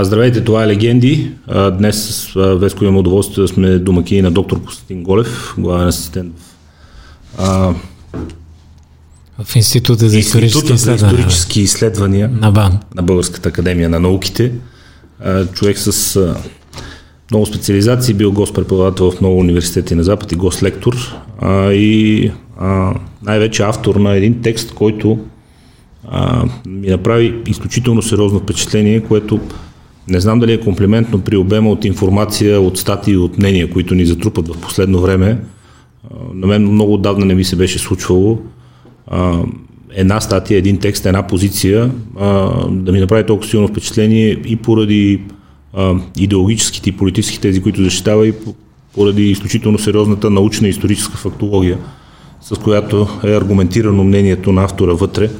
Здравейте, това е Легенди. Днес с Веско имаме удоволствие да сме домакини на доктор Костин Голев, главен асистент в Института за исторически изследвания на Българската академия на науките. Човек с много специализации, бил гост-преподавател в много университети на Запад и гост-лектор и най-вече автор на един текст, който ми направи изключително сериозно впечатление, което не знам дали е комплиментно при обема от информация, от статии и от мнения, които ни затрупат в последно време. На мен много отдавна не ми се беше случвало една статия, един текст, една позиция да ми направи толкова силно впечатление и поради идеологическите и политически тези, които защитава, и поради изключително сериозната научна и историческа фактология, с която е аргументирано мнението на автора вътре.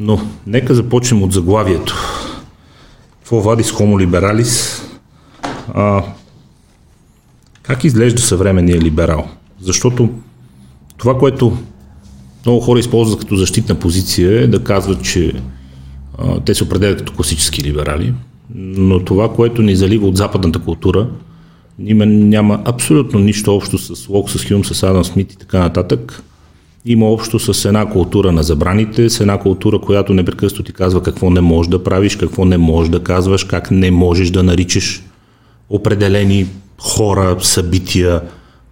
Но нека започнем от заглавието. Какво вадис хомо либералис? Как изглежда съвременния либерал? Защото това, което много хора използват като защитна позиция, е да казват, че те се определят като класически либерали, но това, което ни залива от западната култура, няма абсолютно нищо общо с Лок, с Хюм, с Адам Смит и така нататък. Има общо с една култура на забраните, с една култура, която непрекъснато ти казва какво не можеш да правиш, какво не можеш да казваш, как не можеш да наричаш определени хора, събития,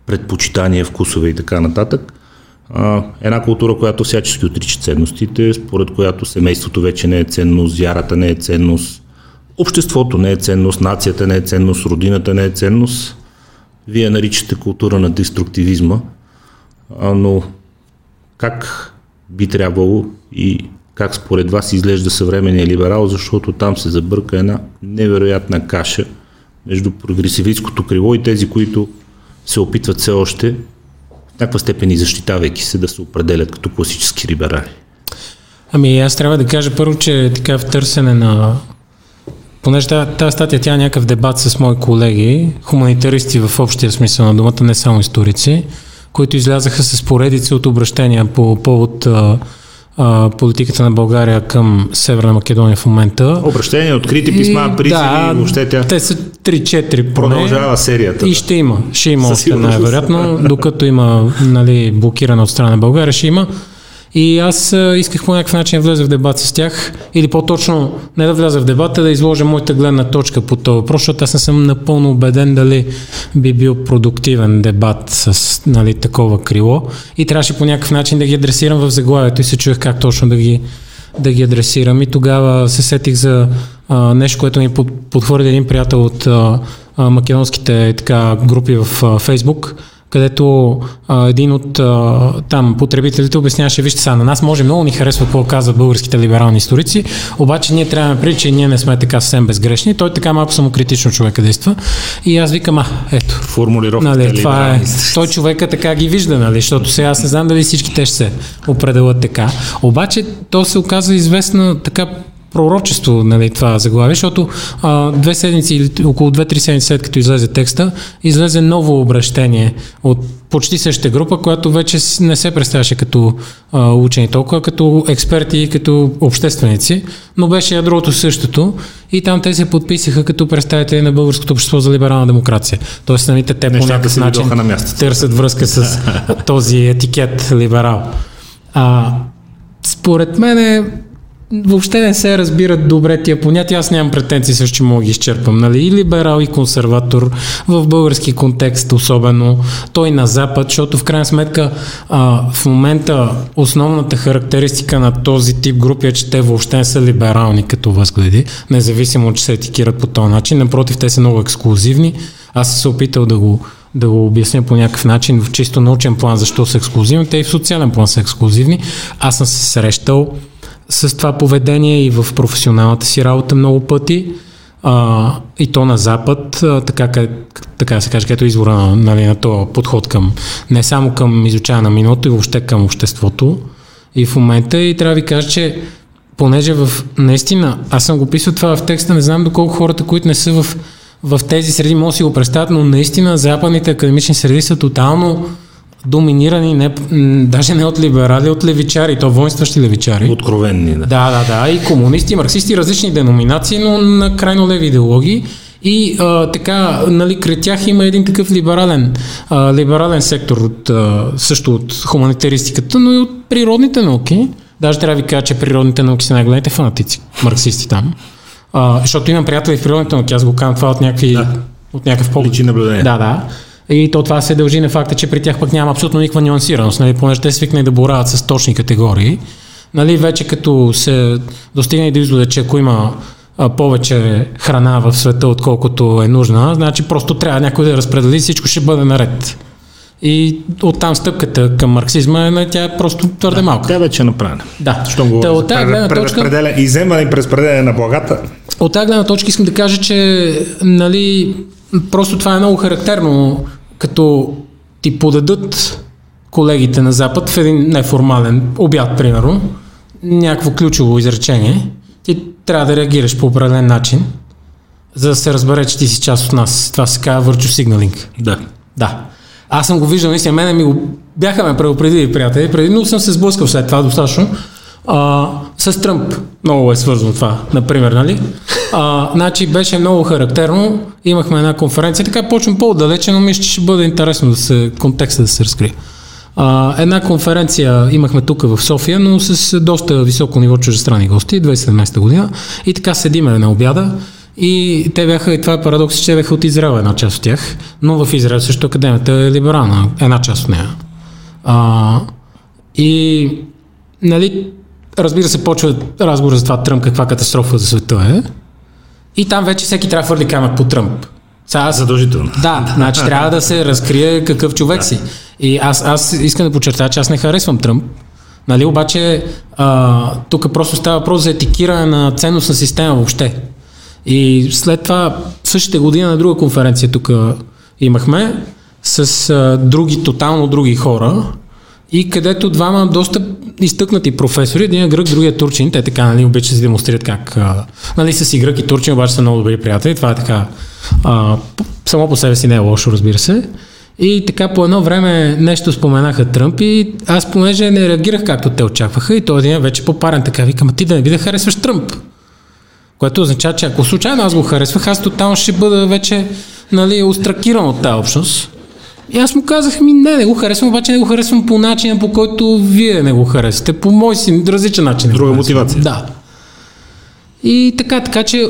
предпочитания, вкусове и така нататък. Една култура, която всячески отрича ценностите, според която семейството вече не е ценност, вярата не е ценност, обществото не е ценност, нацията не е ценност, родината не е ценност. Вие наричате култура на деструктивизма, но как би трябвало и как според вас изглежда съвременния либерал, защото там се забърка една невероятна каша между прогресивистското криво и тези, които се опитват все още, в някаква степен и защитавайки се, да се определят като класически либерали? Аз трябва да кажа първо, че така в търсене на... Понеже тази статия, тя е някакъв дебат с мои колеги, хуманитаристи в общия смисъл на думата, не само историци, които излязаха с поредица от обращения по повод политиката на България към Северна Македония в момента. Обращения, открити писма, призиви, да, въобще тя... те са 3-4 поне. Продължава серията. И ще има още най-вероятно, докато има блокиране от страна на България, ще има. И аз исках по някакъв начин да вляза в дебат с тях, или по-точно не да вляза в дебата, да изложа моята гледна точка по този въпрос, защото аз не съм напълно убеден дали би бил продуктивен дебат с такова крило и трябваше по някакъв начин да ги адресирам в заглавието и се чуех как точно да ги адресирам, и тогава се сетих за нещо, което ми подхвърли един приятел от македонските групи в Фейсбук, където един от там потребителите обясняваше: вижте сега, на нас може много ни харесва какво казват българските либерални историци, обаче ние трябва да приемем, че ние не сме така съвсем безгрешни. Той така малко самокритично човека действа. И аз викам, ето. Формулировката това е. Той човека така ги вижда, защото сега аз не знам дали всички те ще се определят така. Обаче то се оказа известна така пророчество, това заглавие, защото около 2-3 седмици след като излезе текста, излезе ново обращение от почти същата група, която вече не се представяше като учени толкова, като експерти и като общественици, но беше ядрото същото, и там те се подписаха като представители на Българското общество за либерална демокрация. Тоест, те по някакъв начин търсят връзка с този етикет либерал. Според мен въобще не се разбират добре тия понятия. Аз нямам претенции също, че мога да ги изчерпам. И либерал, и консерватор в български контекст, особено той на Запад, защото в крайна сметка в момента основната характеристика на този тип групи е, че те въобще не са либерални като възгледи, независимо, че се етикират по този начин. Напротив, те са много ексклузивни. Аз съм се опитал да го обясня по някакъв начин в чисто научен план защо са ексклузивни. Те и в социален план са ексклузивни. Аз съм се срещал с това поведение и в професионалната си работа много пъти, и то на Запад, така се каже, като извора на този подход не само към изучаване на миналото, и въобще към обществото. И в момента, и трябва да ви кажа, че понеже наистина, аз съм го писал това в текста, не знам доколко хората, които не са в тези среди, може да си го представят, но наистина западните академични среди са тотално доминирани даже не от либерали, от левичари, то воинстващи левичари. Откровенни, да. Да, и комунисти, марксисти, различни деноминации, но на крайно леви идеологии. И така, нали, кред тях има един такъв либерален сектор също от хуманитаристиката, но и от природните науки. Даже трябва да ви кажа, че природните науки са най-големите фанатици, марксисти там. Защото имам приятели в природните науки, аз го казвам това от някакъв поглед. Лични наблюдения. Да. И то това се дължи на факта, че при тях пък няма абсолютно никаква нюансираност, нали, понеже те свикнали да борават с точни категории. Нали, вече като се достигне до извода, че ако има повече храна в света, отколкото е нужна, значи просто трябва някой да разпредели, всичко ще бъде наред. И оттам стъпката към марксизма, тя е просто твърде малка. Тя вече е направена. Да. От тази гледна точка... И вземане и преразпределение на благата. От тази гледна точка искам да кажа, че нали, просто това е много характерно, като ти подадат колегите на Запад в един неформален обяд, примерно, някакво ключово изречение, ти трябва да реагираш по определен начин, за да се разбере, че ти си част от нас. Това се казва virtue signaling. Да. Аз съм го виждал, наистина, бяха ме предупредили приятели, но съм се сблъскал след това достатъчно. С Тръмп много е свързано това, например, нали? Значи беше много характерно, имахме една конференция, така почвам по-отдалече, но мисля, че ще бъде интересно контекста да се разкрие. Една конференция имахме тук в София, но с доста високо ниво чуждестранни гости, 2017 година, и така седиме на обяда. И те бяха, и това е парадокс, че бяха от Израел една част от тях, но в Израел също академията е либерална, една част от нея. И, нали, разбира се, почва разговор за това Тръмп, каква катастрофа за света е. И там вече всеки трябва да хвърли камък по Тръмп. Задължително. Да, значи трябва да се разкрие какъв човек си. И аз искам да подчертая, че аз не харесвам Тръмп. Нали, обаче тук просто става въпрос за етикиране на ценностна система въобще. И след това същата година на друга конференция тук имахме с други хора, и където двама доста изтъкнати професори, един е грък, другия турчин, те така, нали, обичат да се демонстрират как, нали, с и грък и турчин обаче са много добри приятели, това е така, само по себе си не е лошо, разбира се. И така по едно време нещо споменаха Тръмп и аз, понеже не реагирах както те очакваха, и той един вече попарен така, викам, ти да не би да харесваш Тръмп. Което означава, че ако случайно аз го харесвах, аз тотално ще бъда вече, нали, устракиран от тази общност. И аз му казах, не го харесвам, обаче не го харесвам по начина, по който вие не го харесате. По мой си различен начин. Друга мотивация. Да. И така че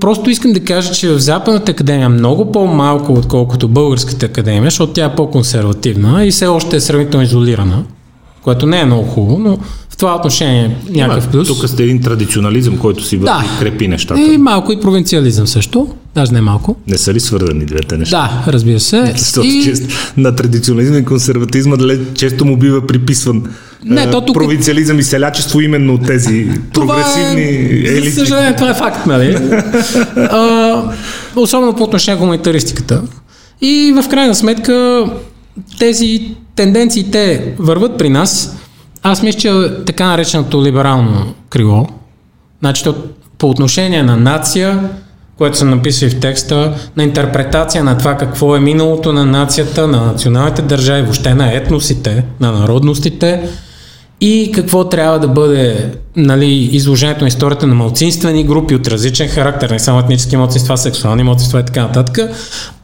просто искам да кажа, че в Западната академия много по-малко, отколкото Българската академия, защото тя е по-консервативна и все още е сравнително изолирана, което не е много хубаво, но в това отношение някакъв плюс. Тук сте един традиционализъм, който си крепи нещата. И малко и провинциализъм също, даже не малко. Не са ли свързани двете неща? Да, разбира се. На традиционализъм и консерватизма често му бива приписван провинциализъм и селячество, именно от тези прогресивни елити. За съжаление, това е факт, нали? Особено по отношение на хуманитаристиката. И в крайна сметка тези тенденциите върват при нас. Аз мисля, че така нареченото либерално крило, значи по отношение на нация, което съм написал в текста, на интерпретация на това какво е миналото на нацията, на националните държави, въобще на етносите, на народностите и какво трябва да бъде, нали, изложението на историята на малцинствени групи от различен характер, не само етнически малцинства, сексуални малцинства и така нататък.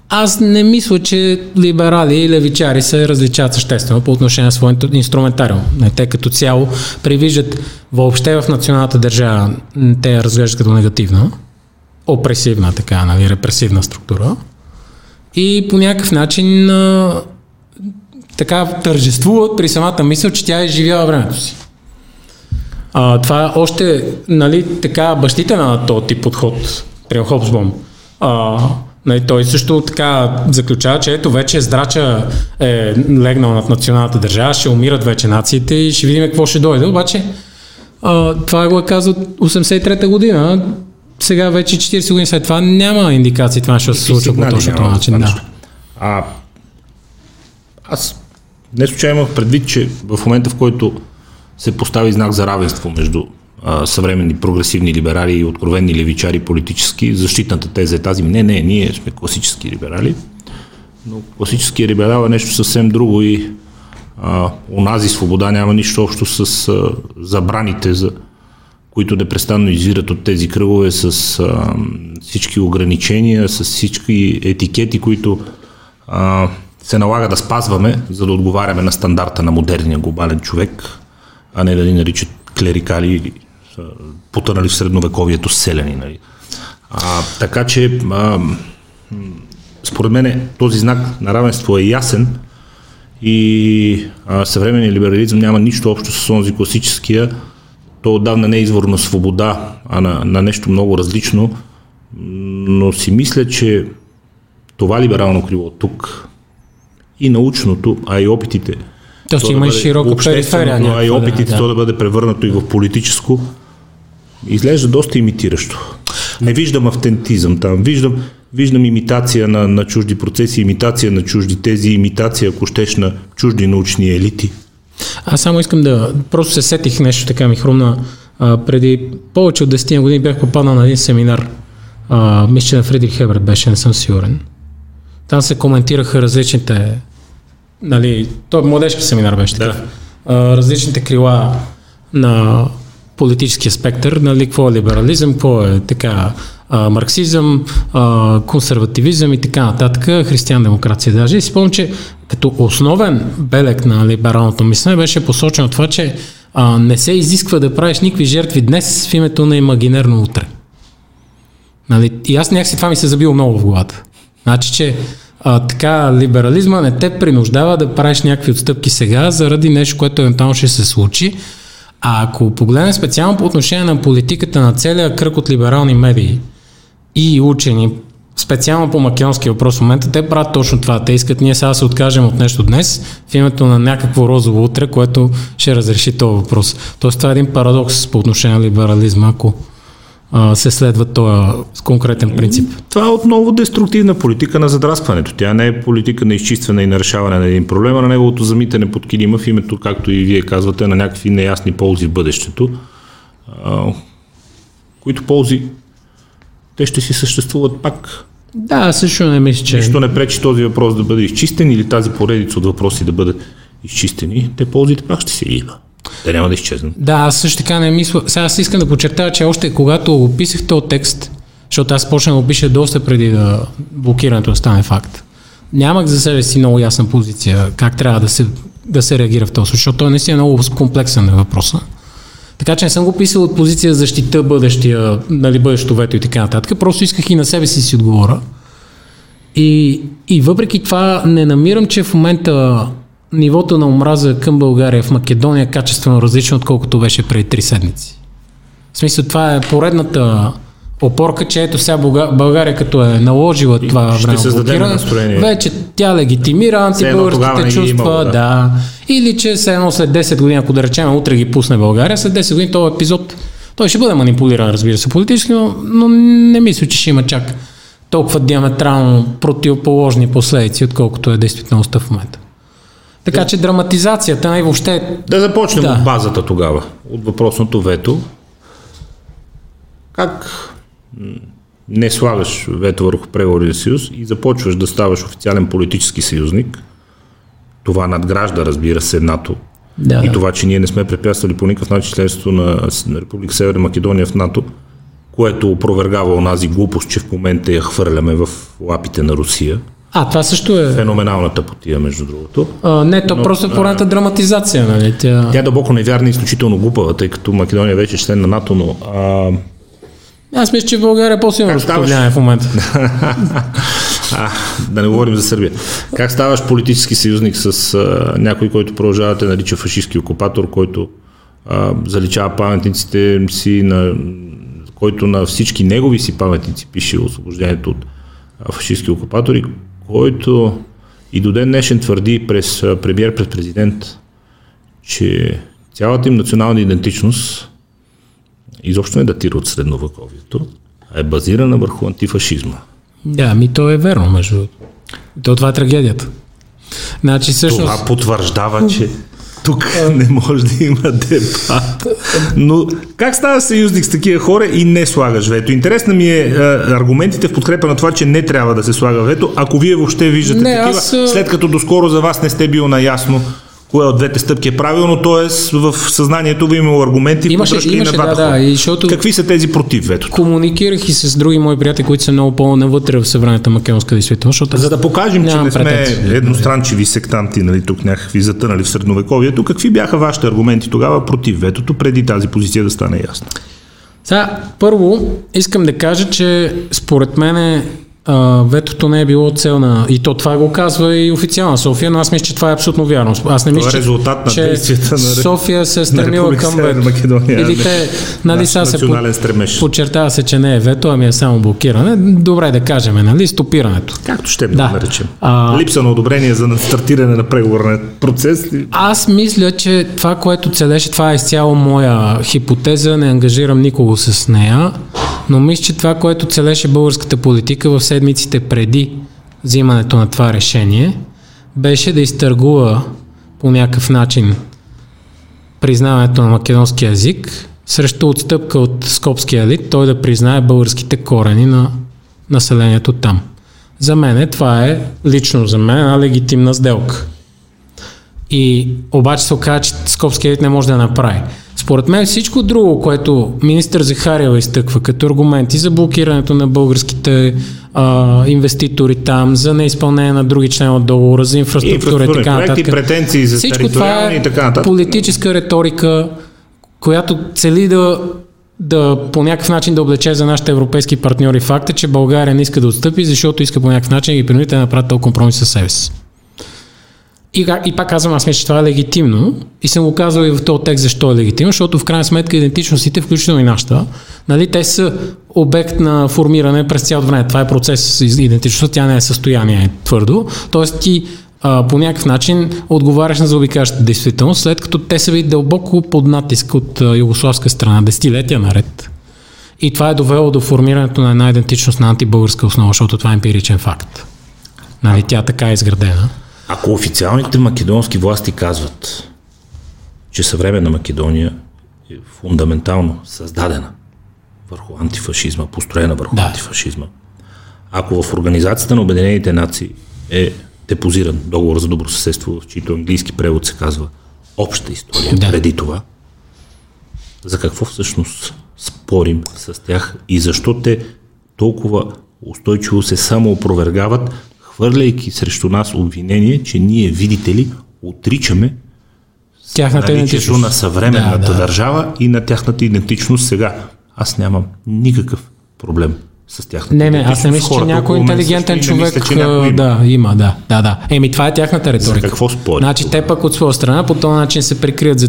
Аз не мисля, че либерали и левичари се различават съществено по отношение на своето инструментариум. Те като цяло привиждат въобще в националната държава, те я разглеждат като негативна, опресивна, така, нали, репресивна структура. И по някакъв начин така тържествуват при самата мисъл, че тя е живяла времето си. Това е още, нали, така бащите на този тип подход, примерно Хобсбом. Той също така заключава, че ето вече здрача е легнал над националната държава, ще умират вече нациите и ще видим какво ще дойде. Обаче това го е казал 83-та година, сега вече 40 години след това няма индикации това ще се случва по точно този начин. Да. Аз не случайно имах предвид, че в момента, в който се постави знак за равенство между съвременни прогресивни либерали и откровени левичари политически, защитната теза е тази. Не, ние сме класически либерали. Но класическия либерал е нещо съвсем друго и онази свобода няма нищо общо с забраните, за които непрестанно извират от тези кръгове, с всички ограничения, с всички етикети, които се налага да спазваме, за да отговаряме на стандарта на модерния глобален човек, а не да ни наричат клерикали или потънали в средновековието селяни. Нали. Така че според мен този знак на равенство е ясен и съвременният либерализъм няма нищо общо с онзи класическия. То отдавна не е извор на свобода, а на нещо много различно, но си мисля, че това либерално криво тук и научното, а и опитите. То си има и широка периферия. А и опитите то да бъде превърнато и в политическо, изглежда доста имитиращо. Не виждам автентизъм там, виждам имитация на чужди процеси, имитация на чужди тези, имитация, ако щеш, на чужди научни елити. Аз само искам да... Просто се сетих нещо, така ми хрумна. Преди повече от 10 години бях попаднал на един семинар. Мисля, че на Фридрих Еберт беше, не съм сигурен. Там се коментираха различните... Нали, той младежки семинар беше такъв. Да. Различните крила на политическия спектър. Нали, какво е либерализъм, какво е така... марксизъм, консервативизъм и така нататък, християн-демокрация даже. И си помня, че като основен белег на либералното мислене беше посочено това, че не се изисква да правиш никакви жертви днес в името на имагинерно утре. Нали? И аз някакси това ми се забило много в главата. Значи, че така либерализма не те принуждава да правиш някакви отстъпки сега заради нещо, което евентуално ще се случи. А ако погледнем специално по отношение на политиката на целия кръг от либерални медии и учени, специално по македонския въпрос в момента, те правят точно това. Те искат ние сега да се откажем от нещо днес в името на някакво розово утре, което ще разреши този въпрос. Тоест това е един парадокс по отношение на либерализма, ако се следва този конкретен принцип. Това е отново деструктивна политика на задраскването. Тя не е политика на изчистване и на решаване на един проблем, а на неговото замитане под килима в името, както и вие казвате, на някакви неясни ползи в бъдещето, които ползи те ще си съществуват пак. Да, също не мисля, че... Нищо не пречи този въпрос да бъде изчистен или тази поредица от въпроси да бъде изчистени. Те ползите пак ще се има. Те няма да изчезнат. Да, аз също така не мисля. Сега аз искам да подчертая, че още когато описах този текст, защото аз почнах да опиша доста преди да блокирането да стане факт, нямах за себе си много ясна позиция как трябва да се реагира в този случай, защото той не си е много комплексен въпроса. Така че не съм го писал от позиция за защита бъдещия, нали, бъдещето вето и така нататък. Просто исках и на себе си си отговоря. И въпреки това не намирам, че в момента нивото на омраза към България в Македония е качествено различно, отколкото беше преди 3 седмици. В смисъл, това е поредната опорка, че ето сега България като е наложила и това време блокира, вече тя легитимира антибългарските чувства. Да. Или че все едно след 10 години, ако да речем, утре ги пусне България, след 10 години този епизод, той ще бъде манипулиран, разбира се, политически, но не мисля, че ще има чак толкова диаметрално противоположни последици, отколкото е действителността в момента. Така че драматизацията най-въобще... Да започнем от базата тогава, от въпросното вето. Как не слагаш вето върху преговорния съюз и започваш да ставаш официален политически съюзник? Това надгражда, разбира се, НАТО. Да, и това, че ние не сме препятствали по никакъв начин членството на Република Северна Македония в НАТО, което опровергава онази глупост, че в момента я хвърляме в лапите на Русия. Това също е... Феноменалната потия, между другото. Просто е поредната драматизация. Нали? Тя е дълбоко невярна и изключително глупава, тъй като Македония вече е член на НАТО, но... Аз мисля, че България е по-силно разпределяне в момента. Да не говорим за Сърбия. Как ставаш политически съюзник с някой, който продължавате нарича фашистски окупатор, който заличава паметниците си, който на всички негови си паметници пише освобождението от фашистски окупатори, който и до ден днешен твърди през премиер, пред президент, че цялата им национална идентичност изобщо не датира от средновековието, а е базирана върху антифашизма. Да, то е верно, между другото. Това е трагедията. Значи, всъщност... Това потвърждава, че Тук не може да има дебат. Но как става съюзник с такива хора и не слагаш вето? Интересно ми е аргументите в подкрепа на това, че не трябва да се слага вето, ако вие въобще виждате такива, след като доскоро за вас не сте бил наясно кое от двете стъпки е правилно, т.е. в съзнанието ви имало аргументи и подръжки на двата хора. Да, какви са тези против ветото? Комуникирах и с други мои приятели, които са много по-навътре в съвременната македонска действителност. За да покажем, че не сме едностранчиви сектанти, нали, тук някакви затънали в средновековието, какви бяха вашите аргументи тогава против ветото, преди тази позиция да стане ясна? Сега, първо, искам да кажа, че според мен ветото не е било цел на... И то това го казва и официална София, но аз мисля, че това е абсолютно вярно. Аз не мисля, че, резултат на действията на София се е стремила към вето. Или те, нали, сега се подчертава се, че не е вето, ами е само блокиране. Добре да кажем, нали, стопирането. Както ще да наречем. Липса на одобрение за стартиране на преговорния процес. Аз мисля, че това, което целеше, това е изцяло моя хипотеза, не ангажирам никого с нея, но мисля, че това, което целеше българската политика в седмиците преди взимането на това решение, беше да изтъргува по някакъв начин признаването на македонски език срещу отстъпка от скопския елит, той да признае българските корени на населението там. За мен това е, лично за мен, една легитимна сделка. И обаче се оказа, че скопския елит не може да я направи. Според мен всичко друго, което министър Захариева изтъква като аргументи за блокирането на българските инвеститори там, за неизпълнение на други членове от договора, за инфраструктура и така нататък. Претенции за всичко това е и така нататък. Политическа риторика, която цели да по някакъв начин да облече за нашите европейски партньори факта, че България не иска да отстъпи, защото иска по някакъв начин да ги принуди да направят този компромис със себе си. И пак казвам, аз мисля, че това е легитимно и съм го казал и в този текст защо е легитимно, защото в крайна сметка идентичностите, включително и нашата, нали, те са обект на формиране през цялото време. Това е процес, идентичността, тя не е състояние твърдо, т.е. ти по някакъв начин отговаряш на заобикалящата действителност, след като те са били дълбоко под натиск от югославска страна, десетилетия наред. И това е довело до формирането на една идентичност на антибългарска основа, защото това е емпиричен факт. Нали, тя така е изградена. Ако официалните македонски власти казват, че съвременна Македония е фундаментално създадена върху антифашизма, построена върху антифашизма, ако в Организацията на Обединените нации е депозиран договор за добросъседство, в чийто английски превод се казва обща история преди това, за какво всъщност спорим с тях и защо те толкова устойчиво се самоопровергават, хвърляйки срещу нас обвинение, че ние, видите ли, отричаме тяхната идентичност на съвременната държава и на тяхната идентичност сега. Аз нямам никакъв проблем с тяхната идентичност. Аз не мисля, че някой интелигентен човек има. Еми, това е тяхната риторика. За какво спорят? Значи, те пък от своя страна по този начин се прикрият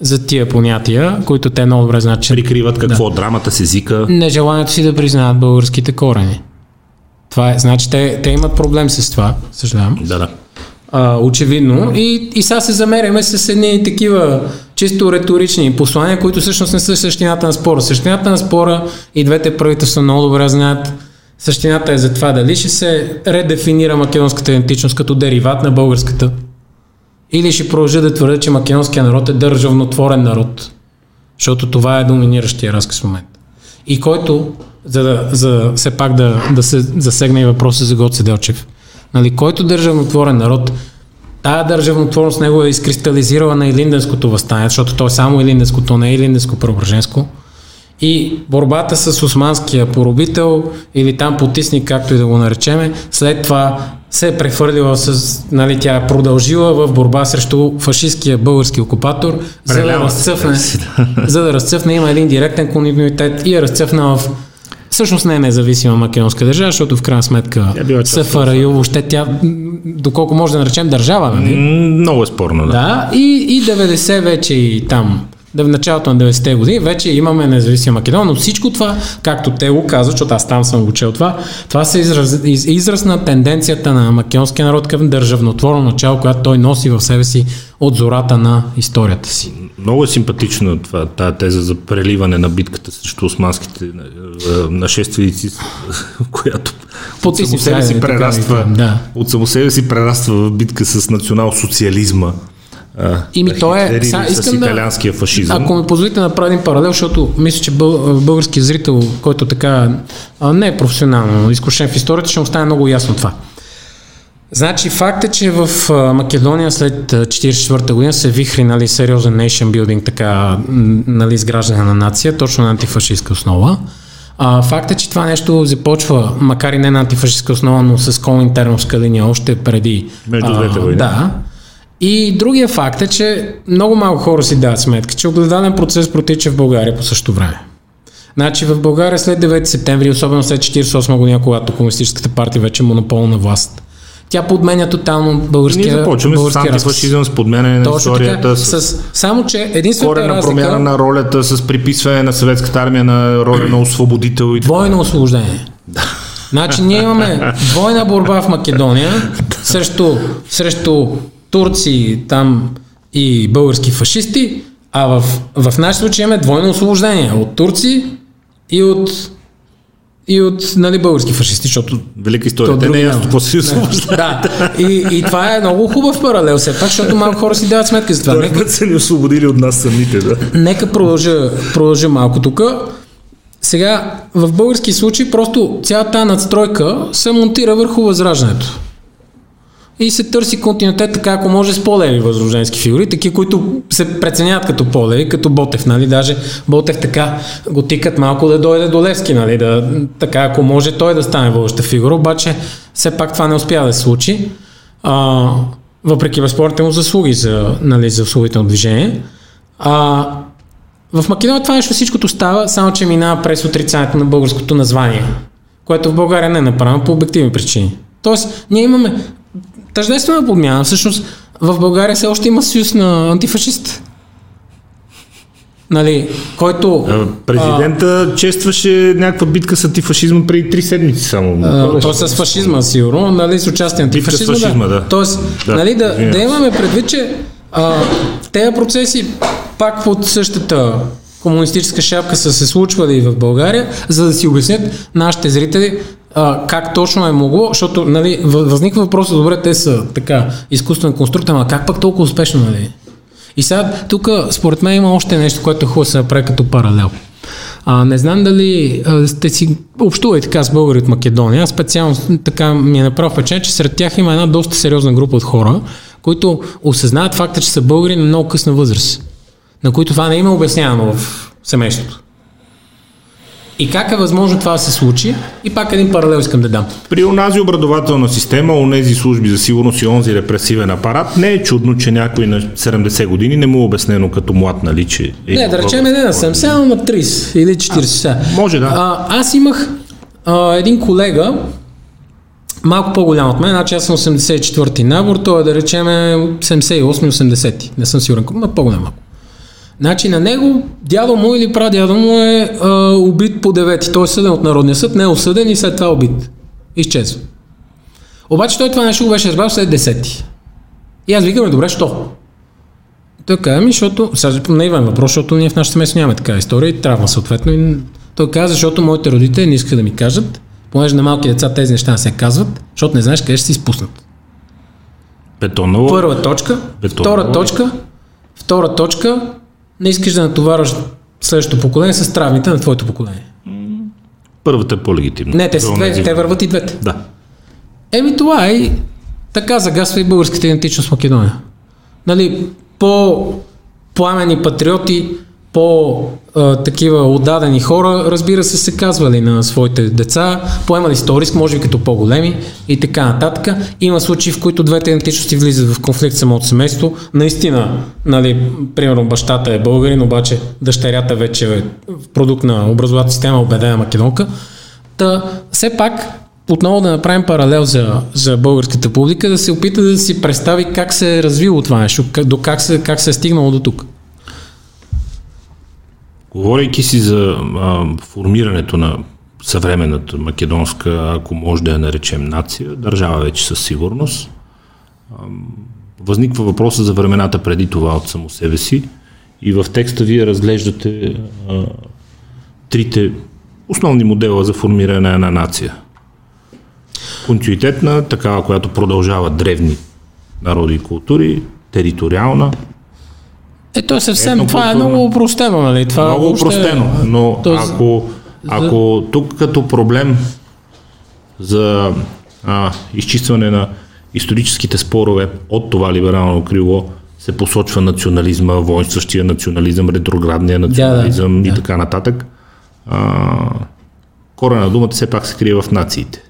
за тия понятия, които те много добре знаят. Прикриват какво? Драмата с езика? Нежеланието си да признаят българските корени. Това е, значи те имат проблем с това, съжалявам. Да. Очевидно. И сега се замеряме с едни такива чисто риторични послания, които всъщност не са същината на спора. Същината на спора и двете правителства много добре знаят. Същината е за това дали ще се редефинира македонската идентичност като дериват на българската или ще продължа да твърда, че македонския народ е държавнотворен народ. Защото това е доминиращия разказ в момента. И който... За все пак да се засегне и въпроса за Гоце Делчев. Нали, който държавнотворен народ, тая държавнотворност него е изкристализирала на Илинденското въстание, защото той е само Илинденското, не е Илинденско-Преображенско. И борбата с османския поробител или там потисник, както и да го наречеме, след това се е прехвърлила нали, тя е продължила в борба срещу фашистския български окупатор, за да разцъфне, има един директен континуитет и е разцъфна в всъщност не е независима македонска държава, защото в крайна сметка СФРЮ, въобще тя, доколко може да наречем държава, нали? Много е спорно, да. И 90 вече и там, в началото на 90-те години, вече имаме независима Македония, но всичко това, както те го казват, защото аз там съм го чел това се израз на тенденцията на македонския народ към държавнотворно начало, която той носи в себе си от зората на историята си. Много е симпатична тази теза за преливане на битката срещу османските нашественици, която от само себе си прераства в битка с национал-социализма. Ими то е с италианския фашизъм. Ако ми позволите да направя един паралел, защото мисля, че българският зрител, който така не е професионално изкушен в историята, ще му стане много ясно това. Значи факт е, че в Македония след 1944 година се вихри, нали, сериозен nation building, така, нали, изграждане на нация, точно на антифашистка основа. Факт е, че това нещо започва, макар и не на антифашистка основа, но с колоинтерновска линия още преди. Между двете войни. Да. И другия факт е, че много малко хора си дават сметка, че огледален процес протича в България по същото време. Значи в България след 9 септември, особено след 1948 година, когато Комунистическата партия вече е монополна власт, тя подменя тотално българския разказ. Ние започваме с антифашизъм, с подменяне на историята, само че единствената разлика... Корена промяна на ролята, с приписване на Съветската армия на роля на освободител и така. Двойно освобождение. Значи ние имаме двойна борба в Македония срещу турци там и български фашисти, а в нашия случай имаме двойно освобождение от турци и от нали, български фашисти, защото... Велика история, те не е ясно какво си освобождават. Да, и това е много хубав паралел все пак, защото малко хора си дават сметка за това. Той път са ни освободили от нас самите, да. Нека продължа малко тук. Сега, в български случай просто цялата надстройка се монтира върху възраждането. И се търси континентът, така ако може, с по-леви възрожденски фигури, такива, които се преценяват като по-леви, като Ботев, нали, даже Ботев така го тикат малко да дойде до Левски, нали, да, така ако може той да стане водеща фигура, обаче все пак това не успя да се случи, въпреки безспорните му заслуги за, нали, за освободително движение. В Македония това нещо всичкото става, само че минава през отрицанието на българското название, което в България не е направено по обективни причини. Тоест, ние имаме тъждествена подмяна. Всъщност в България все още има съюз на антифашист. Нали, който... Президента честваше някаква битка с антифашизма преди 3 седмици само. Той с фашизма, сигурно, нали, с участие на антифашизма. Битка с фашизма, да. Тоест, да, нали, да имаме предвид, че тези процеси пак под същата комунистическа шапка са се случвали и в България, за да си обяснят нашите зрители как точно е могло, защото, нали, възниква въпроса, добре, те са така изкуствен конструкт, ама как пък толкова успешно, нали? И сега тук според мен има още нещо, което е хубаво да се направи като паралел. Не знам дали сте си общували така с българи от Македония, специално така ми е направо впечатление, че сред тях има една доста сериозна група от хора, които осъзнават факта, че са българи на много късна възраст, на които това не има обяснявано в семейството. И как е възможно това да се случи? И пак един паралел искам да дам. При онази образователна система, онези служби за сигурност и онзи репресивен апарат, не е чудно, че някой на 70 години не му е обяснено като млад, нали, че... Не, да речем не на 70, но на 30 или 40. Може да. Аз имах един колега, малко по-голям от мен, значи аз съм 84-ти набор, той е да речем 78-80, не съм сигурен, но по-голям малко. Значи на него дядо му или прадядо му е убит по 9. Той е съден от Народния съд, не е осъден и след това е убит. Изчезва. Обаче той това нещо го беше разбрал след 10. И аз викаме, добре, що? Той каза, защото... Сега наивен въпрос, защото ние в нашата семейство нямаме такава история и травма съответно. И... Той каза, защото моите родители не искат да ми кажат, понеже на малки деца тези неща не се казват, защото не знаеш къде ще се изпуснат. Бетоново. Първа точка. Бетоново. Втора точка. Не искаш да натоварваш следващото поколение с травмите на твоето поколение. Първата е по-легитимна. Не, те върват и двете. Да. Еми това е и така загасва и българската идентичност в Македония. Нали, по-пламени патриоти, по-такива отдадени хора, разбира се, се казвали на своите деца, поемали сторис, може би като по-големи и така нататък. Има случаи, в които двете идентичности влизат в конфликт самото семейство. Наистина, нали, примерно бащата е българин, обаче дъщерята вече е продукт на образователната система, убедена македонка. Та, все пак, отново да направим паралел за българската публика, да се опита да си представи как се е развило това нещо, как се е стигнало до тук. Говорейки си за формирането на съвременната македонска, ако може да я наречем нация, държава вече със сигурност, възниква въпроса за времената преди това от само себе си и в текста вие разглеждате трите основни модела за формиране на нация. Континентна, такава, която продължава древни народи и култури, териториална. Ето съвсем, това е много опростено, нали? Това много опростено, но ако тук като проблем за изчистване на историческите спорове от това либерално крило се посочва национализма, войнстващия национализъм, ретроградния национализъм и така нататък, корена на думата все пак се крие в нациите.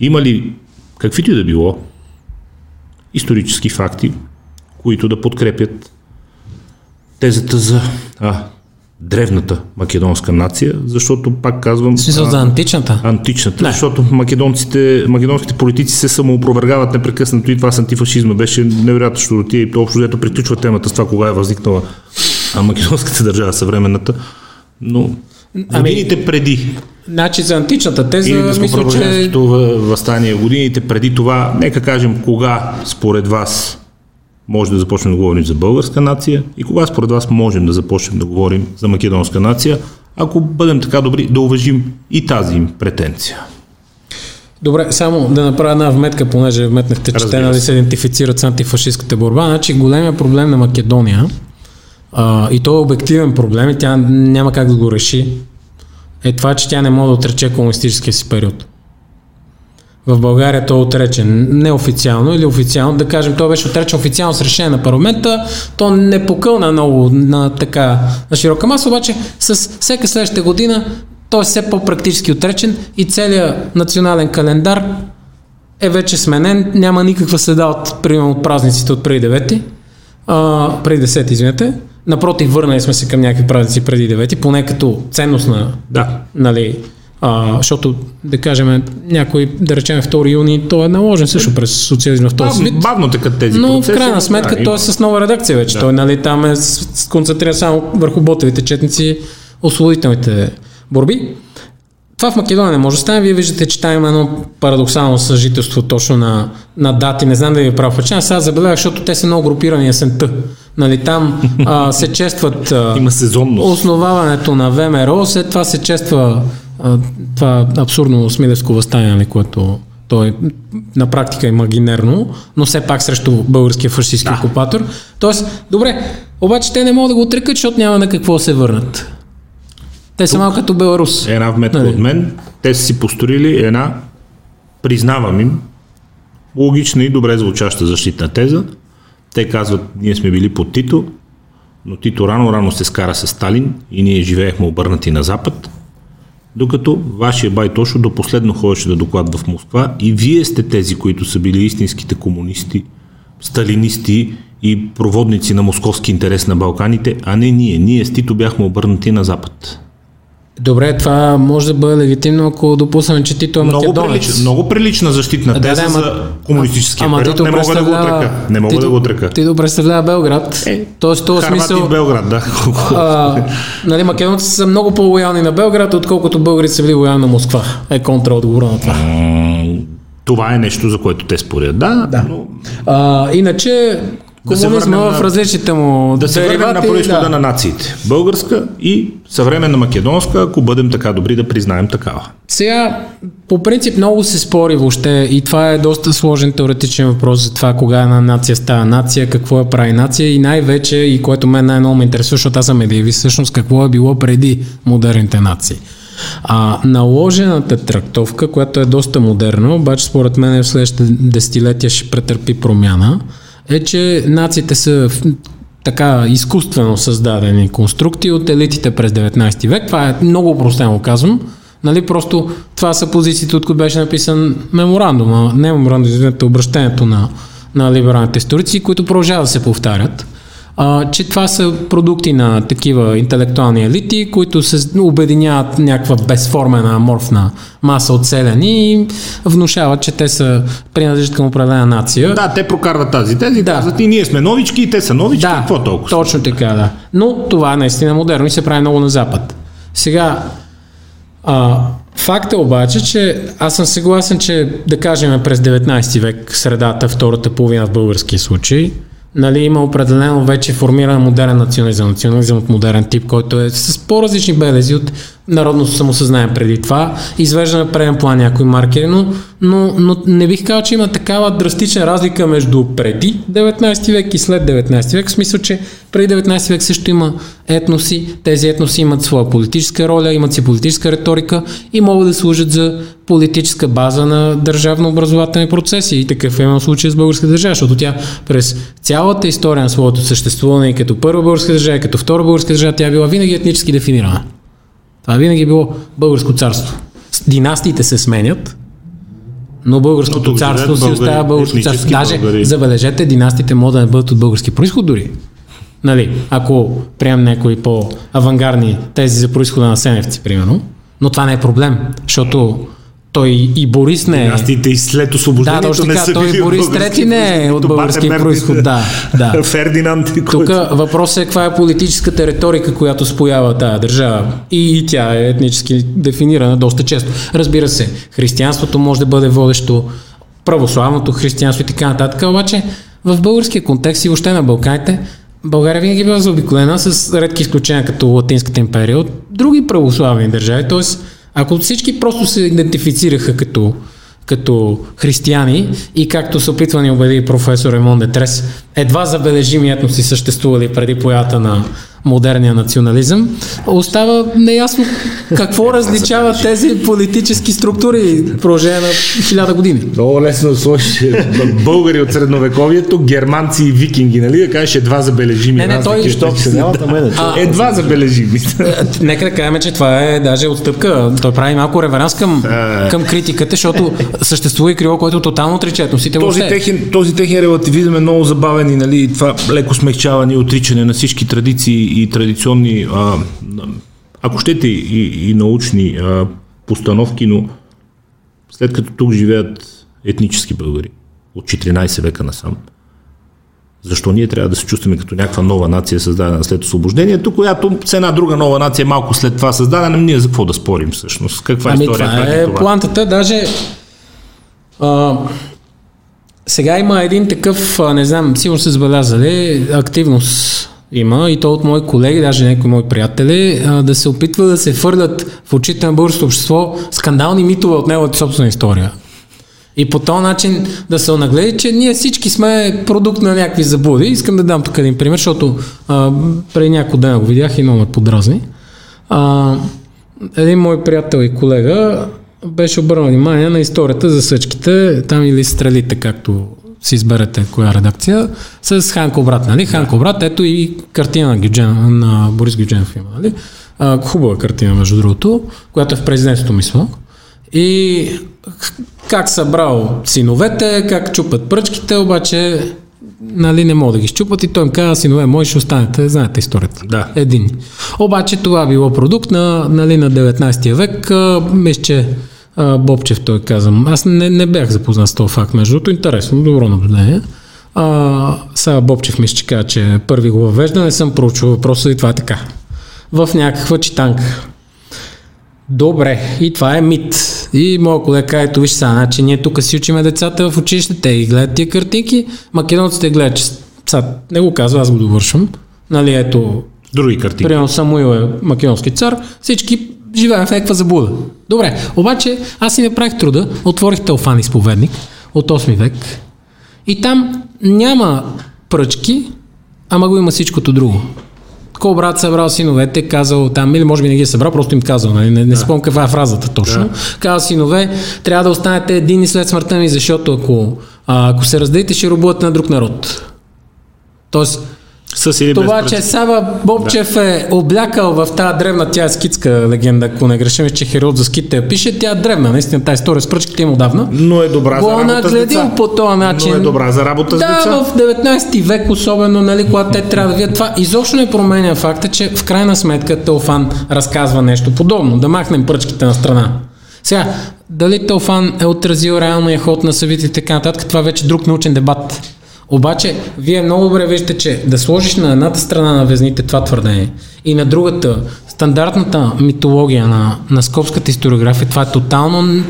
Има ли каквито и да било исторически факти, които да подкрепят тезата за древната македонска нация, защото пак казвам... В смисъл за античната? Античната, защото македонските политици се самоопровергават непрекъснато и това с антифашизма беше невероятно щуротия и общо взето приключва темата с това кога е възникнала македонската държава съвременната, но... Годините преди. Значи за античната теза, мисля, че... Въстание, годините преди това, нека кажем кога според вас може да започнем да говорим за българска нация и кога според вас можем да започнем да говорим за македонска нация, ако бъдем така добри да уважим и тази им претенция. Добре, само да направя една вметка, понеже вметнахте, че те нали се идентифицират с антифашистката борба. Значи големия проблем на Македония, и то е обективен проблем и тя няма как да го реши, е това, че тя не може да отрече комунистическия си период. В България той е отречен неофициално или официално, да кажем, той беше отречен официално с решение на парламента, то не покълна много на широка маса, обаче с всека следваща година той е все по-практически отречен и целият национален календар е вече сменен, няма никаква следа от, примерно, от празниците от преди 9-ти, преди 10-ти, извинете. Напротив, върнали сме се към някакви празници преди 9-ти, поне като ценностна, нали, защото, да кажем, някой, да речем 2 юни, той е наложен също през социализма в този вид. Бавно така тези процеси. Но в крайна сметка той е с нова редакция вече. Да. Той нали, там е концентриран само върху ботевите четници, освободителните борби. Това в Македония не може да стане. Вие виждате, че там има едно парадоксално съжителство точно на дати. Не знам да ви е прав причина. Сега забелязах, защото те са много групирани есента. Нали, там се честват има сезонност. Основаването на ВМРО, след това се чества това абсурдно Смилевско въстание, което той на практика е магинерно, но все пак срещу българския фашистски окупатор. Тоест, добре, обаче те не могат да го отрекат, защото няма на какво се върнат. Те са малко като Беларус. Една вметка от мен. Те са си построили една, признавам им, логична и добре звучаща защитна теза. Те казват, ние сме били под Тито, но Тито рано се скара с Сталин и ние живеехме обърнати на Запад, докато вашия бай Тошо до последно ходеше да докладва в Москва и вие сте тези, които са били истинските комунисти, сталинисти и проводници на московски интерес на Балканите, а не ние. Ние с Тито бяхме обърнати на Запад. Добре, това може да бъде легитимно, ако допуснем, че Тито е македонец. Много прилична защитна теза за комунистическия период. Не мога да го отрека. Тито представлява Белград. Тоест, този смисъл... Харвати в Белград, нали, македонци са много по-лоялни на Белград, отколкото българите са били лоялни на Москва. Е контраотговора на това. Това е нещо, за което те спорят. Да. Но... иначе... Комунизма в различните му да се върнем на произхода на нациите. Българска и съвременна македонска, ако бъдем така добри да признаем такава. Сега, по принцип много се спори въобще и това е доста сложен теоретичен въпрос за това кога една нация става нация, какво я прави нация и най-вече, и което мен най-много ме интересува, защото аз съм медиевист, всъщност какво е било преди модерните нации. Наложената трактовка, която е доста модерна, обаче според мен в следващите десетилетия ще претърпи промяна, е, че нациите са така изкуствено създадени конструкти от елитите през 19 век. Това е много упростено казвам. Нали, просто това са позициите, от които беше написан меморандум, не меморандум, извинете, обращението на либералните историци, които продължават да се повтарят. Че това са продукти на такива интелектуални елити, които се обединяват някаква безформена аморфна маса от селяни и внушават, че те са принадлежат към определена нация. Да, те прокарват тези казват и ние сме новички и те са новички, какво толкова? Точно така, да. Но това е наистина модерно и се прави много на Запад. Сега, факт е обаче, че аз съм съгласен, че да кажем през 19 век, средата, втората половина в българския случай, нали, има определено вече формиран модерен национализъм от модерен тип, който е с по-различни белези от народно самосъзнание преди това, извежда на преден план някои маркери, но не бих казал, че има такава драстична разлика между преди 19 век и след 19 век, в смисъл, че преди 19 век също има етноси, тези етноси имат своя политическа роля, имат си политическа риторика и могат да служат за политическа база на държавно-образователни процеси и такъв е имал случай с българската държава, защото тя през цялата история на своето съществуване и като първа българска държава и като втора българска държава, тя била винаги етнически дефинирана. Това винаги е било българско царство. Династиите се сменят, но българското царство си остава българско царство. Даже, забележете, династиите могат да не бъдат от български произход дори. Нали, ако приемем някои по-авангарни тези за произхода на Сеневци, примерно, но това не е проблем, защото той и Борис не е. Династиите и след освобождението да, не са били от български. Да, той и Борис трети не е от български произход. Да. Фердинанд. Тук въпросът е каква е политическата риторика, която споява тази държава. И тя е етнически дефинирана доста често. Разбира се, християнството може да бъде водещо, православното християнство и така нататък, обаче в българския контекст и въобще на Балканите България винаги била заобиколена с редки изключения като Латинската империя от други православни държави, т.е. ако всички просто се идентифицираха като християни и както се опитва ни убеди професор Емон Детрес, едва забележими етноси съществували преди появата на модерния национализъм, остава неясно какво различават тези политически структури в продължение на 1000 години. Много лесно сложиш българи от средновековието, германци и викинги, нали? Да кажеш едва забележими. Едва забележими. Нека да кажем, че това е даже отстъпка. Той прави малко реверанс към критиката, защото съществува и крило, което тотално отрича етносите. Този техен релативизъм е много забавен и нали, това леко смекчаване и отричане на всички традиции и традиционни, ако щете и научни постановки, но след като тук живеят етнически българи от 14 века насам, защо ние трябва да се чувстваме като някаква нова нация, създадена след освобождението, която с една друга нова нация малко след това създадена, ние за какво да спорим всъщност? Каква е историята? Това е плантата, даже сега има един такъв, не знам, сигурно се забелязали, активност има и то от мои колеги, даже някои мои приятели, да се опитва да се фърлят в очите на българското общество скандални митове от неговата собствена история. И по този начин да се онагледи, че ние всички сме продукт на някакви заблуди. Искам да дам тук един пример, защото преди няколко ден го видях и много ме подразни. Един мой приятел и колега беше обърнал внимание на историята за съчките, там или стрелите, както си изберете коя редакция, с Ханко брат, нали? Ханко брат, ето и картина на Борис Гюдженов има, нали? Хубава картина, между другото, която е в президентството, мисля. И как събрал синовете, как чупат пръчките, обаче нали, не могат да ги щупат и той им каза, синове мои, ще останете, знаете историята. Да. Един. Обаче това било продукт на, нали, на 19 век, мисля, че Бобчев той казвам. Аз не бях запознат с този факт, между другото. Интересно, добро наблюдение. Сега Бобчев мисля, че каза, че първи го въвежда, не съм проучил въпроса и това е така. В някаква читанка. Добре, и това е мит. И моя колега, ето виж сега, значи ние тук си учиме децата в училище, те ги гледат тия картинки, македонците гледат, че сега не го казва, аз го довършвам. Нали, ето, други картинки. Примерно Самуил е македонски цар, всички живеем в някаква заблуда. Добре, обаче аз си направих труда, отворих Теофан изповедник от 8 век и там няма пръчки, ама го има всичкото друго. Ко брат събрал синовете, казал там, или може би не ги е събрал, просто им казал, нали? Не спомня каква е фразата точно. Да. Казал синове, трябва да останете един и след смъртта ми, защото ако се разделите, ще робувате на друг народ. Тоест, това, че Сава Бобчев е облякал в тази древна, тя е скитска легенда, ако не грешим, че Херод за ските я пише, тя е древна, наистина тази история с пръчките им отдавна. Но е добра за работа с деца. По този начин. Но е добра за работа с деца. Да, в 19 век особено, нали, когато те трябва да видят това, изобщо не променя факта, че в крайна сметка Теофан разказва нещо подобно, да махнем пръчките на страна. Сега, дали Теофан е отразил реалния ход на съветите и така нататък, това вече друг научен дебат. Обаче, вие много добре виждате, че да сложиш на едната страна на везните това твърдение и на другата стандартната митология на скопската историография, това е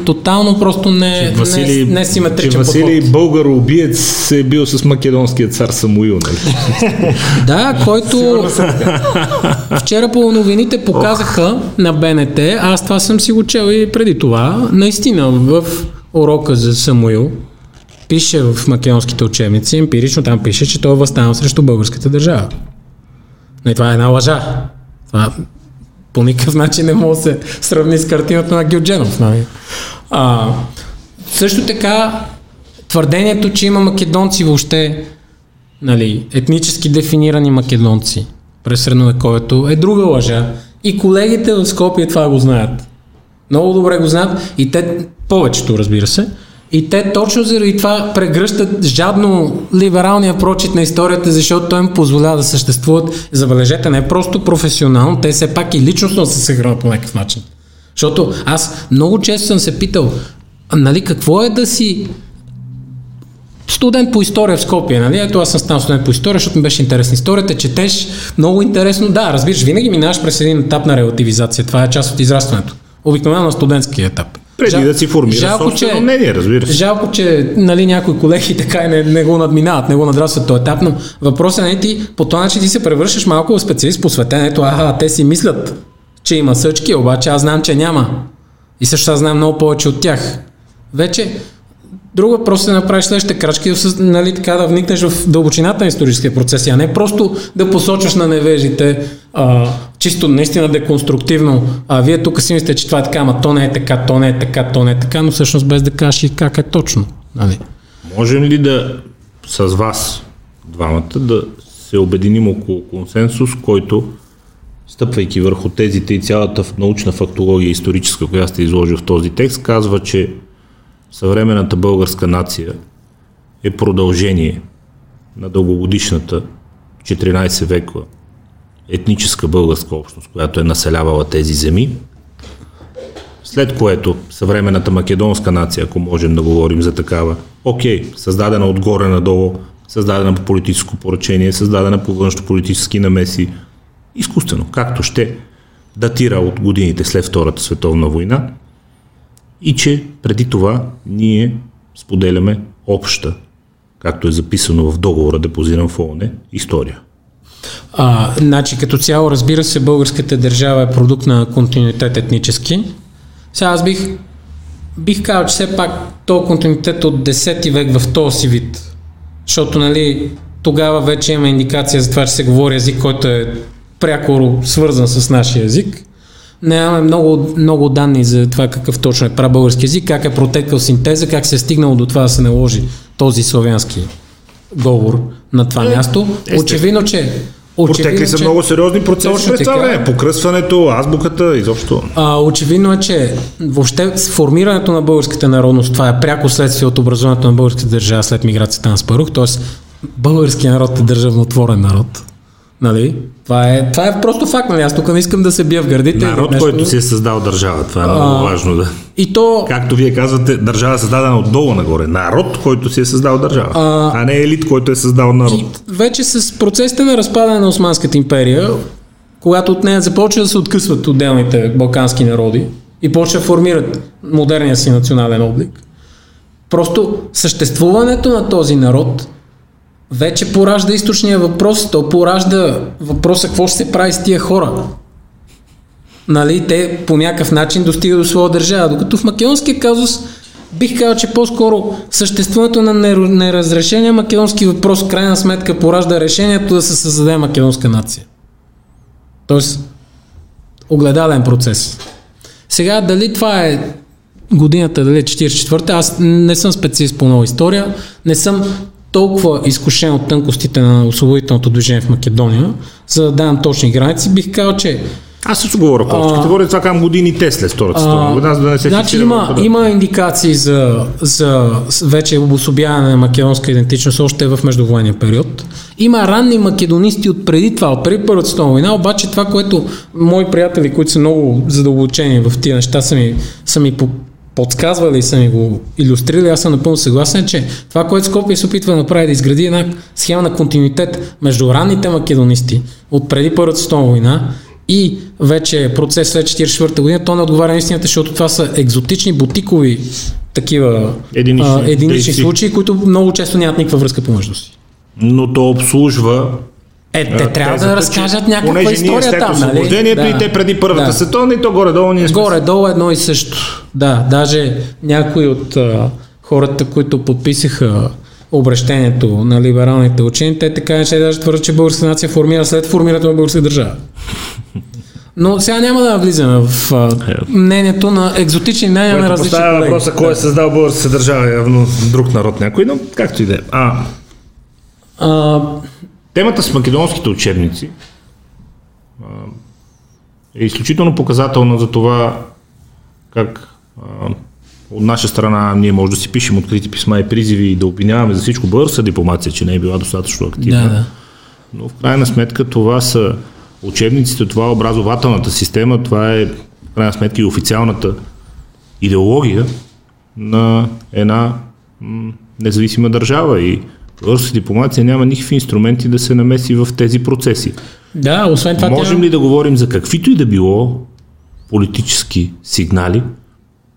тотално просто несиметричен подход. Че Василий българоубиец е бил с македонския цар Самуил. Да, който вчера по новините показаха на БНТ, аз това съм си го чел и преди това, наистина в урока за Самуил, пише в македонските учебници, емпирично там пише, че той е възстанал срещу българската държава. Но и това е една лъжа. Това по никакъв начин не може да се сравни с картината на Гюлдженов. Също така, твърдението, че има македонци въобще, етнически дефинирани македонци през средновековието, е друга лъжа. И колегите в Скопие това го знаят. Много добре го знаят и те повечето, разбира се. И те точно заради това прегръщат жадно либералния прочит на историята, защото той им позволява да съществуват, забележете, не просто професионално, те все пак и личностно се съхранят по някакъв начин. Защото аз много често съм се питал, какво е да си студент по история в Скопие, Ето аз съм станал студент по история, защото ми беше интересна историята, четеш много интересно. Да, разбираш, винаги минаваш през един етап на релативизация, това е част от израстването. Обикновено на студентския етап. Преди да си формира собствено мнение, разбира се. Жалко, че някои колеги така и не го надминават, не го надрасват този етап, но въпросът е, ти по този начин ти се превръщаш малко в специалист по светенето. Те си мислят, че има съчки, обаче аз знам, че няма. И също аз знам много повече от тях. Вече друго въпрос е да направиш следващите крачки, така да вникнеш в дълбочината на историческия процес, а не просто да посочваш на невежите чисто наистина деконструктивно. Вие тук си мислите, че това е така, ама то не е така, но всъщност без да кажеш и как е точно. Можем ли с вас двамата да се обединим около консенсус, който, стъпвайки върху тезите и цялата научна фактология историческа, която сте изложил в този текст, казва, че съвременната българска нация е продължение на дългогодишната 14 векова етническа българска общност, която е населявала тези земи, след което съвременната македонска нация, ако можем да говорим за такава, създадена отгоре надолу, създадена по политическо поръчение, създадена по външнополитически намеси, изкуствено, както ще, датира от годините след Втората световна война, и че преди това ние споделяме обща, както е записано в договора, депозиран в ООН, история. Като цяло, разбира се, българската държава е продукт на континуитет етнически. Сега аз бих казал, че все пак този континуитет от 10 век в този си вид, защото тогава вече има индикация за това, че се говори език, който е пряко свързан с нашия език. Нямаме много данни за това какъв точно е прабългарски език, как е протекал синтеза, как се е стигнало до това да се наложи този славянски говор на това място. Протекли са много сериозни процеси през това време. Покръсването, азбуката, изобщо. Очевидно е, че въобще формирането на българската народност, това е пряко следствие от образуването на българската държава след миграцията на Спарух, т.е. българският народ е държавнотворен народ. Това е просто факт, аз тук не искам да се бия в гърдите. Народ, който си е създал държава, това е много важно. Както вие казвате, държава е създадена отдолу нагоре. Народ, който си е създал държава, а не елит, който е създал народ. Вече с процесите на разпадане на Османската империя, когато от нея започва да се откъсват отделните балкански народи и почва да формират модерния си национален облик, просто съществуването на този народ вече поражда източния въпрос, то поражда въпроса какво ще се прави с тия хора. Те по някакъв начин достигат до своя държава. Докато в македонския казус бих казал, че по-скоро съществуването на неразрешения македонски въпрос в крайна сметка поражда решението да се създаде македонска нация. Тоест, огледален процес. Сега дали това е годината, дали е 44-та, аз не съм специалист по нова история, не съм толкова изкушен от тънкостите на освободителното движение в Македония, за да давам точни граници, бих казал, че... Аз се говоря по-скоро. Говоря това към годините след Втората световна война, за да не се фиксираме. Има индикации за вече обособяване на македонска идентичност още в междувоенния период. Има ранни македонисти от преди това, от преди Първата световна война, обаче това, което мои приятели, които са много задълбочени в тия неща, са ми подсказвали са ми го илюстрирали, аз съм напълно съгласен, че това, което Скопие се опитва да направи, да изгради една схема на континуитет между ранните македонисти от преди Първата световна война и вече процес след 44-та година, то не отговаря на истината, защото това са екзотични, бутикови такива единични случаи, които много често нямат никаква връзка помежду си. Но то обслужва те трябва да разкажат някаква история след там, нали? Освобождението и те преди Първата световна и то горе-долу ние сме. Горе-долу едно и също. Да, даже някои от хората, които подписаха обращението на либералните учени, те така не ще даже твърдат, че българска нация формира след формирането на българска държава. Но сега няма да влизаме в мнението на екзотични мнения на различни колеги. Поставя въпроса, кой е създал българска държава, явно друг народ някой, но както и да е. Темата с македонските учебници е изключително показателна за това как от наша страна ние може да си пишем открити писма и призиви и да обвиняваме за всичко българска дипломация, че не е била достатъчно активна. Да. Но в крайна сметка това са учебниците, това е образователната система, това е в крайна сметка и официалната идеология на една независима държава и българската дипломация няма никакви инструменти да се намеси в тези процеси. Да, освен това, можем ли да говорим за каквито и да било политически сигнали,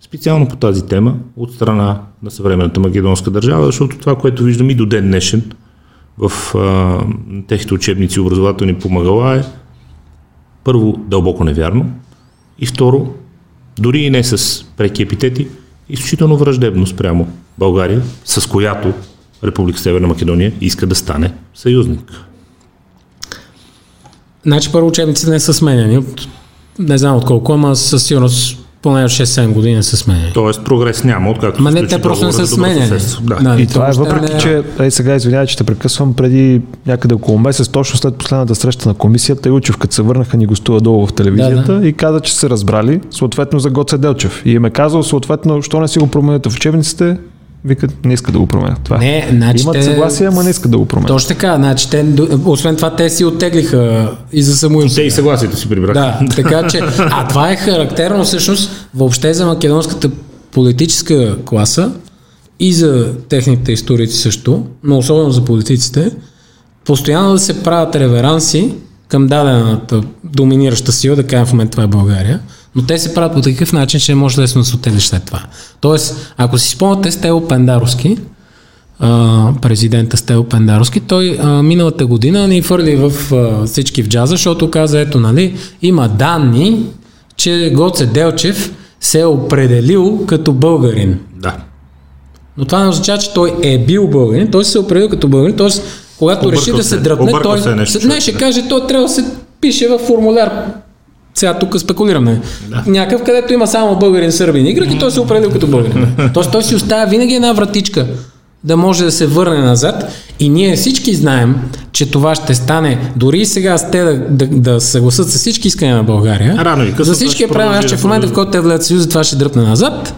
специално по тази тема, от страна на съвременната македонска държава, защото това, което виждам и до ден днешен в техните учебници образователни помагала е първо дълбоко невярно и второ, дори и не с преки епитети, изключително враждебно спрямо България, с която Република Северна Македония иска да стане съюзник. Значи първо учебниците не са сменени. Не знам от колко, ама със сигурност поне 6-7 години не са сменени. Тоест прогрес няма, откакто се случи. Те просто не са сменени. Да. И това е въпреки, че сега извинявай, че ще прекъсвам, преди някъде около месец, точно след последната среща на комисията, Илчев, като се върнаха, ни гостува долу в телевизията и каза, че се разбрали, съответно за Гоце Делчев. И им е казал, съответно, що не си го променят в учебниците, викат, не иска да го променят това. Не, значи имат съгласие, ама не иска да го променят. Точно така, значи те, освен това те си оттеглиха и за Самуил. Те и съгласието си прибраха. Да, така че, това е характерно всъщност въобще за македонската политическа класа и за техните историци също, но особено за политиците, постоянно да се правят реверанси към дадената доминираща сила, да кажем в момента това е България, но те се правят по такъв начин, че може лесно да се отелиш след това. Тоест, ако си спомняте Стело Пендаровски, президента Стело Пендаровски, той миналата година ни фърли в всички в джаза, защото каза, ето, нали, има данни, че Гоце Делчев се е определил като българин. Да. Но това не означава, че той е бил българин, той се е определил като българин, т.е. когато реши да се дръпне, той ще каже, той трябва да се пише в формуляр. Сега тук спекулираме. Да. Някакъв, където има само българин, сърбин игрък и той се определил като българин. Тоест той си оставя винаги една вратичка да може да се върне назад и ние всички знаем, че това ще стане, дори и сега с те да съгласат с всички искания на България. За всички е правилно, че в момента, в който те влеят в Съюза, това ще дръпне назад.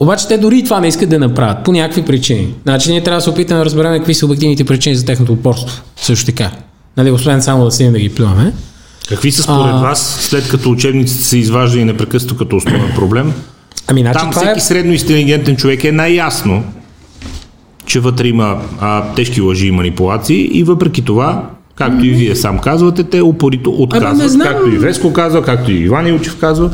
Обаче те дори и това не искат да направят по някакви причини. Значи ние трябва да се опитаме да разберем какви са обективните причини за техното упорство. Също така. Нали, освен само да седим да ги плюваме. Какви са според вас, след като учебниците се изважда и непрекъснато като основен проблем? Там всеки средно интелигентен човек е най-ясно, че вътре има тежки лъжи и манипулации и въпреки това, както и вие сам казвате, те упорито отказват. Както и Веско казва, както и Иван Илчев казва.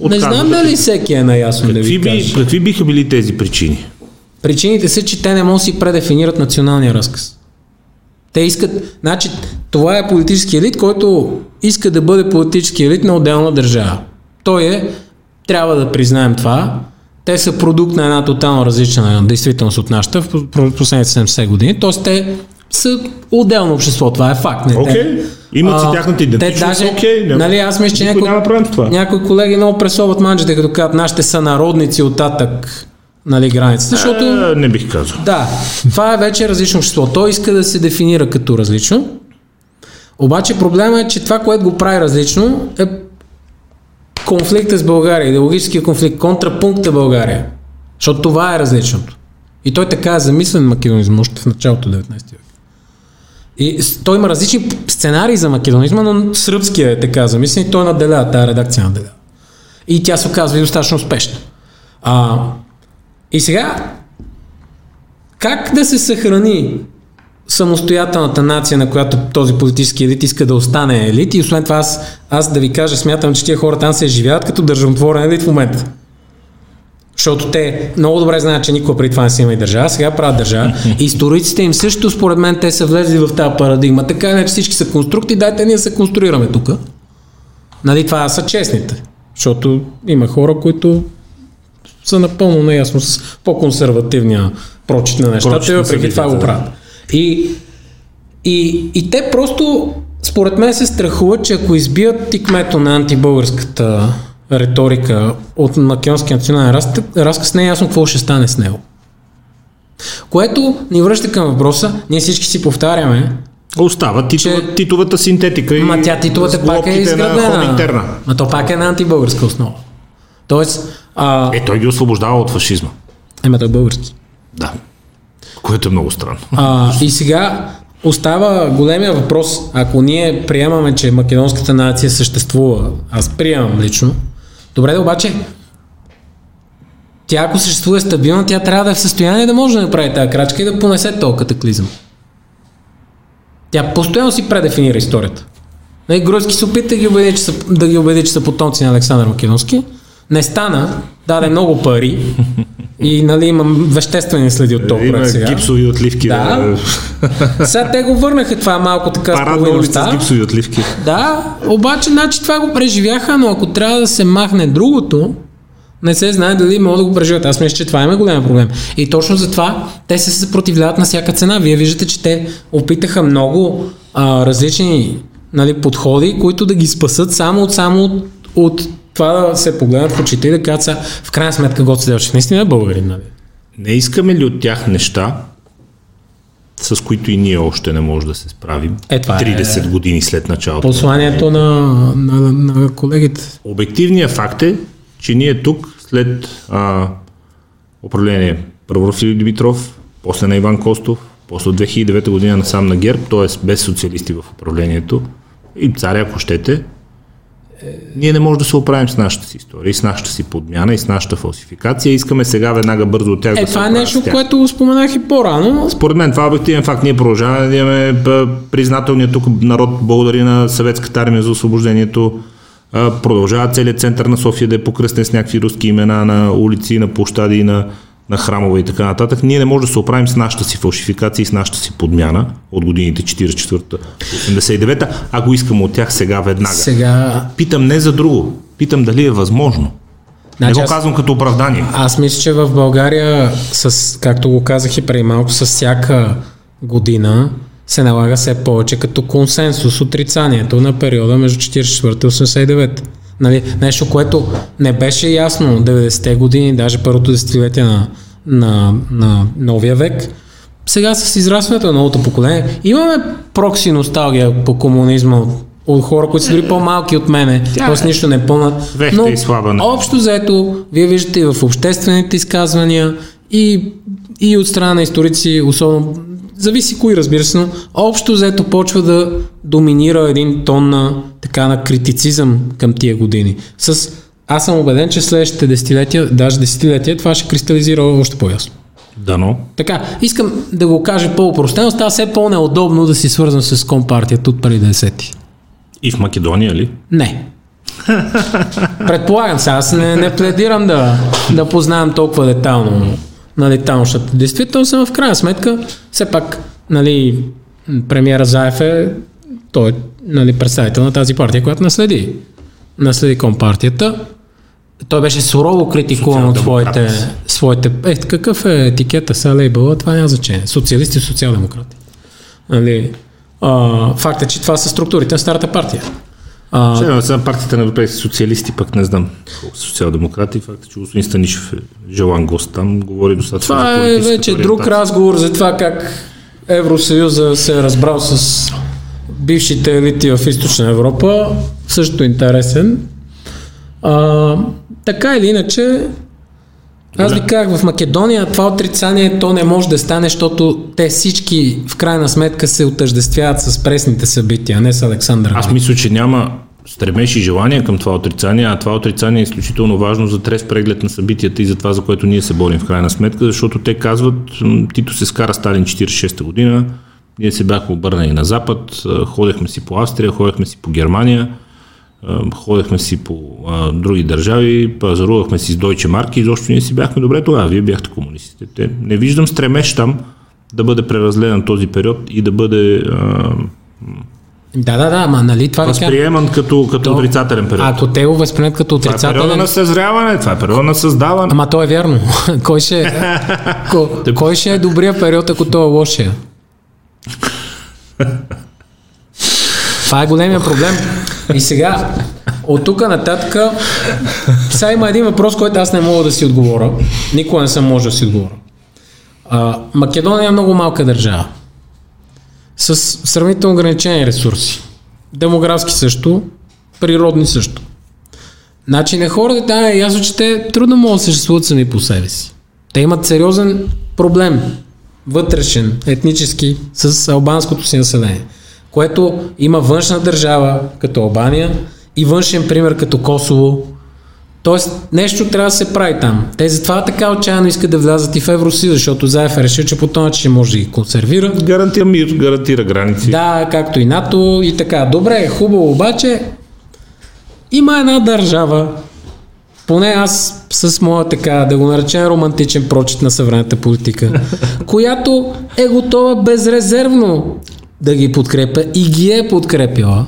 Не знам дали всеки е наясно да ви кажа. Какви биха били тези причини? Причините са, че те не могат да си предефинират националния разказ. Те искат, значи това е политически елит, който иска да бъде политически елит на отделна държава. Той е, трябва да признаем това, те са продукт на една тотално различна действителност от нашата в последните 70 години, т.е. те са отделно общество, това е факт. Окей, имат си тяхната идентичност, нали, аз мисля, че някои колеги много пресоват манджите, като казват нашите сънародници оттатък, нали, границата, защото... не бих казал. Да, това е вече различно общество. Той иска да се дефинира като различно, обаче проблема е, че това, което го прави различно, е конфликта с България, идеологическия конфликт, контрапункта България, защото това е различното. И той така е замислен македонизм още в началото 19 век. И той има различни сценарии за македонизма, но сръбския е така замислен и той наделя, тая редакция наделя. И тя се оказва и достатъчно успешна. И сега, как да се съхрани самостоятелната нация, на която този политически елит иска да остане елит, и освен това аз да ви кажа, смятам, че тия хора там се изживяват като държавотворен елит в момента. Защото те много добре знаят, че никога преди това не си има и държава, сега правят държава. И историците им също, според мен, те са влезли в тази парадигма. Така не всички са конструкти, дайте ние се конструираме тук. Нали, това са честните. Защото има хора, които са напълно наясно с по-консервативния прочит на нещата и въпреки това го правят. И те просто, според мен, се страхуват, че ако избият тикмето на антибългарската риторика от македонския национален разказ, не е ясно какво ще стане с него. Което ни връща към въпроса, ние всички си повтаряме. Остава титовата синтетика и ма тя титовата пак е изградена. Ма то пак е на антибългарска основа. Тоест, той ги освобождава от фашизма. Той е български. Да. Което е много странно. И сега остава големия въпрос, ако ние приемаме, че македонската нация съществува, аз приемам лично, добре да обаче, тя ако съществува стабилна, тя трябва да е в състояние да може да направи тази крачка и да понесе този катаклизъм. Тя постоянно си предефинира историята. Грузски се опита да ги убеди, че са потомци на Александър Македонски. Не стана, даде много пари и нали, имам веществени следи от този проект сега. Има гипсови отливки. Да. Сега те го върнаха това малко така справедливостта. С гипсови отливки. Да, обаче това го преживяха, но ако трябва да се махне другото, не се знае дали могат да го преживят. Аз мисля, че това има голям проблем. И точно затова те се съпротивляват на всяка цена. Вие виждате, че те опитаха много различни подходи, които да ги спасат само от това да се погледнат в очите и да кажат са, в крайна сметка Гоце Делчев наистина е българин, нали? Не искаме ли от тях неща, с които и ние още не можем да се справим 30 години след началото? Посланието на колегите. Обективният факт е, че ние тук след управление първо Филип Димитров, после на Иван Костов, после от 2009 година насам на ГЕРБ, т.е. без социалисти в управлението и царя, ако щете, ние не можем да се оправим с нашата си история, с нашата си подмяна и с нашата фалсификация. Искаме сега веднага бързо от тях да се оправим. Това е нещо, което го споменах и по-рано. Според мен това е обективен факт. Ние продължаваме да имаме признателния тук народ благодари на Съветската армия за освобождението. Продължава целият център на София да е покръстен с някакви руски имена на улици, на площади, на храмове и така нататък. Ние не можем да се оправим с нашата си фалшификация и с нашата си подмяна от годините 44-89, ако искаме от тях сега веднага. Питам не за друго, питам дали е възможно. Не го казвам като оправдание. Аз мисля, че в България, както го казах и преди малко, с всяка година се налага все повече като консенсус отрицанието на периода между 44 и 89. Нещо, което не беше ясно 90-те години, даже първото десетилетие на новия век. Сега с израстването на новото поколение имаме прокси носталгия по комунизма от хора, които са дори по-малки от мене, просто нищо не помнят. Но общо заето, вие виждате и в обществените изказвания и от страна на историци, особено зависи кои, разбира се, но общо взето почва да доминира един тон на критицизъм към тия години. Аз съм убеден, че следващите десетилетия, това ще кристализира още по-ясно. Дано. Така, искам да го кажа по-упростено, става все по-неудобно да си свързвам с компартията от преди 10-ти. И в Македония ли? Не. Предполагам се, аз не пледирам да познавам толкова детайлно тамошната действително съм в крайна сметка. Все пак, премиера Заев той е представител на тази партия, която наследи компартията. Той беше сурово критикуван от своите... Какъв е етикета са лейбъла? Това няма значение. Социалисти и социал-демократи. Факт е, че това са структурите на старата партия. Сега партията на европейски социалисти, пък не знам. Социал-демократи, факт, че господин Станишев е желан гост там, говори достатъчно. Това е вече друг разговор за това как Евросъюза се е разбрал с бившите елити в Източна Европа. Също интересен. Така или иначе, аз ви казах, в Македония това отрицание то не може да стане, защото те всички в крайна сметка се отъждествяват с пресните събития, не с Александър. Аз мисля, че няма стремеж и желание към това отрицание, а това отрицание е изключително важно за трезв преглед на събитията и за това, за което ние се борим в крайна сметка, защото те казват, Тито се скара Сталин 46-та година, ние се бяхме обърнали на Запад, ходехме си по Австрия, ходехме си по Германия, ходехме си по други държави, пазарувахме си с дойче марки и защото ние си бяхме добре тогава, вие бяхте комунистите. Те, не виждам стремеж там да бъде преразгледан този период и да бъде... Да, ама нали това... възприеман като отрицателен период. Ако те го възприемат като отрицателен... Това е периода на съзряване, това е периода на създаване. Ама то е вярно. Кой ще е добрия период, ако то е лошия? Това е големия проблем. И сега, от тук нататък, сега има един въпрос, който аз не мога да си отговоря. Никога не съм може да си отговоря. Македония е много малка държава. С сравнително ограничени ресурси. Демографски също, природни също. Значи на хората там е ясно, че те трудно могат да съществуват сами по себе си. Те имат сериозен проблем, вътрешен, етнически, с албанското си население, което има външна държава, като Албания, и външен пример, като Косово. Тоест, нещо трябва да се прави там. Те затова така отчаяно искат да влязат и в Евросъюз, защото Заев е решил, че по този начин може да ги консервира. Гарантира мир, гарантира граници. Да, както и НАТО и така. Добре, хубаво, обаче има една държава, поне аз с моя така, да го наречем романтичен прочит на съвременната политика, която е готова безрезервно да ги подкрепя и ги е подкрепила.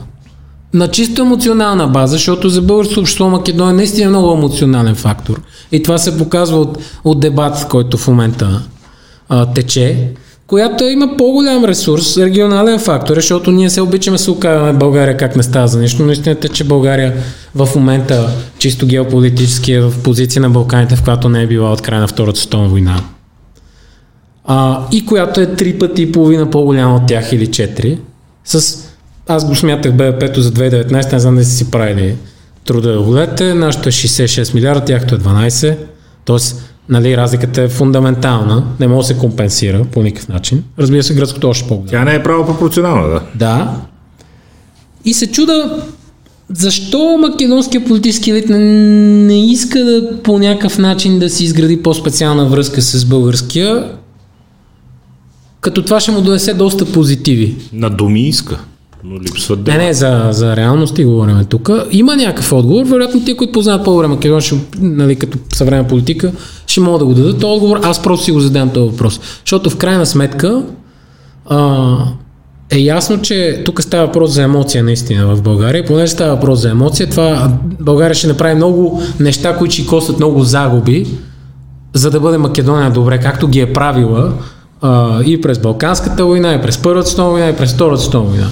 На чисто емоционална база, защото за българското общество Македония наистина е много емоционален фактор. И това се показва от дебат, който в момента тече, която има по-голям ресурс, регионален фактор, защото ние се обичаме се окаваме България как не става за нищо, но истината е, че България в момента чисто геополитически е в позиция на Балканите, в която не е била от края на Втората световна война. И която е 3.5 пъти по-голяма от тях или 4. Аз го смятах БВП-то за 2019, не знам да си правили труда да го гледате. Нашето е 66 милиарда, тяхто е 12. Тоест, нали, разликата е фундаментална, не може да се компенсира по никакъв начин. Разбира се, гръцкото още по-голямо. Тя не е право пропорционална, да. Да. И се чуда, защо македонския политически елит не иска да по някакъв начин да си изгради по-специална връзка с българския, като това ще му донесе доста позитиви. На думи иска. Не, за реалности говорим тук. Има някакъв отговор. Вероятно тия, които познават по-добре Македония, нали, като съвременна политика, ще могат да го дадат този отговор. Аз просто си го задам този въпрос. Защото в крайна сметка е ясно, че тук става въпрос за емоция наистина в България. Понеже става въпрос за емоция, това България ще направи много неща, които ще костват много загуби, за да бъде Македония добре, както ги е правила и през Балканската война, и през Първата световна война, и през Втората световна война.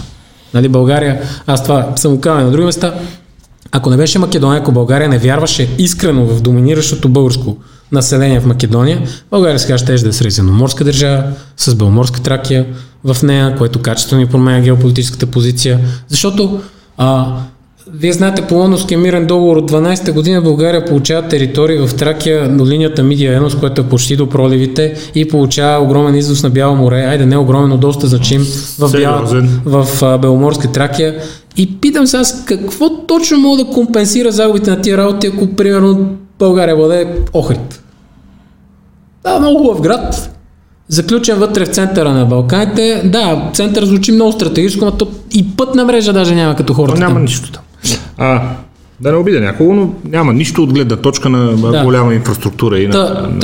Нали, България, аз това съм казвал на други места, ако не беше Македония, ако България не вярваше искрено в доминиращото българско население в Македония, България сега ще да е средиземноморска държава, с Беломорска Тракия в нея, което качествено ни променя геополитическата позиция, защото вие знаете, по Лондонския мирен договор от 12-та година България получава територии в Тракия до линията Мидия Енос, която е почти до проливите и получава огромен износ на Бяло море. Айде не огромен, но доста значим в Беломорска Тракия. И питам се аз, какво точно мога да компенсира загубите на тия работи, ако примерно България владее Охрид? Да, много хубав град. Заключен вътре в центъра на Балканите. Да, център звучи много стратегическо, но и пътна мрежа даже няма като хората. Няма нищо там. Да не обида някого, но няма нищо от гледна точка на голяма инфраструктура. И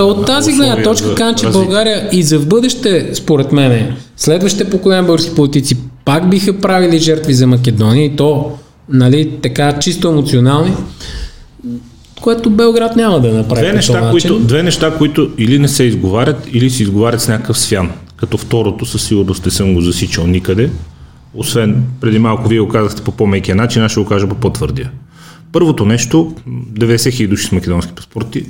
от тази гледна точка казвам, че България и за в бъдеще, според мен, следващите поколения български политици пак биха правили жертви за Македония и то, нали, така чисто емоционални, което Белград няма да направи. Две неща, които или не се изговарят, или се изговарят с някакъв свян. Като второто със сигурност не съм го засичал никъде. Освен, преди малко вие го казахте по по-мекия начин, аз ще го кажа по по-твърдия. Първото нещо, 90 хиляди души с македонски паспорти,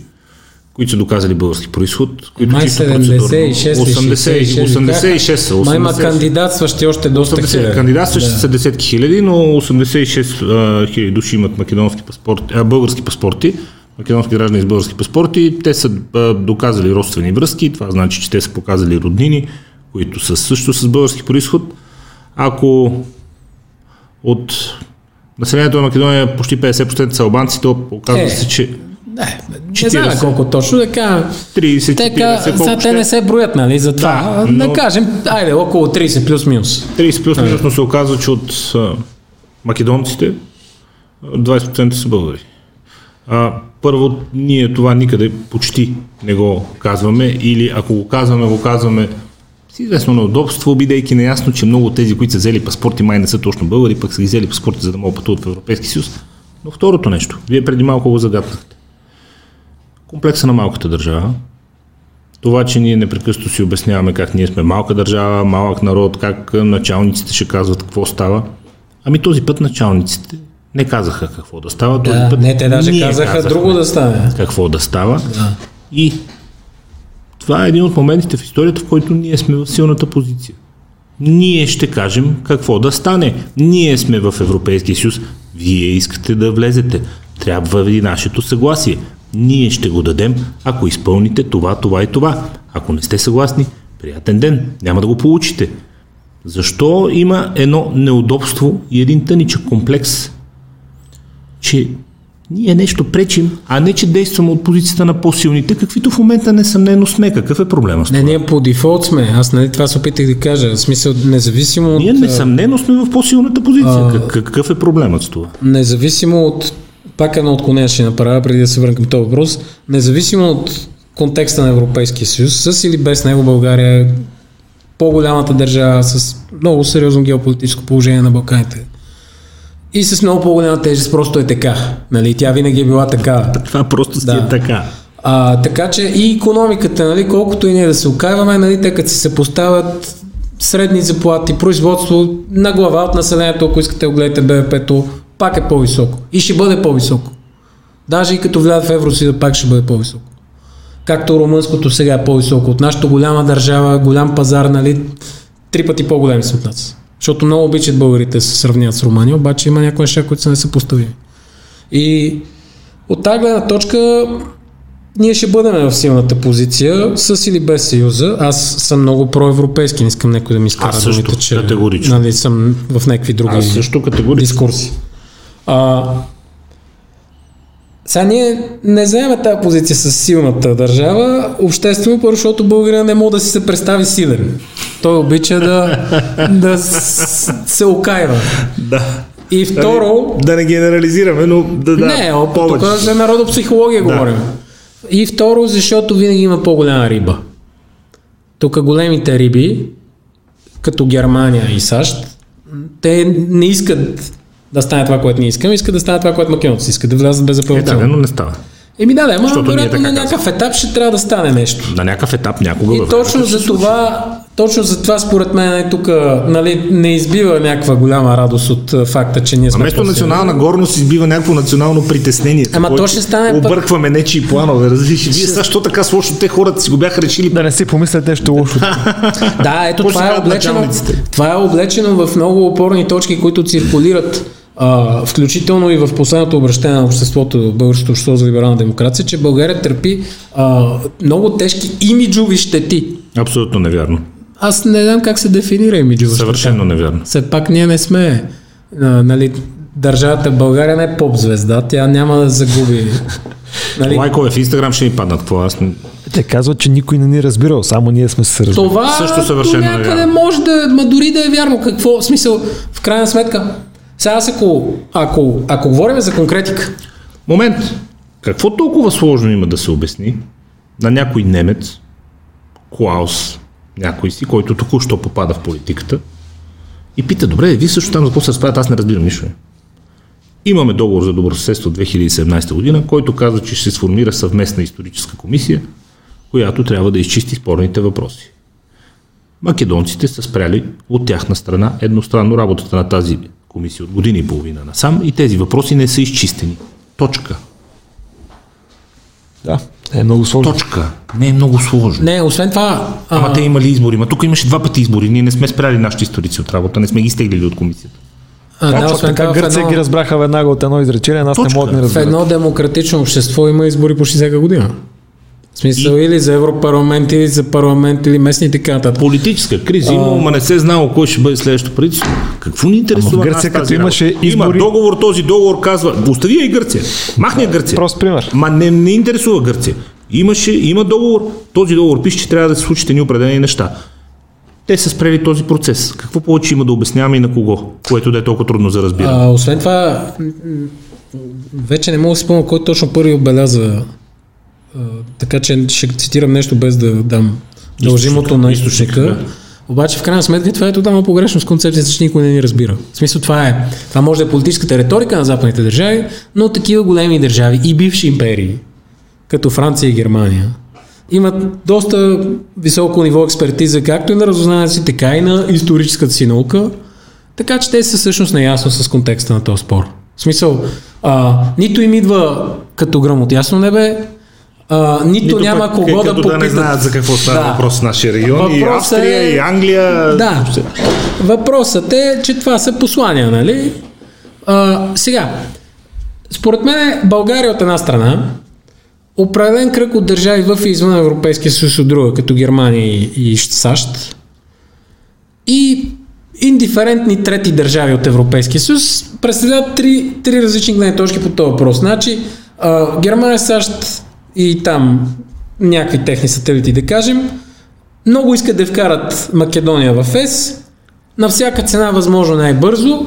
които са доказали български происход, които чисто процедурно. 86 са. Май има кандидатстващи още доста хиляди. Кандидатстващи са десетки хиляди, но 86 хиляди души имат български паспорти, македонски граждани с български паспорти. Те са доказали родствени връзки, това значи, че те са показали роднини, които са също с български происход. Ако от Населението на Македония е почти 50% са албанци, то оказва се, че... Не знам колко точно, така... 30-40, те не се броят, нали, за това. Да, но... да кажем, айде, около 30 плюс-минус. 30 плюс-минус, но се оказва, че от македонците 20% са българи. Първо, ние това никъде почти не го казваме, или ако го казваме, го казваме с известно неудобство, бидейки неясно, че много от тези, които са взели паспорти, май не са точно българи, пък са ги взели паспорти, за да могат пътуват в Европейския съюз. Но второто нещо, вие преди малко го загаднахте. Комплекса на малката държава, това, че ние непрекъснато си обясняваме как ние сме малка държава, малък народ, как началниците ще казват какво става. Ами този път началниците не казаха какво да става. Този път не, те даже казаха друго да става. Какво да става. Да. И това е един от моментите в историята, в който ние сме в силната позиция. Ние ще кажем какво да стане. Ние сме в Европейския съюз. Вие искате да влезете. Трябва ви нашето съгласие. Ние ще го дадем, ако изпълните това, това и това. Ако не сте съгласни, приятен ден. Няма да го получите. Защо има едно неудобство и един тъничък комплекс, че ние нещо пречим, а не че действаме от позицията на по-силните, каквито в момента несъмнено сме. Какъв е проблема с това? Не, ние по дефолт сме. Аз нали това се опитах да кажа. В смисъл, независимо от... Ние несъмнено сме в по-силната позиция. Какъв е проблемът с това? Независимо от... Пак едно отклонение ще направя, преди да се върна към този въпрос. Независимо от контекста на Европейския съюз, с или без него България е по-голямата държава с много сериозно геополитическо положение на Балканите. И с много по-голяма тежест, просто е така. Нали? Тя винаги е била така. Това просто си е така. Така че и икономиката, нали, колкото и ние да се окайваме, нали, те като се съпоставят средни заплати, производство на глава от населението, ако искате огледате БВП-то, пак е по-високо. И ще бъде по-високо. Даже и като влязат в Евросъюза, пак ще бъде по-високо. Както румънското сега е по-високо. От нашата голяма държава, голям пазар, нали, 3 пъти по-големи са от нас. Защото много обичат българите се сравняват с Румъния, обаче има някои неща, които са не съпоставими. И от тази гледна точка ние ще бъдем в силната позиция, с или без Съюза. Аз съм много проевропейски, не искам някой да ми изкара думите, че нали, съм в някакви други дискурси. Сега ние не заеме тази позиция с силната държава, обществено, първо, защото българина не може да си се представи силен. Той обича да се окайва. Да. И второ... Да не генерализираме, но да... Не, тук за народопсихология говорим. И второ, защото винаги има по-голяма риба. Тук големите риби, като Германия и САЩ, те не искат... да стане това, което не искам, иска да стане това, което македонците искат, да влязат без апелационно. Да, но не става. Да, ама вероятно на някакъв етап ще трябва да стане нещо. На някакъв етап някога. И точно за това, според мен, тук нали, не избива някаква голяма радост от факта, че ние сме. Вместо национална горност избива някакво национално притеснение. Ама то ще стане. Объркваме нечии планове, различни. Вие защо така лошо, те хората си го бяха речили. Да не си помислят нещо лошо. Да, ето това е облечено в много опорни точки, които циркулират. Включително и в последното обращение на обществото, Българското общество за либерална демокрация, че България търпи много тежки имиджови щети. Абсолютно невярно. Аз не знам как се дефинира имиджова щета. Съвършено невярно. Все пак ние не сме, нали, държавата България не е поп-звезда, тя няма да загуби. Нали? Лайкове в Инстаграм ще ни паднат по аз. Те казват, че никой не ни разбирал, само ние сме се разбирали. Това също съвършено някъде може да, ма дори да е вярно. Какво, в смисъл, в крайна сметка, сега ако говорим за конкретика... Момент! Какво толкова сложно има да се обясни на някой немец, Клаус, някой си, който току-що попада в политиката и пита, добре, вие също там за какво се разправят, аз не разбирам нищо. Имаме договор за добросъседство от 2017 година, който казва, че ще се сформира съвместна историческа комисия, която трябва да изчисти спорните въпроси. Македонците са спряли от тяхна страна едностранно работата на тази комисия от години и половина насам и тези въпроси не са изчистени. Точка. Да, не е много сложно. Точка. Не е много сложно. Не, освен това... Ама те имали избори. Ма тук имаше 2 пъти избори. Ние не сме спряли нашите историци от работа. Не сме ги стеглили от комисията. Така Гърция ги разбраха веднага от едно изречение. Аз не мога да не разбира. В едно демократично общество има избори почти всяка година. В смисъл и... или за европарламент, или за парламент, или местни и така нататък. Политическа криза има, но не се знало кой ще бъде следващото правителство. Какво ни интересува? В Гърция, като имаше избори... Има договор, този договор казва, остави я и Гърция, махни Гърция. Прост пример. Ма не интересува Гърция. Има договор, този договор пише, че трябва да се случат едни определени неща. Те са спрели този процес. Какво повече има да обясняваме и на кого, което да е толкова трудно за разбиране? Освен това, вече не мога да си спомня кой точно първи отбелязва. Така че ще цитирам нещо без да дам дължимото на източника. Обаче в крайна сметка това е тотално погрешно с концепцията, че никой не ни разбира. В смисъл това е. Това може да е политическата риторика на западните държави, но такива големи държави и бивши империи, като Франция и Германия, имат доста високо ниво експертиза, както и на разузнанието си, така и на историческата си наука, така че те са всъщност неясно с контекста на този спор. В смисъл, нито им идва като гръм от ясно небе, нито няма пък, кого да попитат. Да не знаят за какво става въпрос в нашия регион. Въпросът и Австрия, и Англия. Да. Въпросът е, че това са послания, нали? Сега, според мен България от една страна, определен кръг от държави в и извън Европейския съюз от друга, като Германия и САЩ, и индиферентни трети държави от Европейския съюз, представляват три различни гледни точки по този въпрос. Значи, Германия, САЩ и там някакви техни сателити, да кажем, много искат да вкарат Македония в ЕС, на всяка цена възможно най-бързо,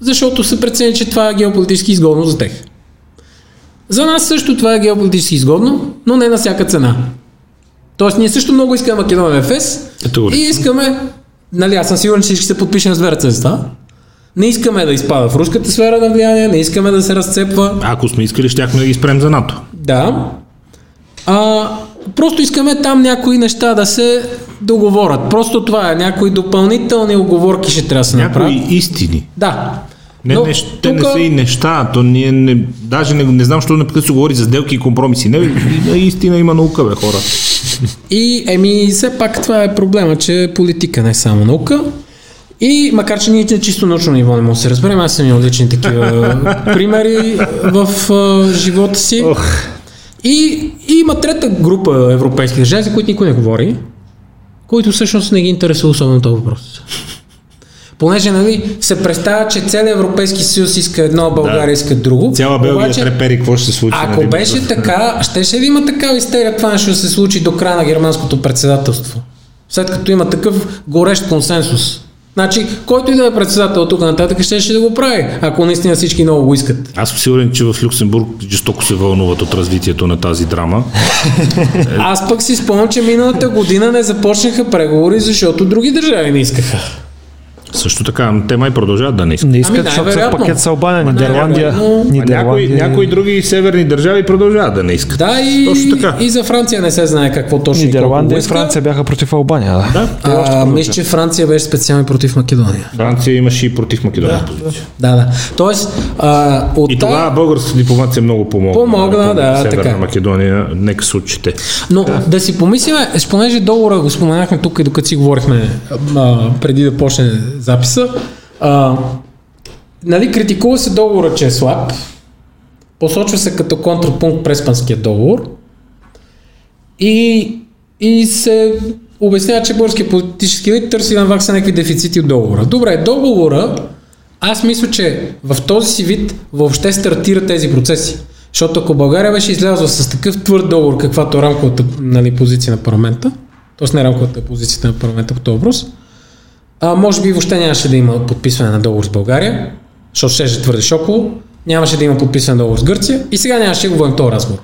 защото се прецени, че това е геополитически изгодно за тях. За нас също това е геополитически изгодно, но не на всяка цена. Тоест ние също много искаме Македония в ЕС и искаме, нали, аз съм сигурен, че всички се подпишем с вереца за това. Не искаме да изпада в руската сфера на влияние, не искаме да се разцепва. Ако сме искали, щяхме да ги спрем за НАТО. Да. Просто искаме там някои неща да се договорят. Просто това е, някои допълнителни оговорки ще трябва да се направят. Някои истини. Да. Те не са и неща, то ние даже не знам, защото напред се говори за сделки и компромиси. Истина има наука, бе, хора. И все пак това е проблема, че политика не е само наука. И макар, че ние чисто научно ниво не може да се разберем, аз съм имал лични такива примери в живота си. И има трета група европейски държави, за които никой не говори, които всъщност не ги интересува особено този въпрос. Понеже, нали, се представя, че целият Европейски съюз иска едно, България иска друго. Цяла Белгия трепери какво ще се случи. Ако беше така, щеше ли има такава истерия, това ще се случи до края на германското председателство? След като има такъв горещ консенсус. Значи, който и да е председател тук нататък, ще да го прави, ако наистина всички много го искат. Аз съм сигурен, че в Люксембург жестоко се вълнуват от развитието на тази драма. Аз пък си спомням, че миналата година не започнаха преговори, защото други държави не искаха. Също така, те май продължават да не искат. Не искат, защото са пакет с Албания, Нидерландия. Някои други северни държави продължават да не искат. Да, и за Франция не се знае какво точно. Нидерландия и Франция бяха против Албания. Да. Мисля, че Франция беше специално против Македония. Франция имаше и против Македония позиция. Да. Тоест, и тогава българската дипломация много помогна. Северна Македония, нека се отчете. Но да си помислим, понеже долара го споменахме тук и докато си говорихме преди да почне записа. Нали, критикува се договора, че е слаб. Посочва се като контрапункт преспанския договор. И се обяснява, че българския политически елит търси да навакса някакви дефицити от договора. Добре, договора, аз мисля, че в този си вид въобще стартира тези процеси. Защото ако България беше излязла с такъв твърд договор, каквато рамковата, нали, позиция на парламента, т.е. не рамковата позиция на парламента по този въпрос, може би въобще нямаше да има подписване на договор с България, защото ще твърде шоково, нямаше да има подписване на договор с Гърция и сега нямаше да говорим този разговор.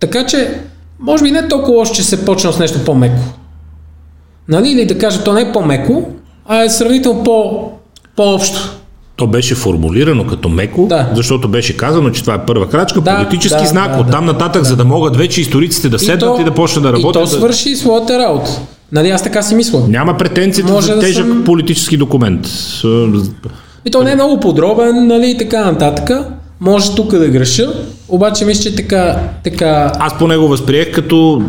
Така че, може би не толкова още, че се почна с нещо по-меко. Нали? Или да кажа, то не е по-меко, а е сравнително по-общо. То беше формулирано като меко, защото беше казано, че това е първа крачка, политически знак, оттам нататък, за да могат вече историците да седнат и да почнат да работят. И то свърши своята работа. Нали, аз така си мисля. Няма претенцията за тежък политически документ. И то не е много подробен, нали, и така нататък. Може тук да греша, обаче мисля, че така... Аз по него възприех като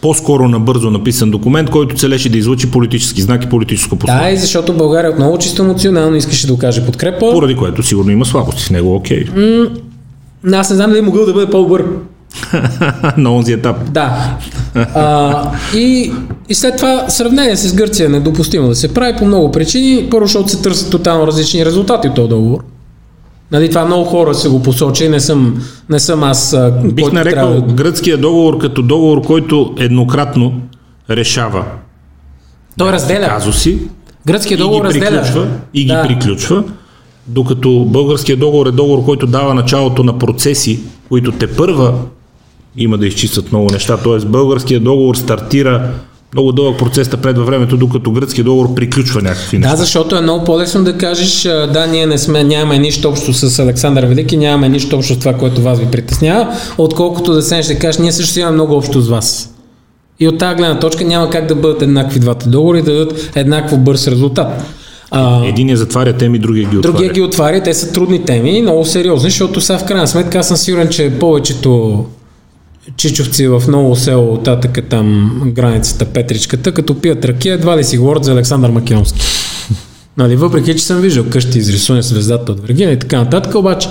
по-скоро набързо написан документ, който целеше да излъчи политически знак и политическо послание. Да, и защото България отново чисто емоционално искаше да окаже подкрепа. Поради което сигурно има слабости в него, окей. Аз не знам дали могъл да бъде по-добър. на онзи етап. Да. И след това сравнение с Гърция е недопустимо да се прави по много причини. Първо, защото се търсят тотално различни резултати от този договор. Нали, това много хора се го посочи, не съм аз... Бих нарекал гръцкия договор като договор, който еднократно решава. Той разделя. Казуси. Гръцкия договор разделя. И ги приключва. Докато българския договор е договор, който дава началото на процеси, които тепърва има да изчистят много неща. Тоест българския договор стартира много дълъг процес напред във времето, докато гръцкият договор приключва някакви неща. Да, защото е много по-лесно да кажеш, да, ние нямаме нищо общо с Александър Велики, нямаме нищо общо с това, което вас ви притеснява, отколкото да седнеш да кажеш, ние също имаме много общо с вас. И от тази гледна точка няма как да бъдат еднакви двата договори и да дадат еднакво бърз резултат. Единият затваря теми, другия ги отваря. Другия ги отваря, те са трудни теми, много сериозни, защото сега в крайна сметка аз съм сигурен, че повечето чичовци в ново село татъка там границата Петричката, като пият ракия, едва ли си говорят за Александър Македонски. Нали, въпреки, че съм виждал къщи изрисувани с звездата от Вергина и така нататък, обаче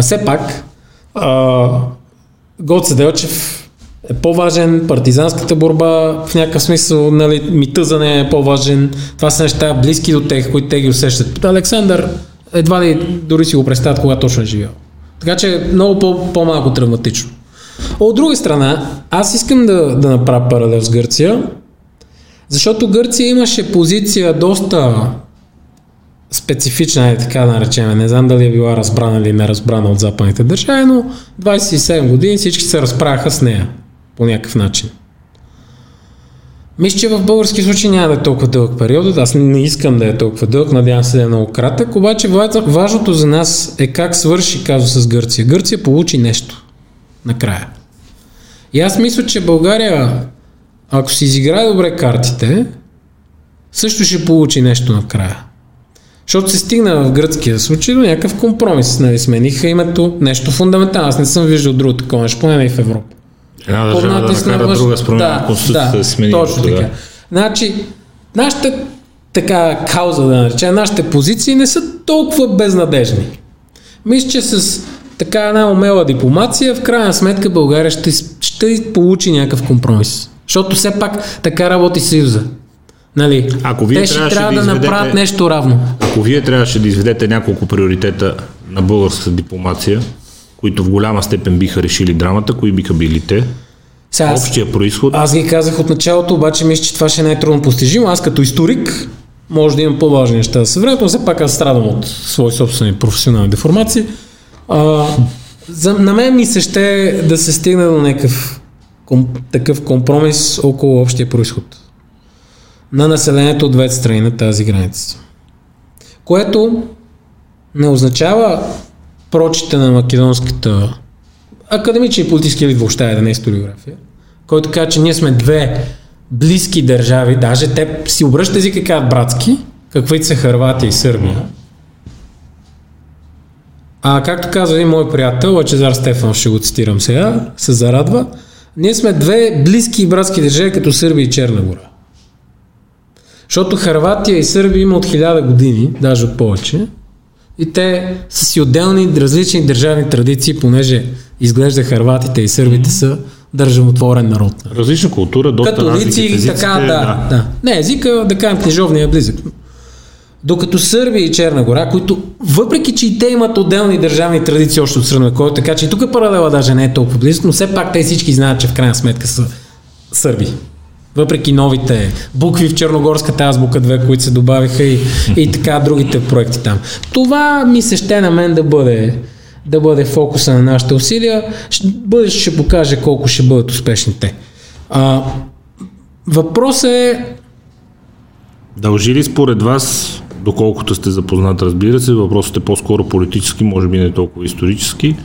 все пак Гоце Делчев е по-важен, партизанската борба в някакъв смисъл, нали, митъзане е по-важен, това са неща близки до тех, които те ги усещат. Александър едва ли дори си го представят кога точно е живял. Така че много по-малко травматично. От друга страна, аз искам да направя паралел с Гърция, защото Гърция имаше позиция доста специфична, така да наречем. Не знам дали е била разбрана или неразбрана от западните държави, но 27 години всички се разправяха с нея по някакъв начин. Мисля, че в български случай няма да е толкова дълъг период, аз не искам да е толкова дълъг, надявам се да е много кратък, обаче важното за нас е как свърши казуса с Гърция. Гърция получи нещо накрая. И аз мисля, че България, ако си изиграе добре картите, също ще получи нещо накрая. Защото се стигна в гръцкия случай до някакъв компромис. Нали, смениха името, нещо фундаментално. Аз не съм виждал друго такова нещо, поне и в Европа. Една държава да накара друга с промяна в конституцията да смени. Точно така. Значи, нашата така кауза, да наречем, нашите позиции не са толкова безнадежни. Мисля, че с така една умела дипломация, в крайна сметка България ще получи някакъв компромис. Защото все пак така работи Съюза. Нали? Ако вие те ще трябва да направят нещо равно. Ако вие трябваше да изведете няколко приоритета на българската дипломация, които в голяма степен биха решили драмата, кои биха били те? Общия произход. Аз ги казах от началото, обаче мисля, че това ще е най-трудно постижимо. Аз като историк може да имам по-важни неща да се върнат, но все пак аз страдам от свои собствени професионални деформации. На мен ми се ще да се стигне до някакъв такъв компромис около общия произход на населението от двете страни на тази граница. Което не означава прочите на македонската академична и политически елит въобще, да не е историография, който казва, че ние сме две близки държави, даже те си обръщат езика и казват братски, каквито са Хърватия и Сърбия. А както казва един мой приятел, Лъчезар Стефанов, ще го цитирам сега, се зарадва, ние сме две близки и братски държави, като Сърбия и Черна гора. Защото Хърватия и Сърбия има от 1000 години, даже от повече, и те са си отделни различни държавни традиции, понеже изглежда хърватите и сърбите са държавотворен народ. Различна култура, доста разлики в езиците. Така, да. Не, езика, да кажем, книжовния е близък. Докато Сърбия и Черна гора, които въпреки, че и те имат отделни държавни традиции още от средновековието, така че и тук паралела даже не е толкова близък, но все пак те всички знаят, че в крайна сметка са сърби. Въпреки новите букви в черногорската азбука 2, които се добавиха и така другите проекти там. Това ми се ще на мен да бъде фокуса на нашите усилия. Бъдещето ще покаже колко ще бъдат успешни те. Въпросът е... Дължи ли според вас, доколкото сте запознат, разбира се, въпросът е по-скоро политически, може би не толкова исторически,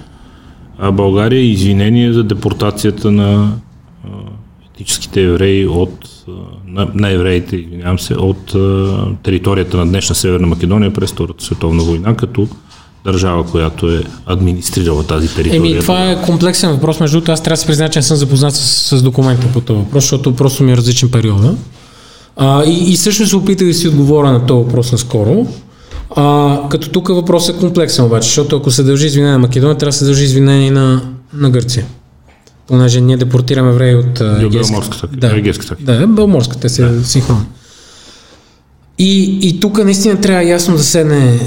а България е извинение за депортацията на... етническите евреи на евреите, извинявам се, от територията на днешна Северна Македония през Втората световна война, като държава, която е администрирала тази територия. Това е комплексен въпрос, между другото, аз трябва да се призная, че не съм запознат с документа по това въпрос, защото просто ми е различен период. И също се опитах да си отговоря на този въпрос наскоро. Като тук въпросът е комплексен обаче, защото ако се дължи извинение на Македония, трябва да се дължи извинение на Гърция. понеже ние депортираме евреи от Белморската. Да, Белморската се синхронно. И тук наистина трябва ясно да седне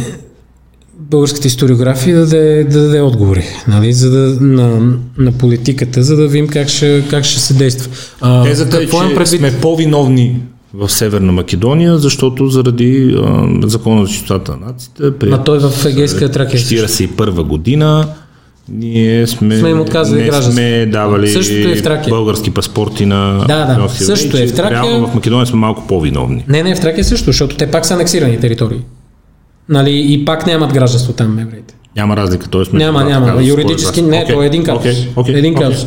българската историография да даде отговори, нали? За да, на политиката, за да видим как ще се действа. Тезата е, че сме по-виновни в Северна Македония, защото заради Закона за чистотата на нацията, той в Егейския тракт 1941 година ние сме давали български паспорти на също е в Тракия. Реално в Македония сме малко по-виновни. Не, в Тракия също, защото те пак са анексирани територии. Нали, и пак нямат гражданство там евреите. Няма разлика, т.е. Няма. Казус, юридически не, okay. Той е един казус. Един казус.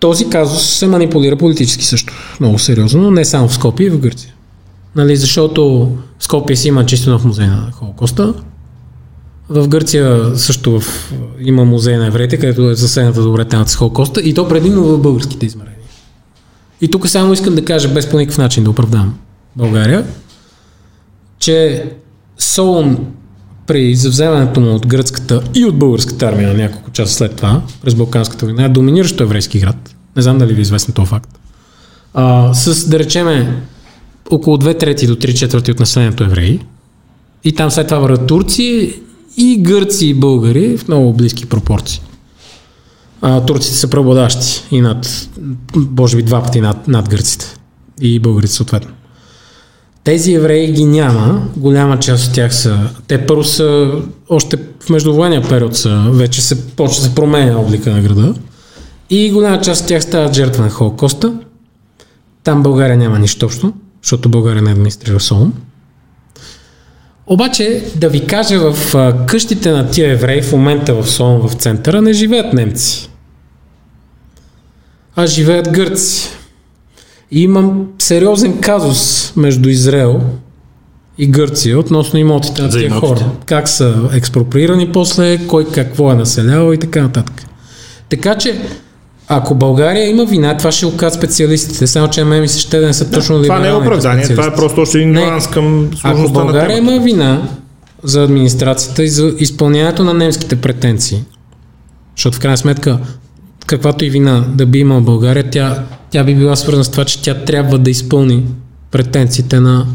Този казус се манипулира политически също. Много сериозно, но не само в Скопие, в Гърция. Нали, защото Скопие си има чисто нов музей на Холокоста. В Гърция също има музей на евреите, където е засегната добре темата с Холокоста, и то предимно в българските измерения. И тук само искам да кажа, без по никакъв начин да оправдам България, че Солун при завземането му от гръцката и от българската армия на няколко часа след това, през Балканската война, е доминиращо еврейски град. Не знам дали ви е известен този факт. С, да речеме, около 2/3 до 3/4 от населението евреи. И там след това върват турци и гърци и българи в много близки пропорции. Турците са преобладаващи и може би 2 пъти над гърците и българите съответно. Тези евреи ги няма, голяма част от тях са, те първо са, още в междувоенния период вече се почва да променя облика на града и голяма част от тях стават жертва на Холокоста. Там България няма нищо общо, защото България не администрира Солун. Обаче да ви кажа, в къщите на тия евреи в момента в Солун, в центъра, не живеят немци, а живеят гърци. И имам сериозен казус между Израел и Гърция относно имотите на тия хора. Как са експроприирани после, кой какво е населял и така нататък. Така че, ако България има вина, това ще окажат специалистите. Само че ми се ще да не са точно либералните. Това не е оправдание, това е просто още един нюанс към сложността на темата. Ако България има вина за администрацията и за изпълнението на немските претенции, защото в крайна сметка каквато и вина да би имала България, тя би била свързана с това, че тя трябва да изпълни претенциите на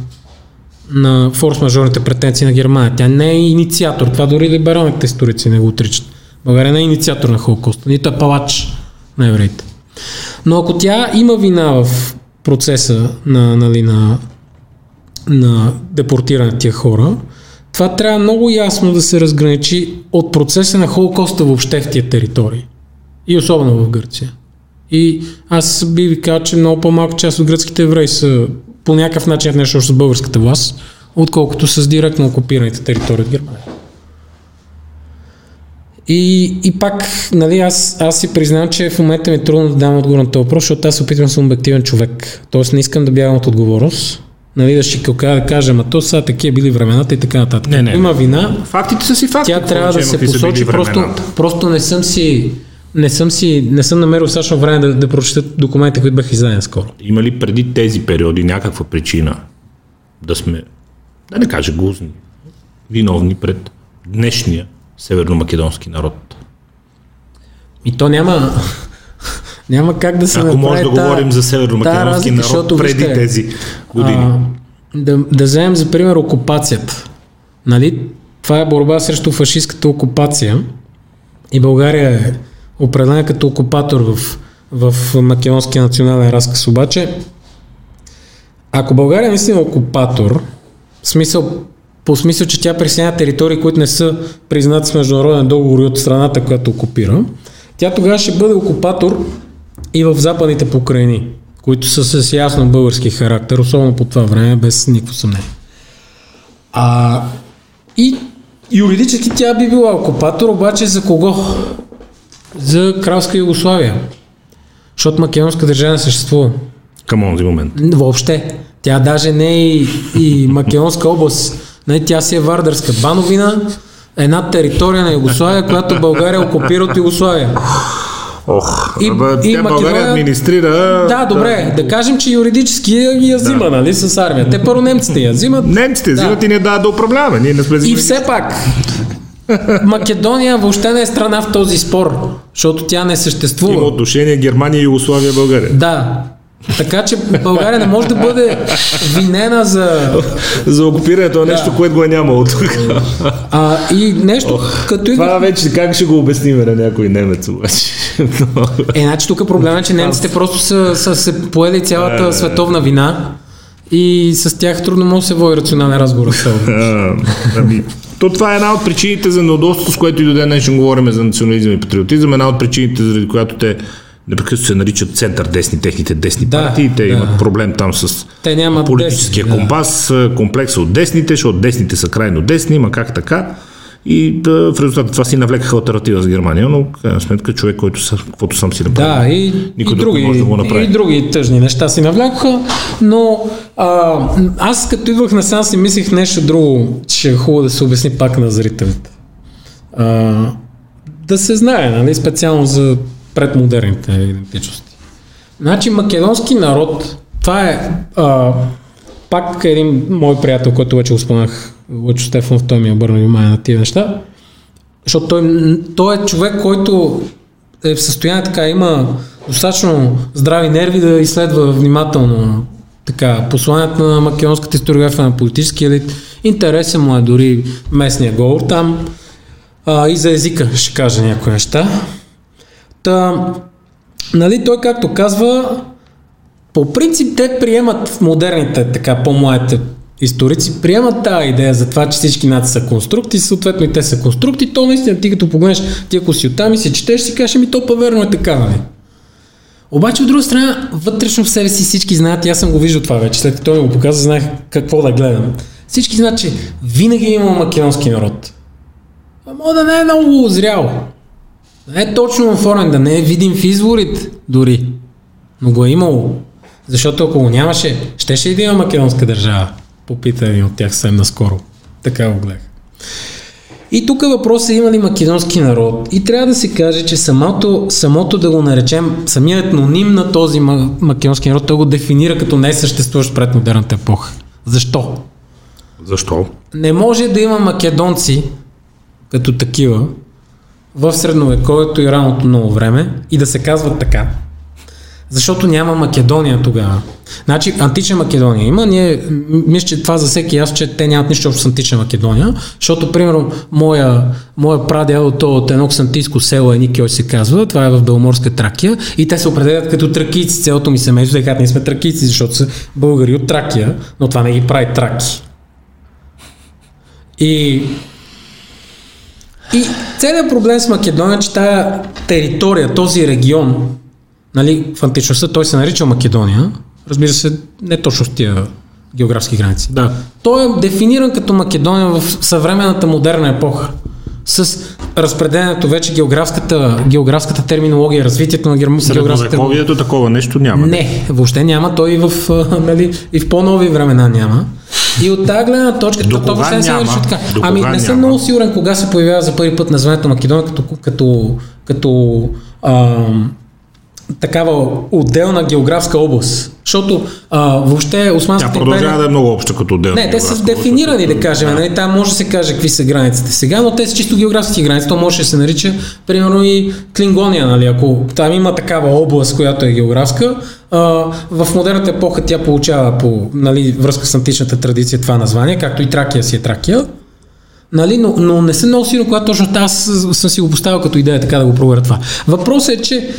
форс-мажорните претенции на Германия. Тя не е инициатор. Това дори либералните историци не го отричат. България не е инициатор на Холокоста, нито е палач на евреите. Но ако тя има вина в процеса на депортиране на тия хора, това трябва много ясно да се разграничи от процеса на Холокоста въобще в тия територии. И особено в Гърция. И аз би ви казал, че много по-малка част от гръцките евреи са по някакъв начин нещо с българската власт, отколкото с директно окупираните територии от Германия. И пак, нали, аз си признавам, че в момента ми е трудно да дам отговор на този въпрос, защото аз се опитвам да съм обективен човек. Тоест не искам да бягам от отговорност. Нали, да шикалка да кажа, ама то са такива били времената и така нататък. Не. Има вина. Фактите са си факти. Тя трябва да се посочи. Просто не съм си... Не съм намерил също време да прочета документите, които бях издаден скоро. Има ли преди тези периоди някаква причина да сме, да не кажа гузни, виновни пред днешния северномакедонски народ? И то няма как да се направи. Ако може да говорим за северномакедонски народ преди тези години. Да вземем за пример окупацията. Нали? Това е борба срещу фашистката окупация и България е определена като окупатор в македонския национален разказ. Обаче, ако България наистина е окупатор, по смисъл, че тя присъединява територии, които не са признати с международен договор и от страната, която окупира, тя тогава ще бъде окупатор и в западните покрайни, които са с ясно български характер, особено по това време, без никакво съмнение. И юридически тя би била окупатор, обаче за кого? За Кралска Югославия. Защото македонска държава не съществува. Към онзи момент. Въобще. Тя даже не е и македонска област. Не, тя си е Вардарска бановина. Една територия на Югославия, която България окупира от Югославия. Тя България администрира... Да, добре. Да кажем, че юридически я взима, нали, с армия. Те първо немците я взимат. Немците взимат и не дават да управляваме. Ние не сме и все пак... Македония въобще не е страна в този спор, защото тя не съществува. Има отношение Германия, Югославия, България. Да. Така че България не може да бъде винена за окупирането на нещо, което го е нямало тук. И нещо като... Това вече как ще го обясним на някой немец обаче? Значи тук проблема е, че немците просто са се поели цялата световна вина и с тях трудно може да се води рационален разговор. То това е една от причините за неудобството, с което и до ден днешен говорим за национализъм и патриотизъм. Една от причините, заради която те непрекъснато се наричат център-десни, техните десни партии, те имат проблем там с политическия компас, комплекса от десните, защото десните са крайно десни, ма как така. И в резултат това си навлекаха алтернатива с Германия, но в крайна сметка човек, който сам си направи. Да, и други тъжни неща си навлякоха, но аз като идвах насам си мислих нещо друго, че е хубаво да се обясни пак на зрителите. Да се знае, нали, специално за предмодерните идентичности. Значи македонски народ, това е пак един мой приятел, който вече го споменах, Лъчо Стефанов, той ми обърна внимание на тия неща, защото той е човек, който е в състояние така, има достатъчно здрави нерви да изследва внимателно така посланията на македонската историография на политически елит. Интересен му е дори местния говор там, и за езика ще кажа някои неща. Нали, той както казва, по принцип те приемат модерните, така по-младите историци, приемат тази идея за това, че всички нации са конструкти, съответно и те са конструкти, то наистина ти като погледнеш, ти ако си оттам и си четеш, си кажеш, ми то паверно е така, нали? Обаче от друга страна, вътрешно в себе си всички знаят, аз съм го виждал това вече, след като той ми го показа, знаех какво да гледам. Всички знаят, че винаги е имал македонски народ. Ама да не е много зрял. Да е точно оформен, да не е видим в изворите дори, но го е имало. Защото ако го нямаше, щеше ли да има македонска държава? Попита един от тях съвсем наскоро. Така го гледах. И тук въпросът е има ли македонски народ. И трябва да се каже, че самото да го наречем, самият етноним на този македонски народ, той го дефинира като несъществуващ пред модерната епоха. Защо? Защо? Не може да има македонци като такива в средновековието и раното ново време и да се казват така. Защото няма Македония тогава. Значи антична Македония има. Ние мисля, че това за всеки аз, че те нямат нищо общо с антична Македония. Защото, примерно, моя прадядо от едно ксантийско село Еникио се казва, това е в Беломорска Тракия, и те се определят като тракийци. Цялото ми семейство, така ние сме тракийци, защото са българи от Тракия, но това не ги прави траки. И целият проблем с Македония, че тая територия, този регион, нали, в античността той се нарича Македония, разбира се, не точно с тия географски граници. Да. Той е дефиниран като Македония в съвременната модерна епоха. С разпределението вече географската терминология, развитието на географската терминология. Такова нещо няма. Не, въобще няма. Той и в по-нови времена няма. И от тази гледна точка, това въобще не се нарича така. Ами не съм много сигурен кога се появява за първи път названието Македония като такава отделна географска област. Защото въобще Османската империя... Тя продължава да е много обща като отделна. Не, те са дефинирани, да кажем. Нали? Там може да се каже какви са границите сега, но те са чисто географски граници. То може да се нарича, примерно и Клингония. Нали? Ако там има такава област, която е географска, в модерната епоха тя получава по връзка с античната традиция това название, както и Тракия си е Тракия. Нали, но не съм много сигурен, когато точно аз съм си го поставил като идея, така да го проверя това. Въпросът е, че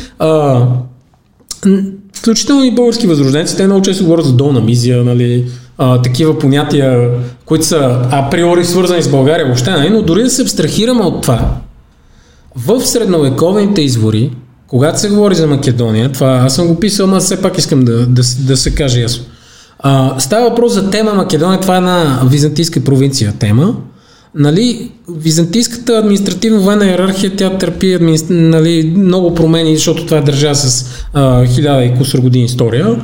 включително и български възрожденци, те много често говорят за долна мизия, нали, такива понятия, които са априори свързани с България въобще, нали, но дори да се абстрахираме от това, в средновековните извори, когато се говори за Македония, това аз съм го писал, но все пак искам да се каже ясно. Става въпрос за тема Македония, това е една византийска провинция тема. Нали, византийската административно-военна иерархия, тя търпи много промени, защото това е държава с 1000 и кусор години история,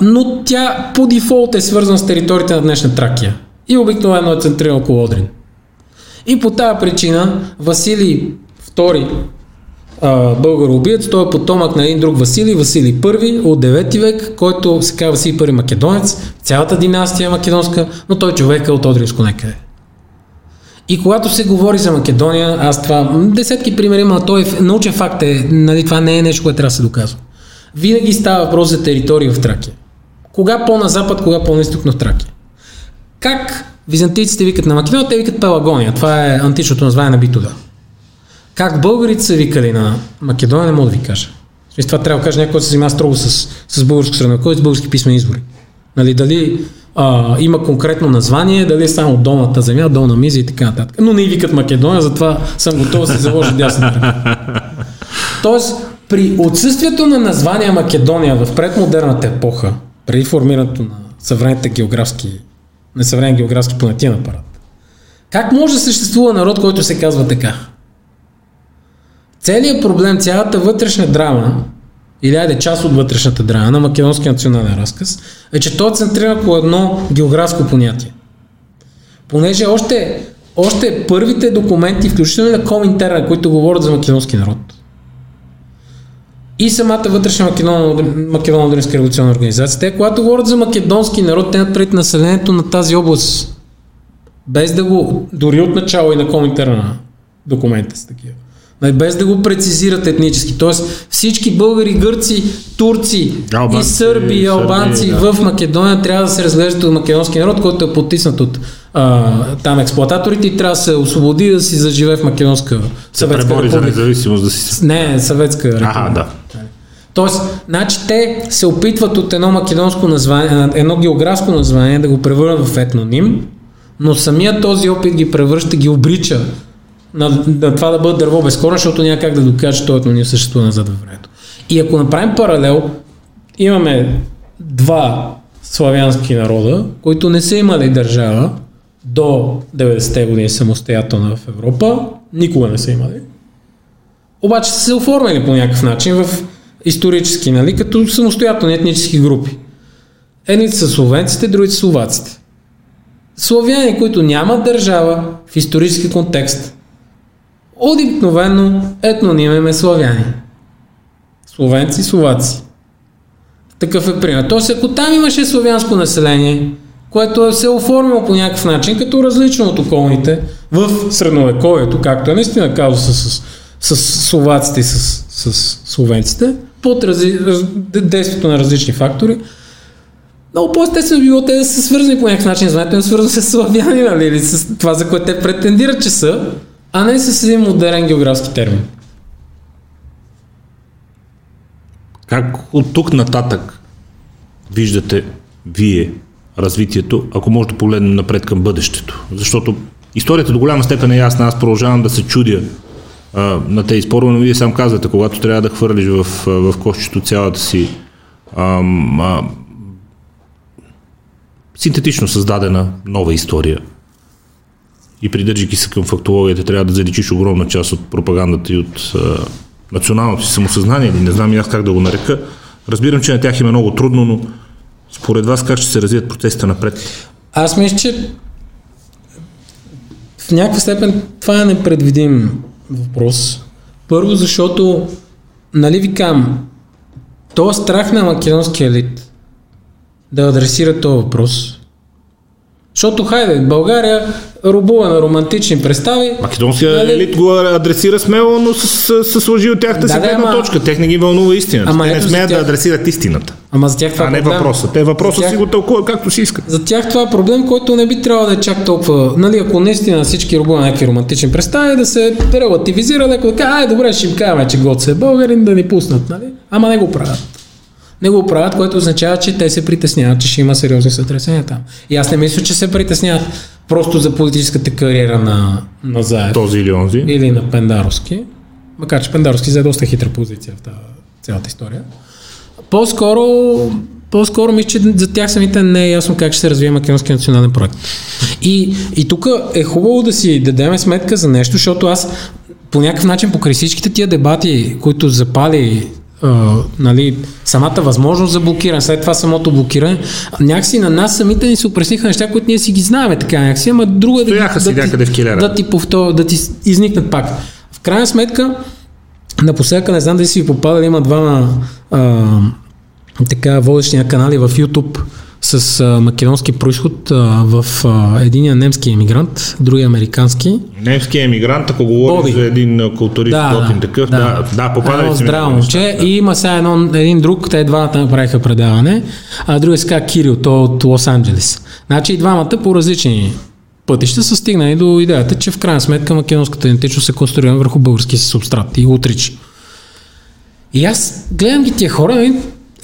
но тя по дефолт е свързана с територията на днешна Тракия и обикновено е центрирана около Одрин. И по тази причина Василий II, българоубиец, той е потомък на един друг Василий, Василий I от 9 век, който се казва Василий I Македонец, цялата династия е македонска, но той човек е от Одринско некъде. И когато се говори за Македония, аз това десетки примери, но той научен факт е, нали, това не е нещо, което трябва да се доказва. Винаги става въпрос за територии в Тракия. Кога по-на запад, кога по-на изток, на Тракия. Как византийците викат на Македония, те викат Пелагония. Това е античното название на Битода. Как българите са викали на Македония, не мога да ви кажа. Това трябва да кажа някой, който се занимава строго с българска страна, който с български писмени избори. Нали, дали има конкретно название, дали е само долната земя, долна мизия и така нататък. Но не и викат Македония, затова съм готов да се заложа дясната ръка. Тоест, при отсъствието на название Македония в предмодерната епоха, преди формирането на съвременните географски, на съвременен географски понятия на апарат, как може да съществува народ, който се казва така? Целият проблем, цялата вътрешна драма, или айде част от вътрешната драма на македонския национален разказ, е, че той центрира по едно географско понятие. Понеже още първите документи, включително на Коминтерна, които говорят за македонски народ, и самата вътрешна македонска революционна организация, те, когато говорят за македонски народ, те напред населението на тази област, без да го, дори от начало и на Коминтерна документите са такива, без да го прецизират етнически. Т.е. всички българи, гърци, турци, албанци, и сърби, и албанци в Македония трябва да се разглеждат от македонски народ, който е потиснат от там експлоататорите и трябва да се освободи да си заживе в Македонска съветска република. За независимост да си... Не, съветска република. Аха, да. Тоест, значи те се опитват от едно македонско название, едно географско название да го превърнат в етноним, но самия този опит ги превръща, ги обрича на това да бъдат дърво без корен, защото няма как да докажа, че този не съществува назад във времето. И ако направим паралел, имаме два славянски народа, които не са имали държава до 90-те години самостоятелна в Европа, никога не са имали. Обаче са се оформили по някакъв начин в исторически, нали, като самостоятелни етнически групи. Едните са словенците, другите са словаците. Славяни, които нямат държава в исторически контекст, обикновено етнонимем е славяни. Словенци, словаци. Такъв е пример. Тоест, ако там имаше славянско население, което се е оформило по някакъв начин, като различно от околните, в средновековието, както е наистина казуса с словаците и с словенците, под действието на различни фактори, много по-естествено било те да са свързани по някакъв начин, знанието им свързано с славяни, нали, или с това, за което те претендират, че са, а не с един модерен географски термин. Как от тук нататък виждате вие развитието, ако може да погледнем напред към бъдещето? Защото историята до голяма степен е ясна, аз продължавам да се чудя на тези спорове, но вие сам казвате, когато трябва да хвърлиш в кошчето цялата си синтетично създадена нова история. И придържайки се към фактологията, трябва да заличиш огромна част от пропагандата и от националното си самосъзнание, не знам и аз как да го нарека. Разбирам, че на тях им е много трудно, но според вас как ще се развият протеста напред? Аз мисля, че в някаква степен това е непредвидим въпрос. Първо, защото, нали ви кам, то страх на македонския елит да адресира този въпрос. Защото, хайде, България рубува на романтични представи. Македонския елит го адресира смело, но се сложи от тях да се гледна точка. Тех не ги вълнува истината. Ама те не смеят да адресират истината. Ама за тях това не е въпросът. Те въпросът си го тълкуват както си искат. За тях това е проблем, който не би трябвало да е чак толкова. Нали, ако наистина всички рубува на някакви романтични представи, да се релативизира, някой да каже, добре, ще им кажем, че Гоце е българин, да ни пуснат, нали? Ама не го правят. Не го правят, което означава, че те се притесняват, че ще има сериозни сътресения там. И аз не мисля, че се притесняват просто за политическата кариера на Заев. Този или онзи. Или на Пендаровски. Макар, че Пендаровски взе доста хитра позиция в цялата история. По-скоро мисля, че за тях самите не е ясно как ще се развие македонски национален проект. И тук е хубаво да си дадем сметка за нещо, защото аз по някакъв начин покрай всичките тия дебати, които запали нали, самата възможност за блокиране, след това самото блокиране, някакси на нас самите ни се опресниха неща, които ние си ги знаем така някакси, ама друго е да ти изникнат пак. В крайна сметка, напоследък, не знам дали си ви попадали, има двама водещи канали в YouTube с македонски происход в единия немски емигрант, другия американски. Немски емигрант, ако говориш за един културист, готин такъв, да попадали си. Здраво момче, и има сега един друг, те двамата направиха предаване, а другия се казва Кирил, той от Лос-Анджелес. Значи и двамата по различни пътища са стигнали до идеята, че в крайна сметка македонската идентичност се конструира върху български субстрат и отричи. И аз гледам ги тия хора и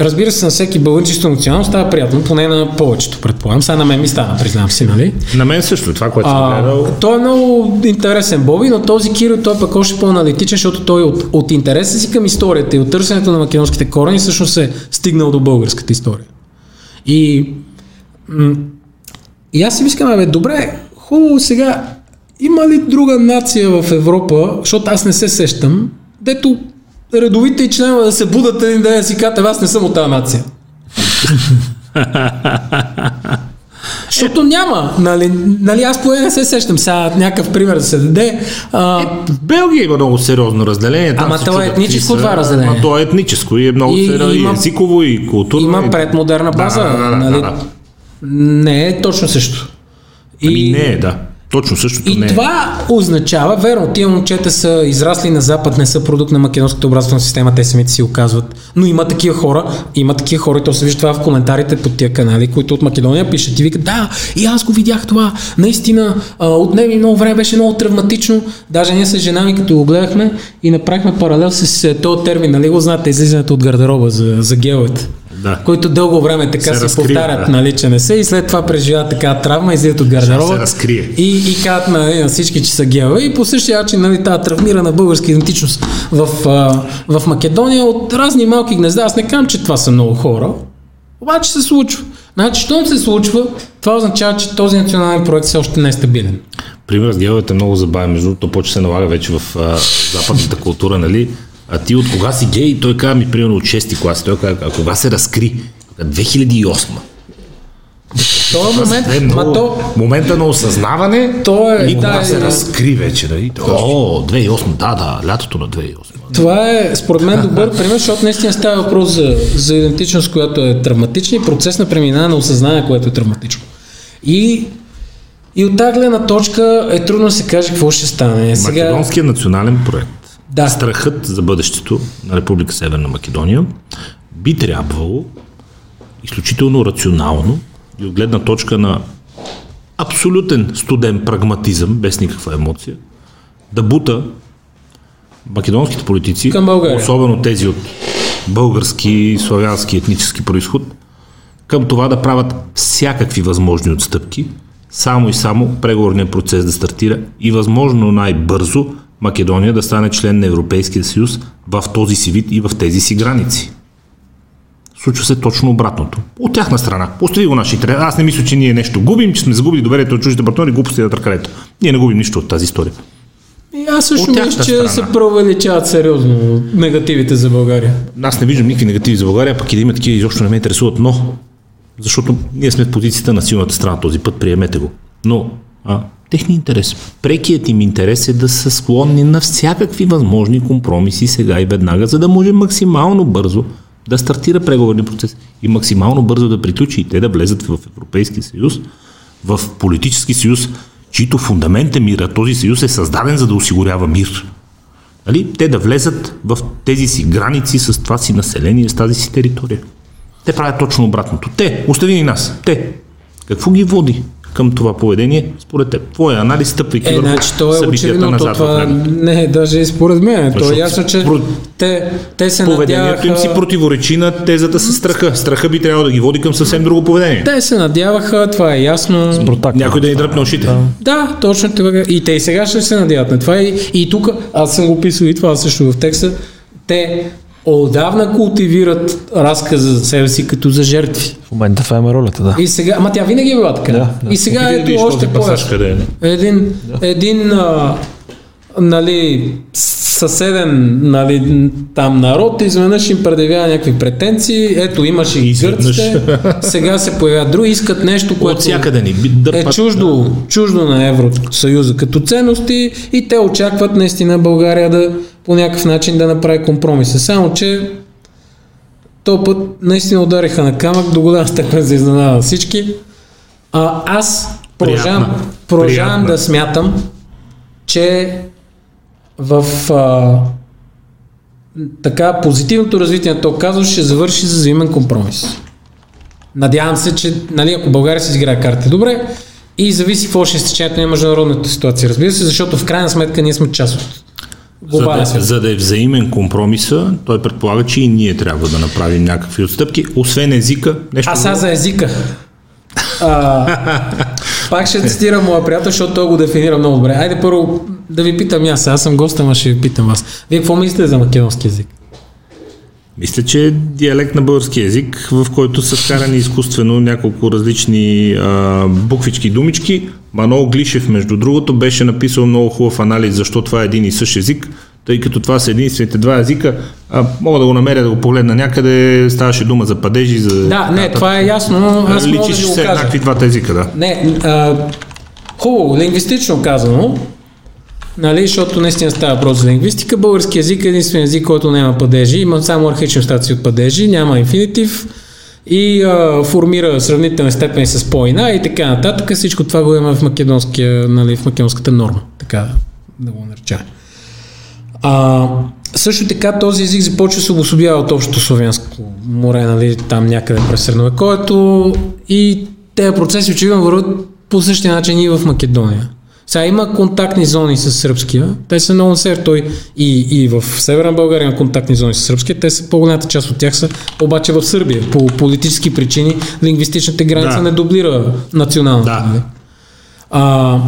разбира се, на всеки българчисто национално става приятно, поне на повечето, предполагам. Сега на мен ми стана, признавам си, нали? На мен също, това, което съм гледал. Той е много интересен Боби, но този Кирил той пък още по-аналитичен, защото той от интереса си към историята и от търсенето на македонските корени всъщност е стигнал до българската история. И аз си мисля, добре, хубаво сега, има ли друга нация в Европа, защото аз не се сещам, дето редовите и членове да се будат един ден и си кате, аз не съм от тази нация. Защото няма, нали аз поне не се сещам сега някакъв пример да се даде. В Белгия има много сериозно разделение. Ама то е етническо това разделение. То е етническо и е много сериозно и езиково и културно. Има предмодерна база. Не е точно също. Ами не е, да. Точно същото и не е. Това означава, верно, тия момчета са израсли на Запад, не са продукт на македонската образователна система, те самите си оказват. Но има такива хора, и то се вижда това в коментарите под тия канали, които от Македония пишат и викат, да, и аз го видях това, наистина, отнеми много време, беше много травматично, даже ние с жена ми като го гледахме и направихме паралел с този термин, нали го знаете, излизането от гардероба за гелът. Да. Които дълго време така се повтарят, нали, че не се и след това преживяват такава травма, излизат от гардероба и казват на всички, че са геове. И по същия начин, нали, тази травмирана българска идентичност в Македония от разни малки гнезда. Аз не казвам, че това са много хора, обаче се случва. Значи, щом се случва, това означава, че този национален проект все още не е стабилен. Пример с геовете е много забавен, между другото, почва се налага вече в западната култура, нали? А ти от кога си гей? Той каза ми примерно от 6-ти клас. Той каза, а кога се разкри? 2008. Това момент, е много, момента на осъзнаване и кога се разкри вече. Да? О, 2008, лятото на 2008. Това е според мен добър пример, защото наистина става въпрос за идентичност, която е травматична и процес на преминаване на осъзнание, което е травматично. И от тази гледна точка е трудно да се каже какво ще стане. Македонския национален проект. Да. Страхът за бъдещето на Република Северна Македония би трябвало изключително рационално и от гледна точка на абсолютен студен прагматизъм, без никаква емоция, да бута македонските политици, към България, особено тези от български, славянски, етнически происход, към това да правят всякакви възможни отстъпки, само и само преговорният процес да стартира и възможно най-бързо Македония да стане член на Европейския съюз в този си вид и в тези си граници. Случва се точно обратното. От тяхна страна. Остави го нашите. Аз не мисля, че ние нещо губим, че сме загубили доверието от чужите партньори, глупости на търкалето. Ние не губим нищо от тази история. И аз също мисля, че се преувеличават сериозно негативите за България. Аз не виждам никакви негативи за България, пък и да има такива изобщо не ме интересуват, но защото ние сме в позицията на силната страна този път, приемете го. Но техния интерес. Прекият им интерес е да са склонни на всякакви възможни компромиси сега и веднага, за да може максимално бързо да стартира преговорния процес и максимално бързо да приключи и те да влезат в Европейския съюз, в политически съюз, чийто фундамент е мира. Този съюз е създаден за да осигурява мир. Нали? Те да влезат в тези си граници с това си население, с тази си територия. Те правят точно обратното. Те, остави ни нас. Те. Какво ги води към това поведение, според теб? Твоя анализ, стъпвайки върху събитията назад в времето. Не, даже и според мен. То е ясно, че те се надяваха... Поведението им си противоречи на тезата с страха. Страха би трябвало да ги води към съвсем друго поведение. Те се надяваха, това е ясно. Някой да ни дръпне ушите. Да, точно това. И те и сега ще се надяват на това. И тук, аз съм го писал и това също в текста, те отдавна култивират разказа за себе си като за жертви. В момента това има ролята, да. И сега, ама тя винаги е била така. Да. И сега ето да още по-ясно. Един съседен, там народ, изведнъж им предявява някакви претенции, ето имаш и гърците, сега се появяват други, искат нещо, което е чуждо на Евросъюза като ценности и те очакват наистина България да по някакъв начин да направи компромиса. Само, че този път наистина удариха на камък, до голяма степен за изненада всички. Аз продължавам да смятам, че в така позитивното развитие на този казус ще завърши за взаимен компромис. Надявам се, че нали, ако България се изиграе карта добре, и зависи какво ще е стечението на международната ситуация, разбира се, защото в крайна сметка ние сме част от глобален свят. За да е взаимен компромиса, той предполага, че и ние трябва да направим някакви отстъпки, освен езика. Аз за езика. Пак ще цитирам моя приятел, защото той го дефинира много добре. Айде първо да ви питам аз съм гост, ама ще ви питам вас. Вие какво мислите за македонски език? Мисля, че е диалект на български език, в който са вкарани изкуствено няколко различни буквички, думички. Манол Глишев, между другото, беше написал много хубав анализ, защо това е един и същ език, тъй като това са единствените два езика. Мога да го намеря, да го погледна някъде, ставаше дума за падежи, за... Да, не, това е ясно, но аз мога да ви го кажа. Еднакви двата езика, да. Не, хубаво, лингвистично казано, нали, защото наистина става въпрос за лингвистика. Български език е единствен език, който няма падежи, има само архаични статии от падежи, няма инфинитив и формира сравнителни степени с по-ина и така нататък. Всичко това го има в македонския, нали, в македонската норма, така да го наречем. Също така този език започва да се обособява от общото славянско море, нали, там някъде през средновековието, и тези процеси очевидно върват по същия начин и в Македония. Сега има контактни зони с сръбския, те са много север, той и в Северна България има контактни зони с сръбския, те са по-голямата част от тях са обаче в Сърбия. По политически причини лингвистичната граница не дублира националната. Да.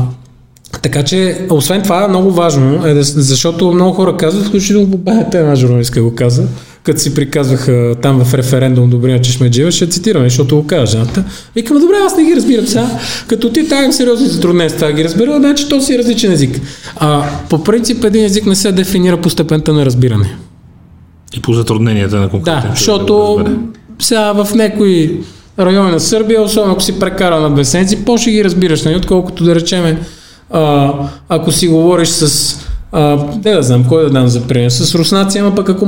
Така че, освен това, много важно е, защото много хора казват, включително бабаята, една журналистка го каза, като си приказваха там в референдум Добрина Чешмеджиева, ще цитираме, защото го кажа жената. Викам, добре, аз не ги разбирам сега. Като ти тая сериозни затруднения, това ги разбира, значи то си е различен език. По принцип един език не се дефинира по степента на разбиране. И по затрудненията на конкретен. Да, защото сега в някои райони на Сърбия, особено ако си прекарал на две седмици, по-ще ги разбираш, не, отколкото да речеме, ако си говориш с... не да знам кой да дам за пример, с руснаци, ама пък ако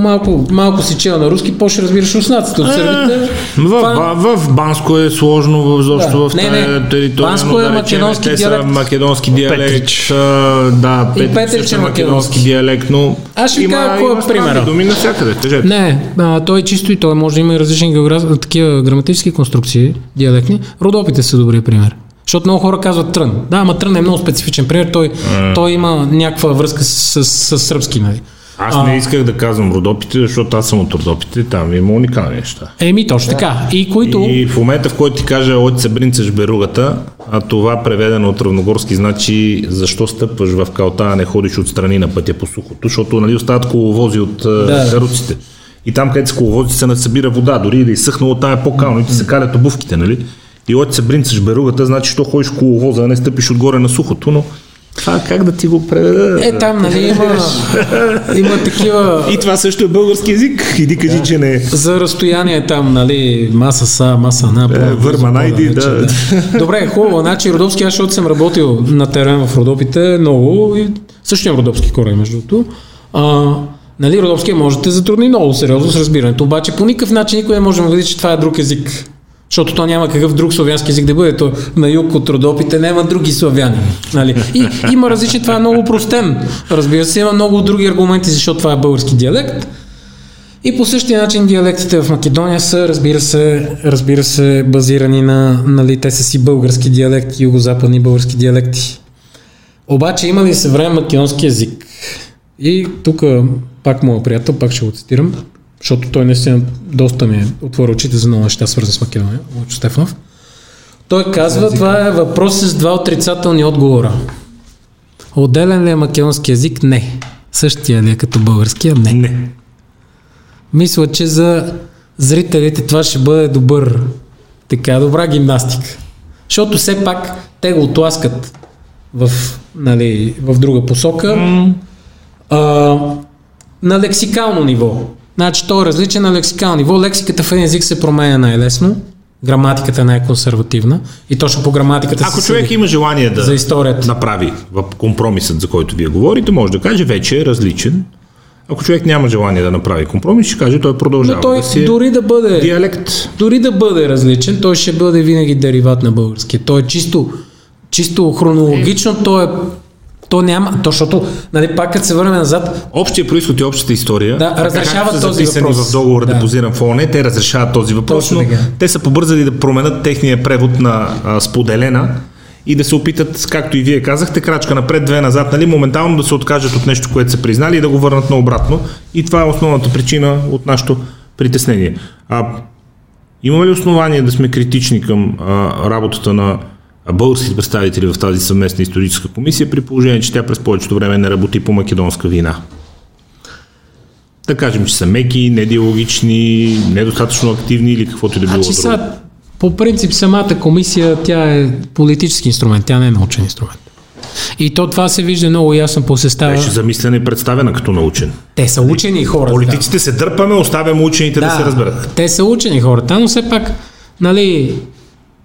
малко си чела на руски, по-ще разбираш руснаците от сърбите. В Банско е сложно, защото в тая територия, Банско е македонски диалект. Те са македонски диалект, да, Петрич е македонски диалект, но аз ще кажа кой е примерът. Не, той е чисто и той може да има и различни такива граматически конструкции, диалектни. Родопите са добрия пример. Защото много хора казват трън. Да, ама трън е много специфичен пример. Той има някаква връзка с сръбски. Нали. Аз не исках да казвам Родопите, защото аз съм от Родопите. Там има уникални неща. Точно така. И в момента, в който ти кажа от Сабринца жберугата, а това преведено от равногорски значи защо стъпваш в калта, а не ходиш отстрани на пътя по сухото, защото нали, остават коловози от каруците. И там, където с коловозите се насъбира вода, дори да изсъхнало, там е по-кално и ти се калят обувките, нали? И от Сабринца жберугата, значи, що ходиш коловоза, а не стъпиш отгоре на сухото, но как да ти го преведа? Там, нали, има такива... И това също е български език, иди кажи, че не е. За разстояние там, нали, маса са, маса на... Върма найди, да. Добре, хубаво, значи родопски, аз защото съм работил на терен в Родопите много и също имам родопски корени, между другото. Нали, родопския може да те затрудни много сериозно с разбирането, обаче по никакъв начин никой не може да види, че това е друг език. Защото то няма какъв друг славянски език да бъде. То на юг от Родопите няма други славяни. Нали? И има различни, това е много простен. Разбира се, има много други аргументи, защото това е български диалект. И по същия начин диалектите в Македония са, разбира се, базирани на, нали, те са си български диалекти, югозападни български диалекти. Обаче има ли съвремен македонски език? И тук пак моят приятел, пак ще го цитирам, защото той наистина доста ми отвори очите за много неща, свързани с Македония, Лъчо Стефанов. Той казва, това е въпрос с два отрицателни отговора. Отделен ли е македонски език? Не. Същия ли е като българския? Не. Мисля, че за зрителите това ще бъде добра гимнастика. Защото все пак те го отласкат в друга посока. На лексикално ниво. Значи, той е различен на лексикално ниво. Лексиката в един език се променя най-лесно, граматиката е най-консервативна и точно по граматиката се... Ако човек има желание да направи компромисът, за който вие говорите, може да каже, вече е различен. Ако човек няма желание да направи компромис, ще каже, той продължава. Но той, да си дори да бъде диалект. Дори да бъде различен, той ще бъде винаги дериват на българския. Той е чисто хронологично, то няма, защото, нали, пак като се върнем назад... Общия происход и общата история, да, разрешават този въпрос. В договор, да, депозиран в ООН, те разрешават този въпрос, но те са побързали да променят техния превод на споделена и да се опитат, както и вие казахте, крачка напред, две назад, нали, моментално да се откажат от нещо, което са признали и да го върнат наобратно. И това е основната причина от нашето притеснение. Имаме ли основание да сме критични към работата на българските представители в тази съвместна историческа комисия, при положение, че тя през повечето време не работи по македонска вина? Да кажем, че са меки, недиалогични, недостатъчно активни или каквото и да било друго. По принцип самата комисия, тя е политически инструмент, тя не е научен инструмент. И то това се вижда много ясно по състава. Беше замислена и представена като научен. Те са учени хората. Политиците се дърпаме, оставяме учените да се разберат. Те са учени хората, но все пак, нали,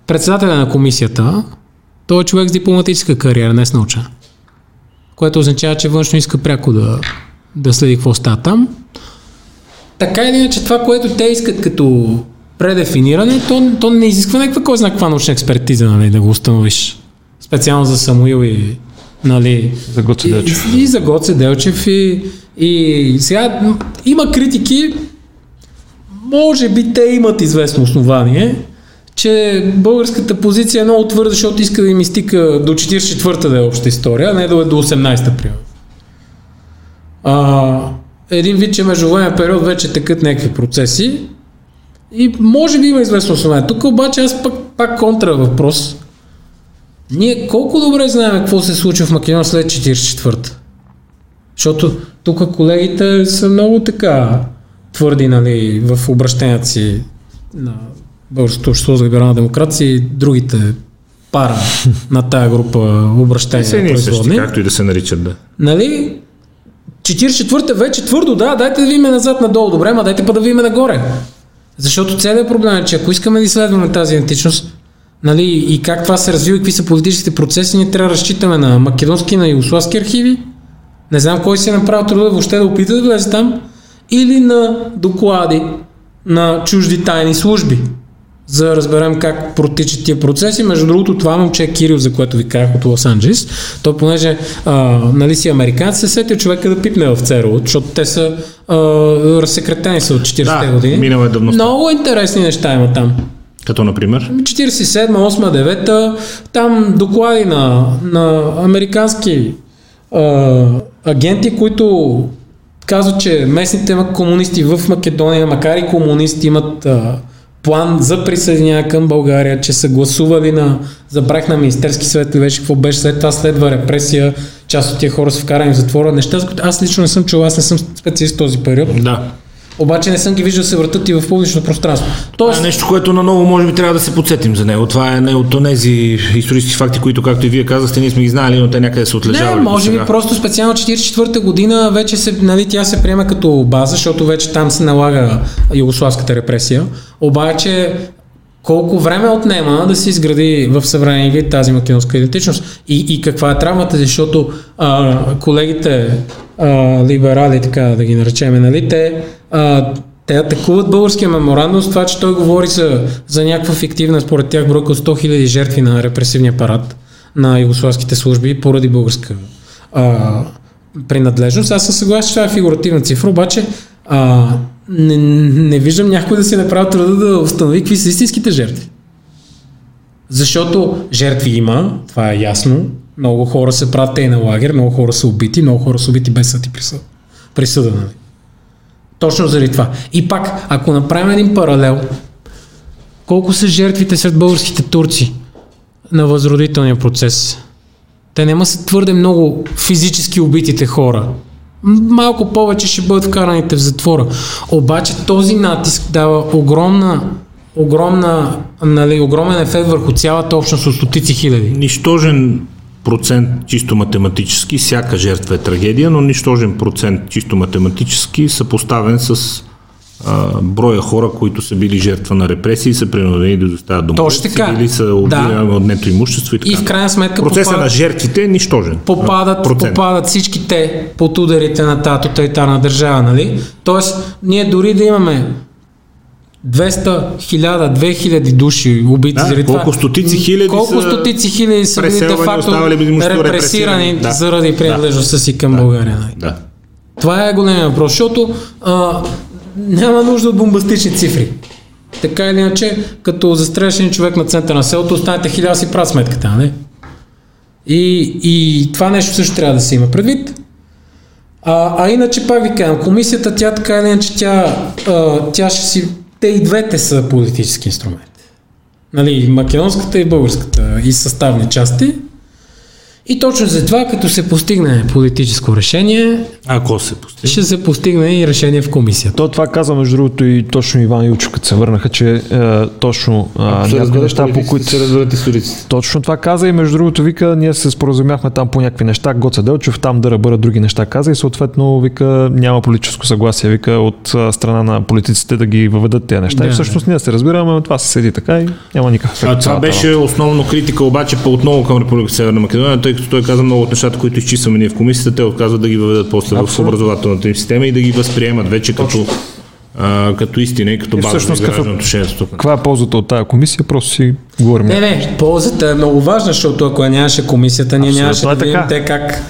председателя на комисията, той е човек с дипломатическа кариера, не с научен. Което означава, че външно иска пряко да следи какво става там. Така или иначе, това, което те искат като предефиниране, то не изисква някаква кой знае каква научна експертиза, нали, да го установиш. Специално за Самуил и, нали, за Гоце Делчев. И за Гоце Делчев. И сега има критики, може би те имат известно основание, че българската позиция е много твърда, защото иска да им изтика до 44-та да е обща история, а не да е до 18-та, примерно. Един вид, че междувоенен период вече текат някакви процеси и може би има известно основание. Тук обаче аз пак контра въпрос. Ние колко добре знаем какво се случва в Македония след 44-та? Защото тук колегите са много така твърди, нали, в обращенията си на Българското общество за либерална демокрация и другите пара на тая група обращения на производни. Както и да се наричат, да. Нали? 44-та вече твърдо, да, дайте да видим назад надолу, добре, ма дайте па да видим нагоре. Защото целият проблем е, че ако искаме да изследваме тази идентичност, нали, и как това се развива и какви са политическите процеси, ние трябва да разчитаме на македонски и на югославски архиви. Не знам кой си е направил труда въобще да опита да влезе там, или на доклади на чужди тайни служби, за да разберем как протичат тия процеси. Между другото, това момче Кирил, за което ви казах от Лос-Анджелес, той понеже нали си американец, се сетил човека да пипне в ЦРУ, защото те са разсекретени са от 40-те години. Минало е давността. Много интересни неща има там. Като, например? 47-та, 8-та, 9-та, там доклади на американски агенти, които казват, че местните комунисти в Македония, макар и комунисти, имат план за присъединя към България, че са гласували забрах на Министерски съвет, ли вече какво беше, след това следва репресия, част от тия хора са вкарани в затвора, неща, аз лично не съм чул, аз не съм специалист в този период. Да. Обаче не съм ги виждал се въртат и в публичното пространство. Тоест... Това е нещо, което наново може би трябва да се подсетим за него. Това е не от тези исторически факти, които, както и вие казахте, ние сме ги знали, но те някъде се отлежавали. Не, може би просто специално 44-та година вече се, нали, тя се приема като база, защото вече там се налага югославската репресия. Обаче колко време отнема да се изгради в съвременния вид тази македонска идентичност и каква е травмата, защото колегите либерали, така да ги наречем, нали, те атакуват българския меморандум с това, че той говори за някаква фиктивна, според тях, бройка от 100 000 жертви на репресивния апарат на югославските служби поради българска принадлежност. Аз съм съгласен, че това е фигуративна цифра, обаче не виждам някой да си направи труда да установи какви са истинските жертви. Защото жертви има, това е ясно, много хора се правят и на лагер, много хора са убити, без съд и присъда, нали? Точно заради това. И пак, ако направим един паралел, колко са жертвите сред българските турци на възродителния процес? Те няма са твърде много физически убитите хора. Малко повече ще бъдат вкараните в затвора. Обаче този натиск дава огромен ефект върху цялата общност от стотици хиляди. Нищожен процент чисто математически, всяка жертва е трагедия, но нищожен процент чисто математически съпоставен с броя хора, които са били жертва на репресии, са принудени да доставят домовете или са обвинени от нето имущество и така. И в крайна сметка процесът на жертвите е нищожен. Попадат всички те под ударите на тази тоталитарна държава, нали? Тоест, ние дори да имаме 200, 1000, 2000 души убити заради това. Колко стотици хиляди са били де факто репресирани заради принадлежността си към България. Да. Това е големия въпрос, защото няма нужда от бомбастични цифри. Така или иначе, като застреляшен човек на центъра на селото, останете 1000 си правят сметката, не? И това нещо също трябва да се има предвид. А иначе пак ви казвам, комисията тя така или иначе, тя ще си... Те и двете са политически инструмент. Нали, македонската и българската и съставни части. И точно за това, като се постигне политическо решение, ако се постигне, ще се постигне и решение в комисията. Това каза между другото и точно Иван Илчев, като се върнаха, че точно някои неща, по които се разберат историците. Точно това каза и между другото вика, ние се споразумяхме там по някакви неща, Гоце Делчев там да ръбърат други неща каза и съответно вика няма политическо съгласие, вика от страна на политиците да ги въведат тези неща. Да, и всъщност ние се разбираме, но това се седи така и няма никакъв. Това беше основно критика обаче по отново към Република Северна Македония, тъй като той каза много от нещата, които изчисваме ние в комисията, те отказват да ги въведат после в образователната им система и да ги възприемат вече като истина и като база на гражданото членство. Каква е ползата от тази комисия? Просто си говорим. Не, ползата е много важна, защото ако нямаше комисията, ние нямаше да видим те как...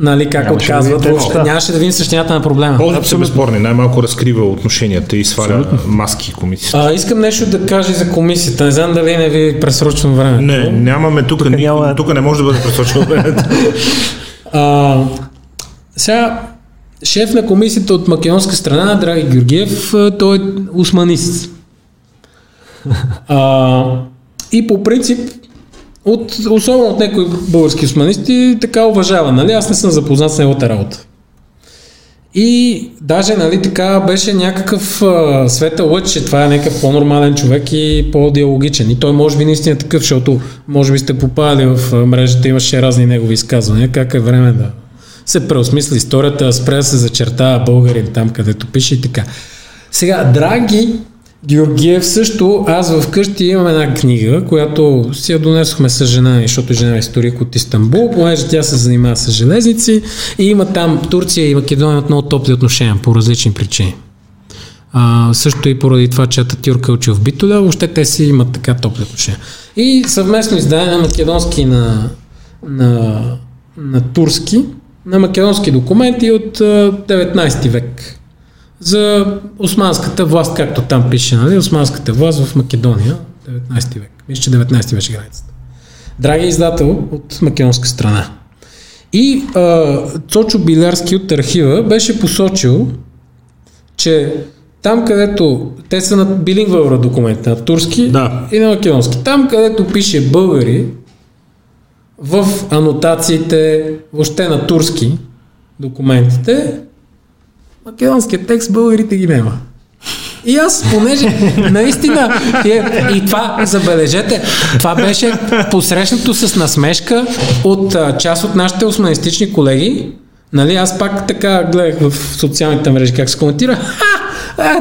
Нали, как отказват, нямаше да видим същината на проблема. Ползата са безспорни, най-малко разкрива отношенията и сваля маски комисията. Искам нещо да кажа за комисията, не знам дали не ви пресрочвам времето. Не, нямаме тук не може да бъде пресрочвано времето. Сега, шеф на комисията от македонска страна, Драги Георгиев, той е османист. И по принцип особено от някои български османисти, така уважава, нали? Аз не съм запознат с неговата работа. И даже, нали, така беше някакъв светъл лъч, че това е някакъв по-нормален човек и по-диалогичен. И той може би наистина такъв, защото може би сте попадали в мрежата, имаше разни негови изказвания, как е време да се преосмисли историята, спре да се зачертава българин там, където пише и така. Сега, Драги Георгиев също, аз вкъщи имам една книга, която си я донесохме с жена, защото жена е историк от Истанбул, понеже тя се занимава с железници и има там Турция и Македония от много топли отношения по различни причини. Също и поради това, че Ататюрк е учил в Битоля, въобще те си имат така топли отношения. И съвместно издание на македонски на турски, на македонски документи от 19 век. За османската власт, както там пише, нали? Османската власт в Македония, 19 век. Мисля, че 19 беше границата. Драги издател от македонска страна. И Цочо Билярски от архива беше посочил, че там, където те са на билингвална документа, на турски и на македонски, там, където пише българи, в анотациите, въобще на турски документите, македонският текст българите ги няма. И аз, понеже наистина и това, забележете, това беше посрещнато с насмешка от част от нашите османистични колеги. Нали, аз пак така гледах в социалните мрежи как се коментира.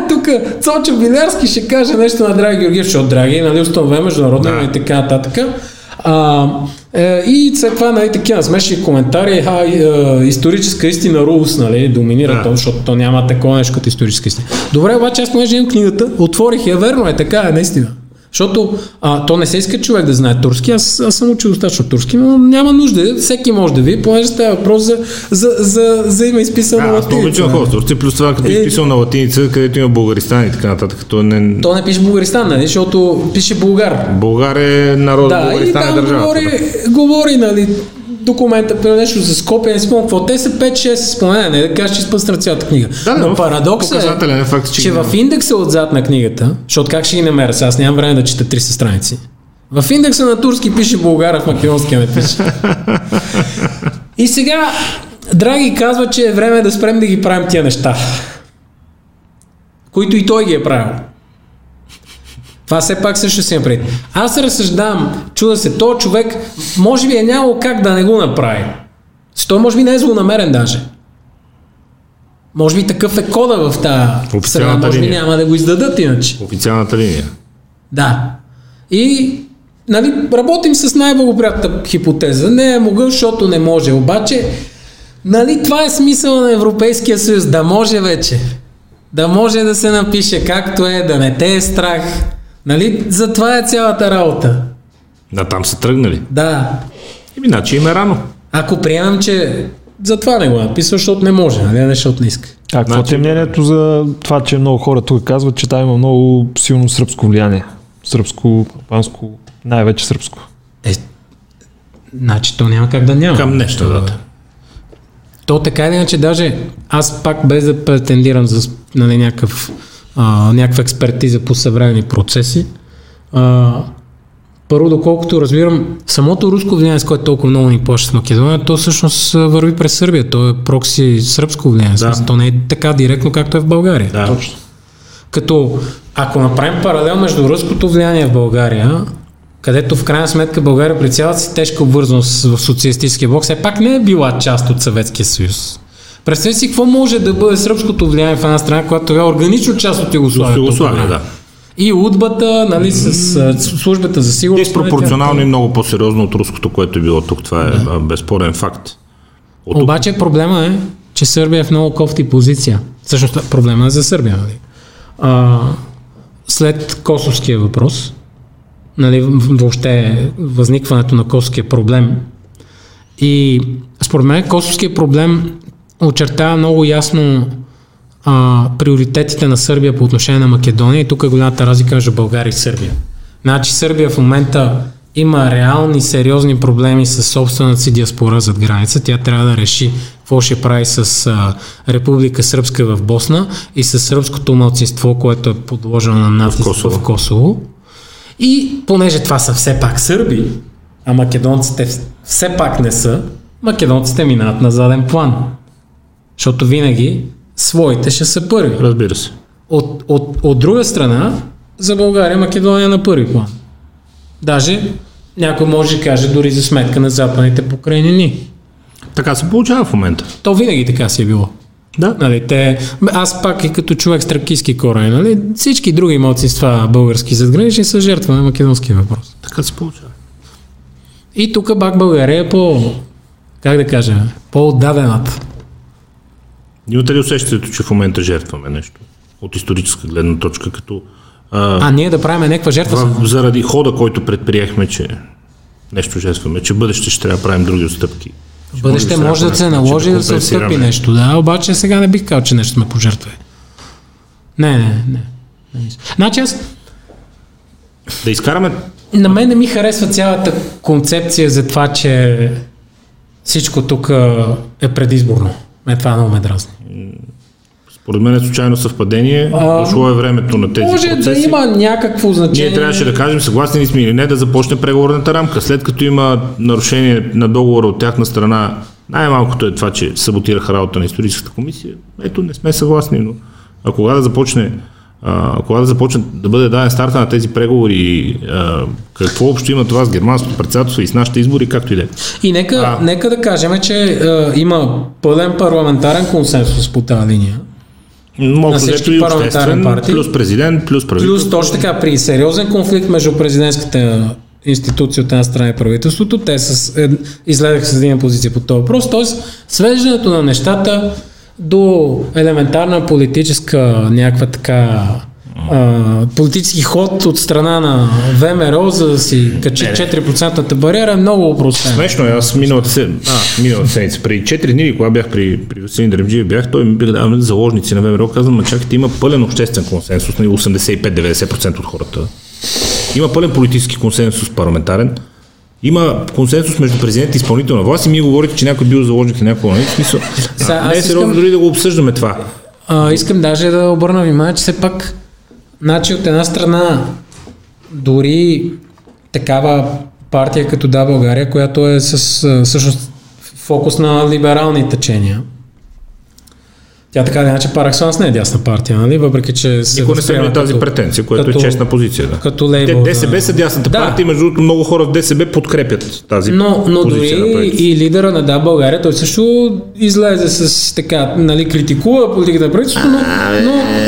Тук Цочо Билярски ще каже нещо на Драги Георгиев, защото Драги, нали, установе международно и така нататък. И след това, нали, такива смешни коментари, историческа истина Рулс, нали, доминира то, защото то няма такова нещо като историческа истина. Добре, обаче аз понеже имам книгата, отворих я, верно е, така е, наистина. Защото то не се иска човек да знае турски, аз съм учил достатъчно турски, но няма нужда, всеки може да ви, понеже става въпрос за има изписано на латиница. Аз обичам хора с турци, плюс това като изписал на латиница, където има Българистан и така нататък. То не пише Българистан, нали, защото пише българ. Българ е народ, Българистан е държава. Говори, нали, документа, при нещо за Скопия, не спомням какво. Те са 5-6 споменени, да кажа, че изпъсна цялата книга. Но парадоксът е, че в индекса отзад на книгата, защото как ще ги намеря, аз нямам време да чета 300 страници. В индекса на турски пише българа, в македонския не пише. И сега Драги казва, че е време да спрем да ги правим тия неща, които и той ги е правил. Това все пак също си напред. Аз разсъждавам, чуда се, този човек може би е нямало как да не го направи. Той може би не е злонамерен даже. Може би такъв е кода в тази страна, може би няма да го издадат иначе. Официалната линия. Да. И нали, работим с най-благоприятната хипотеза. Не е могъл, защото не може. Обаче, нали, това е смисъл на Европейския съюз. Да може вече. Да може да се напише както е, да не те е страх. Нали, за това е цялата работа. Да, там са тръгнали. Да. Иначе им е рано. Ако приемам, че затова не го написва, защото не може, а не защото не иска. А какво е мнението за това, че много хора тук казват, че там има много силно сръбско влияние? Сръбско, албанско, най-вече сръбско. Значи то няма как да няма. Към нещо, да. То така или иначе, даже аз пак без да претендирам за нали, някаква експертиза по съвременни процеси, първо, доколкото разбирам, самото руско влияние, с което толкова много ни плаща с Македония, то всъщност върви през Сърбия. То е прокси сръбско влияние. Да. То не е така директно, както е в България. Да. Точно. Като ако направим паралел между руското влияние в България, където в крайна сметка България при цялата си тежка обвързаност в социалистическия блок, все пак не е била част от Съветския съюз. Представи си какво може да бъде сръбското влияние в една страна, която е органично част от Югославия. Да. И Удбата, нали, с службата за сигурност. Диспропорционално и много по-сериозно от руското, което е било тук. Това е безспорен факт. Обаче проблема е, че Сърбия е в много кофти позиция. Всъщност проблема е за Сърбия. Нали. След косовския въпрос, нали, въобще възникването на косовския проблем. И според мен косовския проблем очертава много ясно приоритетите на Сърбия по отношение на Македония, и тук е голямата разлика между България и Сърбия. Значи Сърбия в момента има реални сериозни проблеми с собствената си диаспора зад граница. Тя трябва да реши какво ще прави с Република Сръбска в Босна и с сръбското малцинство, което е подложено на натиск в Косово. И понеже това са все пак сърби, а македонците все пак не са, македонците минават на заден план. Защото винаги своите ще са първи. Разбира се. От друга страна, за България Македония на първи план. Даже някой може да каже дори за сметка на западните покрайнини. Така се получава в момента. То винаги така си е било. Да. Нали, аз пак и като човек с тракийски корени, нали, всички други малцинства български задгранични са жертва на македонския въпрос. Така се получава. И тук пак България е по-отдадената. Имате ли усещането, че в момента жертваме нещо от историческа гледна точка, като... ние да правим някаква жертва? Заради хода, който предприехме, че нещо жертваме, че бъдеще ще трябва да правим други отстъпки. Бъдеще може да се наложи да се отстъпи нещо, да, обаче сега не бих казал, че нещо сме пожертвали. Не. Значи аз... Да изкараме... На мен не ми харесва цялата концепция за това, че всичко тук е предизборно. Това много ме дразни. Според мен е случайно съвпадение. Дошло е времето на тези процеси. Може да има някакво значение. Ние трябваше да кажем, съгласни ли сме или не, да започне преговорната рамка. След като има нарушение на договора от тяхна страна, най-малкото е това, че саботираха работа на историческата комисия. Ето, не сме съгласни, но кога да започне да бъде даден старта на тези преговори, какво общо има това с германското председателство и с нашите избори, както и да е. И нека да кажем, че има пълен парламентарен консенсус по тази линия. Малко взето и обществен, партии, плюс президент, плюс правителство. Плюс точно така, при сериозен конфликт между президентската институция от една страна и правителството, те излезаха с един позиция по този въпрос, т.е. свеждането на нещата до елементарна политическа някаква така политически ход от страна на ВМРО, за да си качи 4%-ната бариера е много опростено. Смешно, аз миналата седмица, преди 4 дни, когато бях при Василин Дремджиев, той ми бях давал заложници на ВМРО, казвам, чакайте, има пълен обществен консенсус, 85-90% от хората. Има пълен политически консенсус парламентарен. Има консенсус между президент и изпълнителна власт и ми говорите, че някой бил заложник на някакво смисъл. Не е сериозно дори да го обсъждаме това. Искам даже да обърна внимание, че все пак, значи от една страна, дори такава партия като Да, България, която е всъщност фокус на либерални течения, Тя така или иначе параксонс не е дясна партия, нали? Въпреки че се никога не са имали тази претенция, което е честна позиция. Да. Като лейбъл, ДСБ са дясната партия, между другото много хора в ДСБ подкрепят тази позиция. Но дори и лидера на Да, България, той също излезе с така, нали, критикува политиката на правителството,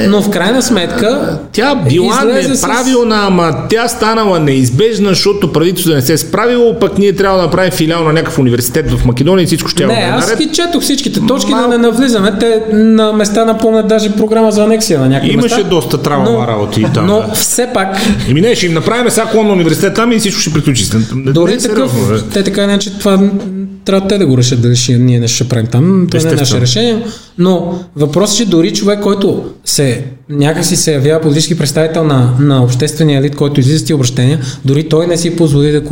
но в крайна сметка тя била неправилна, ама тя станала неизбежна, защото правителството не се е справило, пък ние трябва да направим филиал на някакъв университет в Македония и всичко ще е наред. Не, аз ги четох всичките точки, да не навлизаме. Те на места напомнят даже програма за анексия на някакви места. Имаше доста травма работи и там. Но все пак... Еми не, ще им направим сега клон на университет там и всичко ще приключи. Дори такъв, те така и не, че това трябва те да го решат, дали ние нещо ще правим там. Това не е наше решение. Но въпросът е, че дори човек, който се някакси се явява политически представител на обществения елит, който излиза с тия обращения, дори той не си позволи да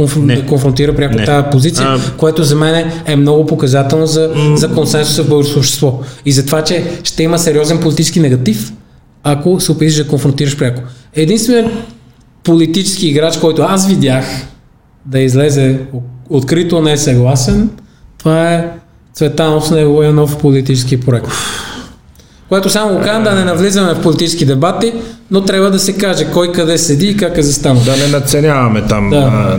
конфронтира пряко тази позиция, което за мен е много показателно за консенсуса в българското общество. И за това, че ще има сериозен политически негатив, ако се опитиш да конфронтираш пряко. Единственият политически играч, който аз видях да излезе открито не е съгласен, това е Цветанов с неговия нов политически проект. Което само казвам, да не навлизаме в политически дебати, но трябва да се каже кой къде седи и как е застанал. Да не надценяваме там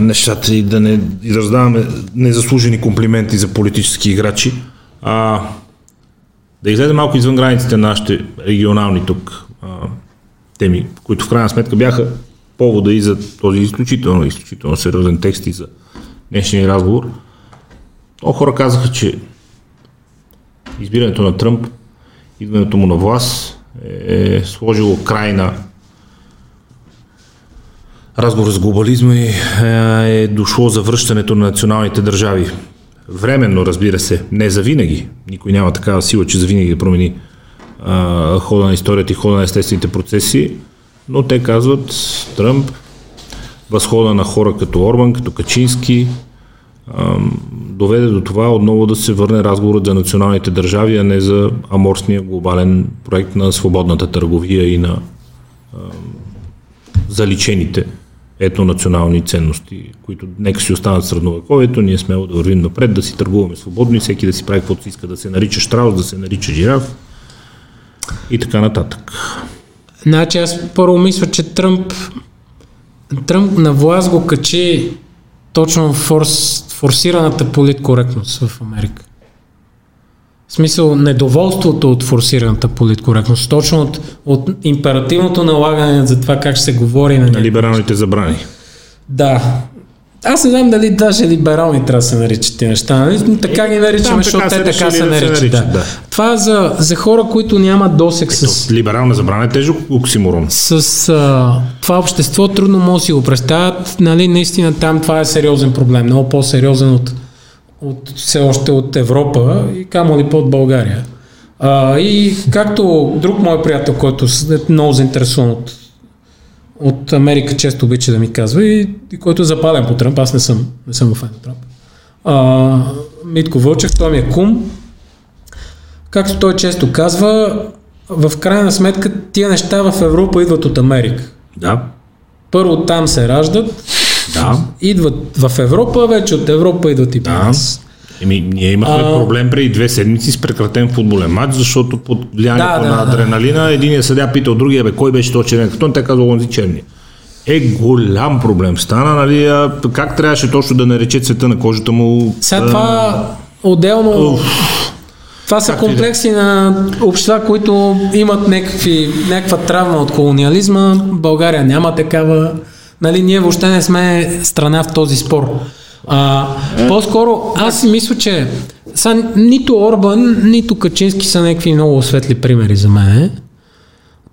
нещата и да не раздаваме незаслужени комплименти за политически играчи. Да излезем малко извън границите на нашите регионални тук теми, които в крайна сметка бяха повода и за този изключително сериозен текст и за днешния разговор. Много хора казаха, че избирането на Тръмп, идването му на власт е сложило край на разговор с глобализма и е дошло за връщането на националните държави. Временно, разбира се, не за винаги. Никой няма такава сила, че за винаги да промени хода на историята и хода на естествените процеси, но те казват Тръмп, възхода на хора като Орбан, като Качински, доведе до това отново да се върне разговорът за националните държави, а не за аморсния глобален проект на свободната търговия и на заличените етнонационални ценности, които нека си останат средновековието, ние смело да вървим напред, да си търгуваме свободно и всеки да си прави каквото си иска, да се нарича щраус, да се нарича жираф и така нататък. Значи аз първо мисля, че Тръмп на власт го качи точно форсираната политкоректност в Америка. В смисъл, недоволството от форсираната политкоректност, точно от императивното налагане за това как ще се говори на либералните забрани. Да. Аз не знам дали даже либерални трябва да се наричат тези неща, но така ги наричаме, защото те така се наричат. Да. Това за хора, които нямат досек с... Либерална забрана е тежък оксиморон. С това общество трудно може да си го представят. Нали, наистина там това е сериозен проблем. Много по-сериозен от все още от Европа и камо ли под България. И както друг мой приятел, който е много заинтересован от Америка, често обича да ми казва и който е запален по Тръмп, аз не съм фен на Тръмп. Митко Вълчев, той ми е кум. Както той често казва, в крайна сметка тия неща в Европа идват от Америка. Да. Първо там се раждат, идват в Европа, вече от Европа идват и при нас. Ние имахме проблем преди 2 седмици с прекратен футболен матч, защото под влиянието на адреналина единия съдия питал другия, кой беше този черен картон, те казва онзи черния. Голям проблем стана, нали? Как трябваше точно да нарече цвета на кожата му? Сега това отделно... Това са комплекси на общества, които имат някаква травма от колониализма. България няма такава. Нали, ние въобще не сме страна в този спор. По-скоро аз мисля, че нито Орбан, нито Качински са някакви много светли примери за мен.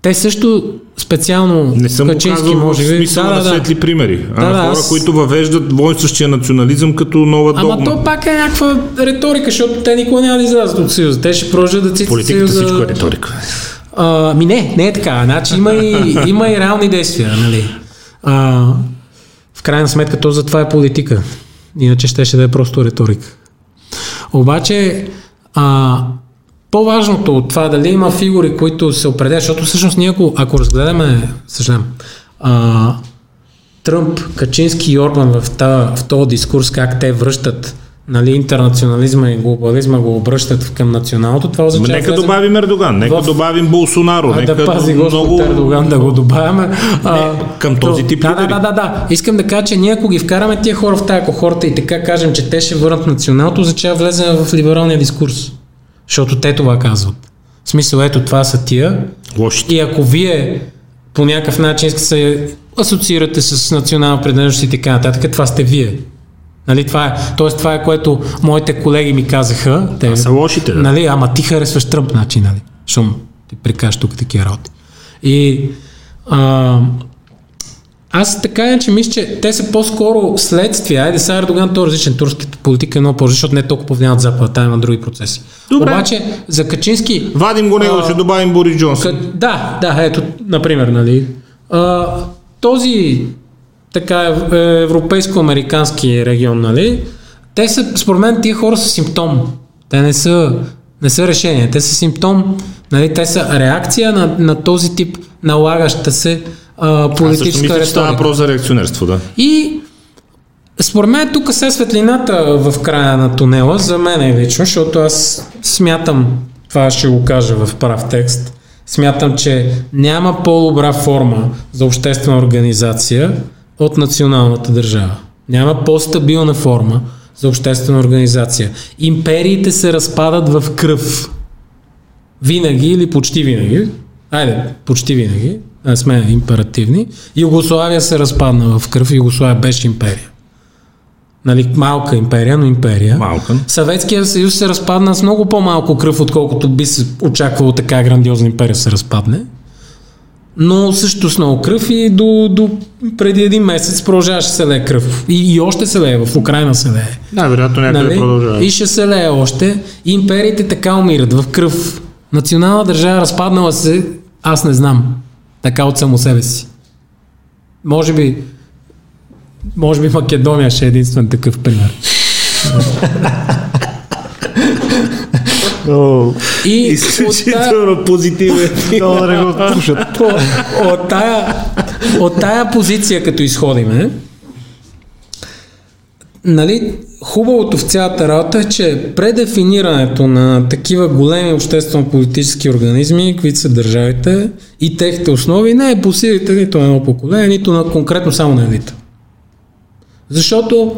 Те също специално Качински може би... Не съм смисъл на светли примери, хора, които въвеждат войнстващия национализъм като нова догма. Ама то пак е някаква риторика, защото те никога няма да излязат от Съюза. Те ще продължат да цитат Съюза. Политиката всичко е риторика. Не е така. Значи има и реални действия, нали? В крайна сметка то затова е политика. Иначе ще да е просто риторика. Обаче по-важното от това дали има фигури, които се определят, защото всъщност ние ако разгледаме Тръмп, Качински и Орбан в този дискурс, как те връщат нали, интернационализма и глобализма го обръщат към националното, това означава... Нека добавим Ердоган, нека добавим Болсонаро, нека... Да пази Господ Ердоган да го добавяме. Към този тип лидери. Да. Искам да кажа, че ние ако ги вкараме тия хора в тая кохорта и така кажем, че те ще върнат националното, означава влезем в либералния дискурс. Защото те това казват. В смисъл, ето това са тия. Лошите. И ако вие по някакъв начин се асоциирате с национална принадлежност и така нататък, това сте вие. Нали, това е, тоест това е, което моите колеги ми казаха. Те са лошите, да. Нали, ама ти харесваш Тръмп, значи, нали? Шум, ти прикажеш тук такива работи. И аз така не, че мисля, че те са по-скоро следствие. Айде сега Ердоган, то е различен, турската политика е много по-различна, защото не е толкова повлияна от Запада, там има други процеси. Добре. Обаче за Качински... Вадим го него, ще добавим Борис Джонсън. Да, ето, например, нали. Този... така европейско-американски регион, нали? Те са, според мен, тия хора са симптом. Те не са решение, те са симптом, нали? Те са реакция на този тип налагаща се политическа реторика. Става въпрос за реакционерство, да. И според мен тук се светлината в края на тунела, за мен е лично, защото аз смятам, това ще го кажа в прав текст, смятам, че няма по-добра форма за обществена организация от националната държава. Няма по-стабилна форма за обществена организация. Империите се разпадат в кръв. Винаги или почти винаги. Почти винаги. Сме императивни. Югославия се разпадна в кръв. Югославия беше империя. Нали, малка империя, но империя. Малка. Съветския съюз се разпадна с много по-малко кръв, отколкото би се очаквало така грандиозна империя се разпадне. Но също с много кръв и до преди един месец продължаваше се лее кръв. И още се лее, в Украйна се лее. Да, вероятно някъде, нали? Продължава. И ще се лее още. И империите така умират в кръв. Национална държава разпаднала се, аз не знам. Така от само себе си. Може би Македония ще е единствен такъв пример. И изключително позитивен. От тая позиция, като изходиме, нали, хубавото в цялата работа е, че предефинирането на такива големи обществено-политически организми, които са държавите и техните основи, не е по силите нито на едно поколение, нито на конкретно само на елита. Защото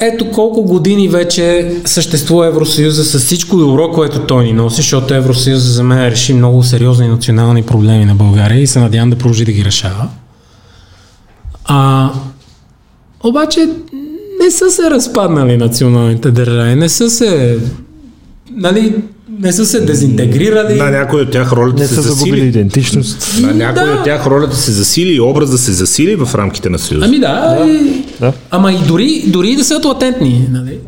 ето колко години вече съществува Евросъюза с всичко добро, което той ни носи, защото Евросъюза за мен реши много сериозни национални проблеми на България и се надявам да продължи да ги решава. Обаче не са се разпаднали националните държави, не са се дезинтегрирали. На някои от тях ролята се засили идентичност. На някои от тях ролята се засили и образът да се засили в рамките на Съюза. Да. Ама и дори да са латентни, нали?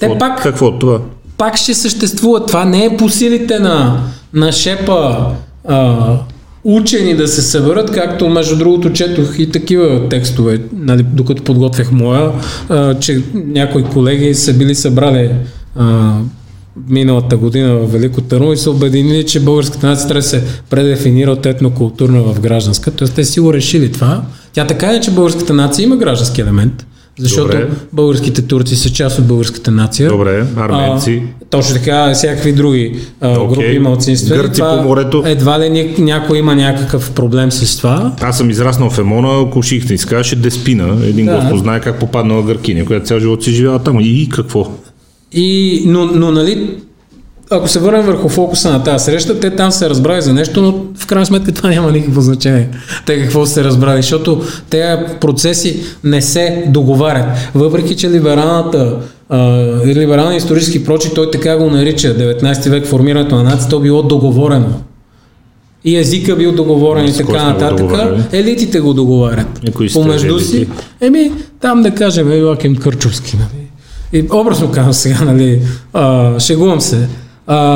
Те пак. Какво от това? Пак ще съществува. Това не е по силите на шепа учени да се съберат, както между другото четох и такива текстове, нали, докато подготвях моя, че някои колеги са били събрали миналата година в Велико Търново и са обединили, че българската нация трябва да се предефинира от етнокултурна в гражданска. Тоест те си го решили това. Тя така е, че българската нация има граждански елемент, защото българските турци са част от българската нация. Добре, арменци. Точно така, всякакви други групи малцинства. Гърци по морето. Едва ли някой има някакъв проблем с това. Аз съм израснал в Емона, Кошихте, изказваше Деспина. Един Господ знае как попаднала гъркиня, която цял живот си живяла там. И какво? Но нали, ако се върнем върху фокуса на тази среща, те там се разбрали за нещо, но в крайна сметка това няма никакво значение. Те какво се разбрали, защото тези процеси не се договарят. Въпреки че либералния исторически прочит, той така го нарича, 19 век формирането на нацията, то било договорено. И езика бил договорен и така нататък. Елитите го договарят. Помежду си. Там да кажем Йоаким Кърчовски, нали? И образно казвам сега, нали, шегувам се.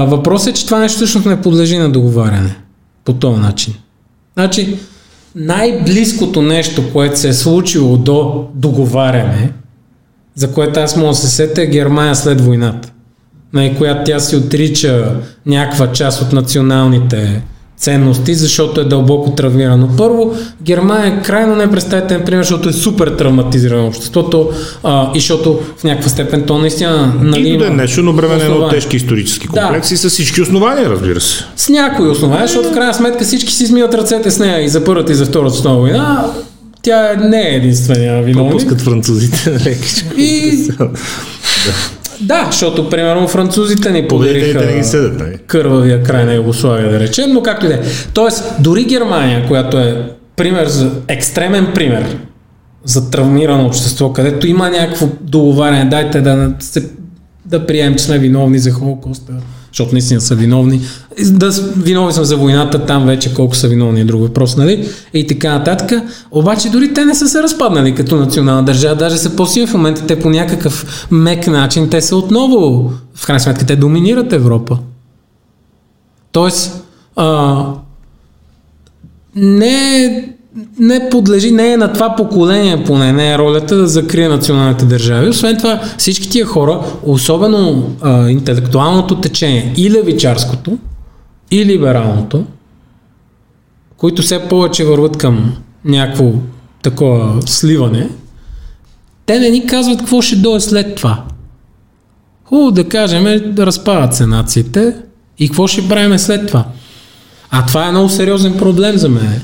Въпросът е, че това нещо всъщност не подлежи на договаряне по този начин. Значи, най-близкото нещо, което се е случило до договаряне, за което аз мога да се сетя, е Германия след войната, на която тя си отрича някаква част от националните ценности, защото е дълбоко травмирано. Първо, Германия е крайно непредставителен пример, защото е супер травматизирано обществото и защото в някаква степен то наистина... Тито да е нещо, но бременено от тежки исторически комплекси с всички основания, разбира се. С някои основания, защото в крайна сметка всички си измиват ръцете с нея и за първата и за втората основна война. Тя не е единствения виновник. Пропускат французите на лекичко. Да, защото, примерно, французите ни подариха кървавия край на Югославия, да речем, но както и да е. Тоест, дори Германия, която е пример за екстремен пример за травмирано общество, където има някакво договаряне, дайте да приемем, че сме виновни за Холокоста, защото наистина са виновни. Виновни съм за войната, там вече колко са виновни е друг въпрос, нали? И така нататък. Обаче дори те не са се разпаднали като национална държава, даже са по-силни в момента, те по някакъв мек начин, те са отново, в крайна сметка, те доминират Европа. Тоест, не подлежи, не е на това поколение поне, не е ролята да закрие националните държави. Освен това, всички тия хора, особено интелектуалното течение и левичарското, и либералното, които все повече върват към някакво такова сливане, те не ни казват какво ще дойде след това. Хубаво да кажем, да разпадат се нациите и какво ще правим след това. А това е много сериозен проблем за мен.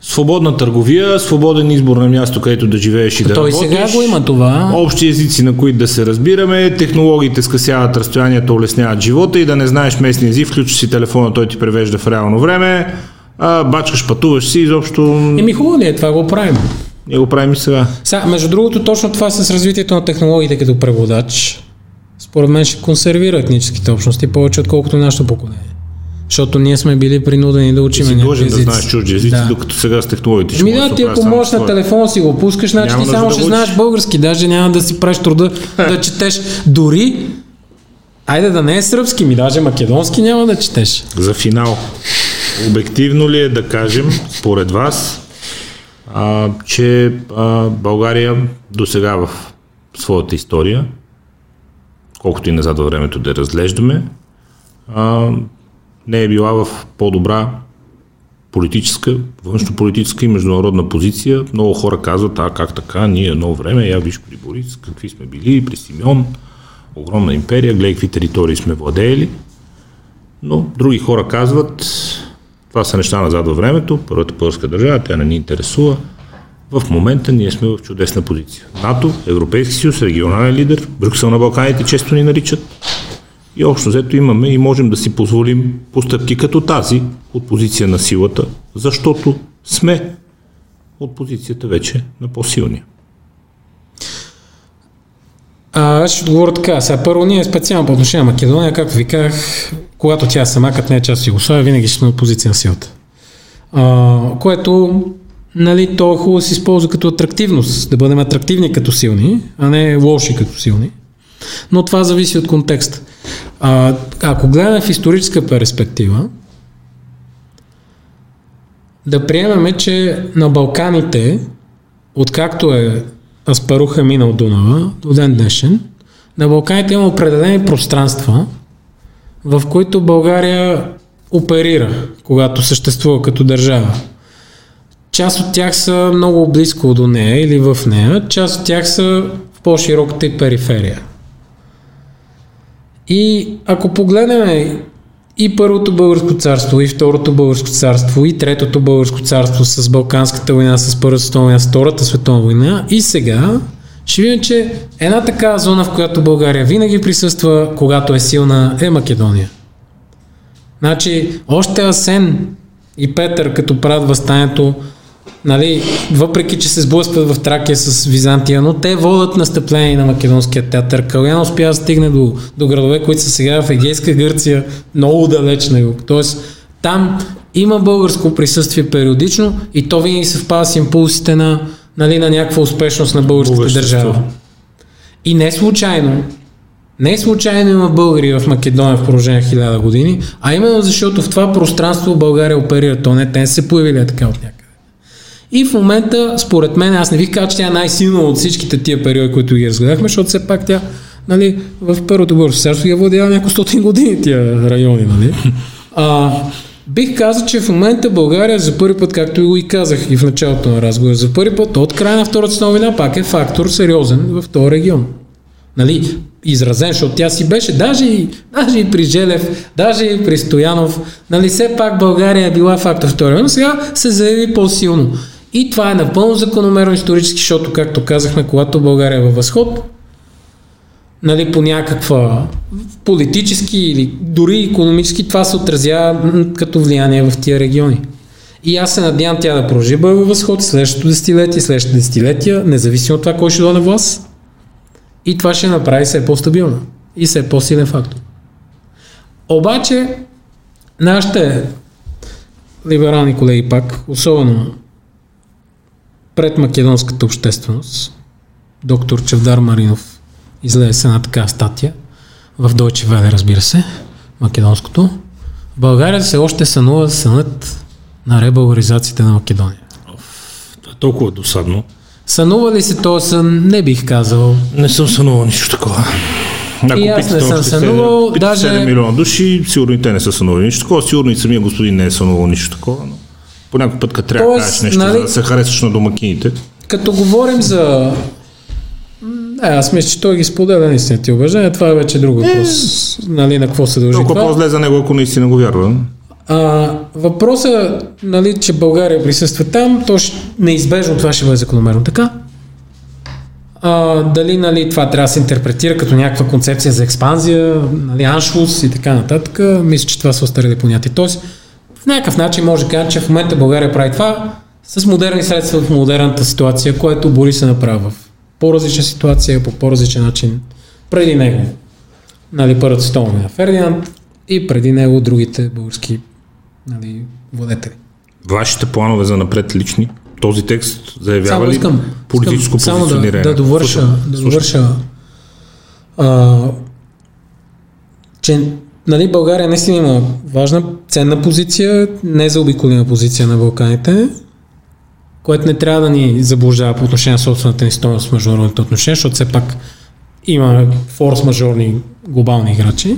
Свободна търговия, свободен избор на място, където да живееш и да работиш. Той сега го има това. Общи езици, на които да се разбираме, технологиите скъсяват разстоянието, улесняват живота и да не знаеш местния език, включиш си телефона, той ти превежда в реално време, бачкаш, пътуваш си, изобщо... Хубаво ли е, това го правим. Ние го правим и сега. Между другото, точно това с развитието на технологиите като преводач, според мен ще консервира етническите общности повече, отколкото нашето поколение. Защото ние сме били принудени да учим някакви езици. Ти си дължен да знаеш чужди езици, докато сега с технологиите ще може да се прави. Ти ако можеш на телефона си го пускаш, значи ти само ще знаеш български, даже няма да си правиш труда да четеш. Дори, айде да не е сръбски, даже македонски няма да четеш. За финал, обективно ли е да кажем, според вас, че България до сега в своята история, колкото и назад във времето да разглеждаме, не е била в по-добра политическа, външнополитическа и международна позиция. Много хора казват, как така, ние едно време, я виж при Борис, какви сме били, при Симеон, огромна империя, гледай какви територии сме владеели. Но други хора казват, това са неща назад във времето, първата българска държава, тя не ни интересува. В момента ние сме в чудесна позиция. НАТО, Европейски съюз, регионален лидер, Брюксел на Балканите често ни наричат. И общо взето имаме и можем да си позволим постъпки като тази от позиция на силата, защото сме от позицията вече на по-силния. Аз ще отговоря така. Сега първо, ние специално по отношение на Македония, както ви казах, когато тя сама, като не е част от Югославия, винаги ще сме от позиция на силата. Което, нали, то хубаво се използва като атрактивност, да бъдем атрактивни като силни, а не лоши като силни. Но това зависи от контекста. Ако гледаме в историческа перспектива, да приемеме, че на Балканите, откакто е Аспаруха минал Дунава до ден днешен, на Балканите има определени пространства, в които България оперира, когато съществува като държава. Част от тях са много близко до нея или в нея, част от тях са в по-широката и периферия. И ако погледнем и Първото българско царство, и Второто българско царство, и Третото българско царство с Балканската война, с Първата световна война, с Втората световна война, и сега ще видим, че една такава зона, в която България винаги присъства, когато е силна, е Македония. Значи, още Асен и Петър, като правят въстанието, нали, въпреки че се сблъскват в Тракия с Византия, но те водят настъпление на македонския театър. Калян успя да стигне до градове, които са сега в Егейска Гърция, много далеч на юг. Тоест, там има българско присъствие периодично и то винаги съвпада с импулсите на, нали, на някаква успешност на българската държава. И не случайно има българи в Македония в продължение 1000 години, а именно защото в това пространство България оперира. То не, те не се появили така от някъде. И в момента, според мен, аз не бих казал, че тя е най-силна от всичките тия периоди, които ги разгледахме, защото все пак тя, нали, в Първото българско царство ги е владяла няколко стотин години тия райони, нали? Бих казал, че в момента България за първи път, както го и казах и в началото на разговора, за първи път от края на Втората световна война пак е фактор сериозен в този регион. Нали? Изразен, защото тя си беше, даже и при Желев, даже и при Стоянов, нали, все пак България е била фактор в този, но сега се заяви по-силно. И това е напълно закономерно исторически, защото, както казахме, когато България е във възход, нали, по някаква политически или дори икономически, това се отразява като влияние в тия региони. И аз се надявам тя да продължи във възход следващото десетилетие, следващите десетилетия, независимо от това кой ще дойде власт. И това ще направи все по-стабилна и все по-силен фактор. Обаче, нашите либерални колеги пак, особено пред македонската общественост, доктор Чавдар Маринов излезе с една така статия, в Deutsche Welle, разбира се, македонското. България все още сънува сънът на ребългаризацията на Македония. Е толкова досадно. Сънува ли се този сън? Не бих казал. Не съм сънувал нищо такова. Ако и аз не съм сънувал. Даже 7 милиона души, сигурно и те не са сънували нищо такова. Сигурно и самия господин не е сънувал нищо такова. Но по някакъв път, като трябва да кажеш нещо, нали, за да се харесваш на домакините. Като говорим за... аз мисля, че той ги споделя наистина ти уважение. Това е вече друг въпрос. Нали, на какво се дължи това? Толкова по-зле за него, ако наистина го вярва. Въпросът, нали, че България присъства там, то неизбежно това ще бъде закономерно така. Дали, нали, това трябва да се интерпретира като някаква концепция за експанзия, нали, аншлус и така нататък. Мисля, че това са остарели понятия. Тоест, в някакъв начин може да кажа, че в момента България прави това с модерни средства в модерната ситуация, което Борис се направи в по-различна ситуация, по по-различен начин преди него. Нали, Първата световна, Фердинанд, и преди него другите български, нали, владетели. Вашите планове за напред лични, този текст заявява ли политическо позициониране? Да довърша, че, нали, България наистина има важна, ценна позиция, не заобиколена позиция на Балканите, което не трябва да ни заблуждава по отношение на собствената ни стойност в международните отношения, защото все пак има форс-мажорни глобални играчи.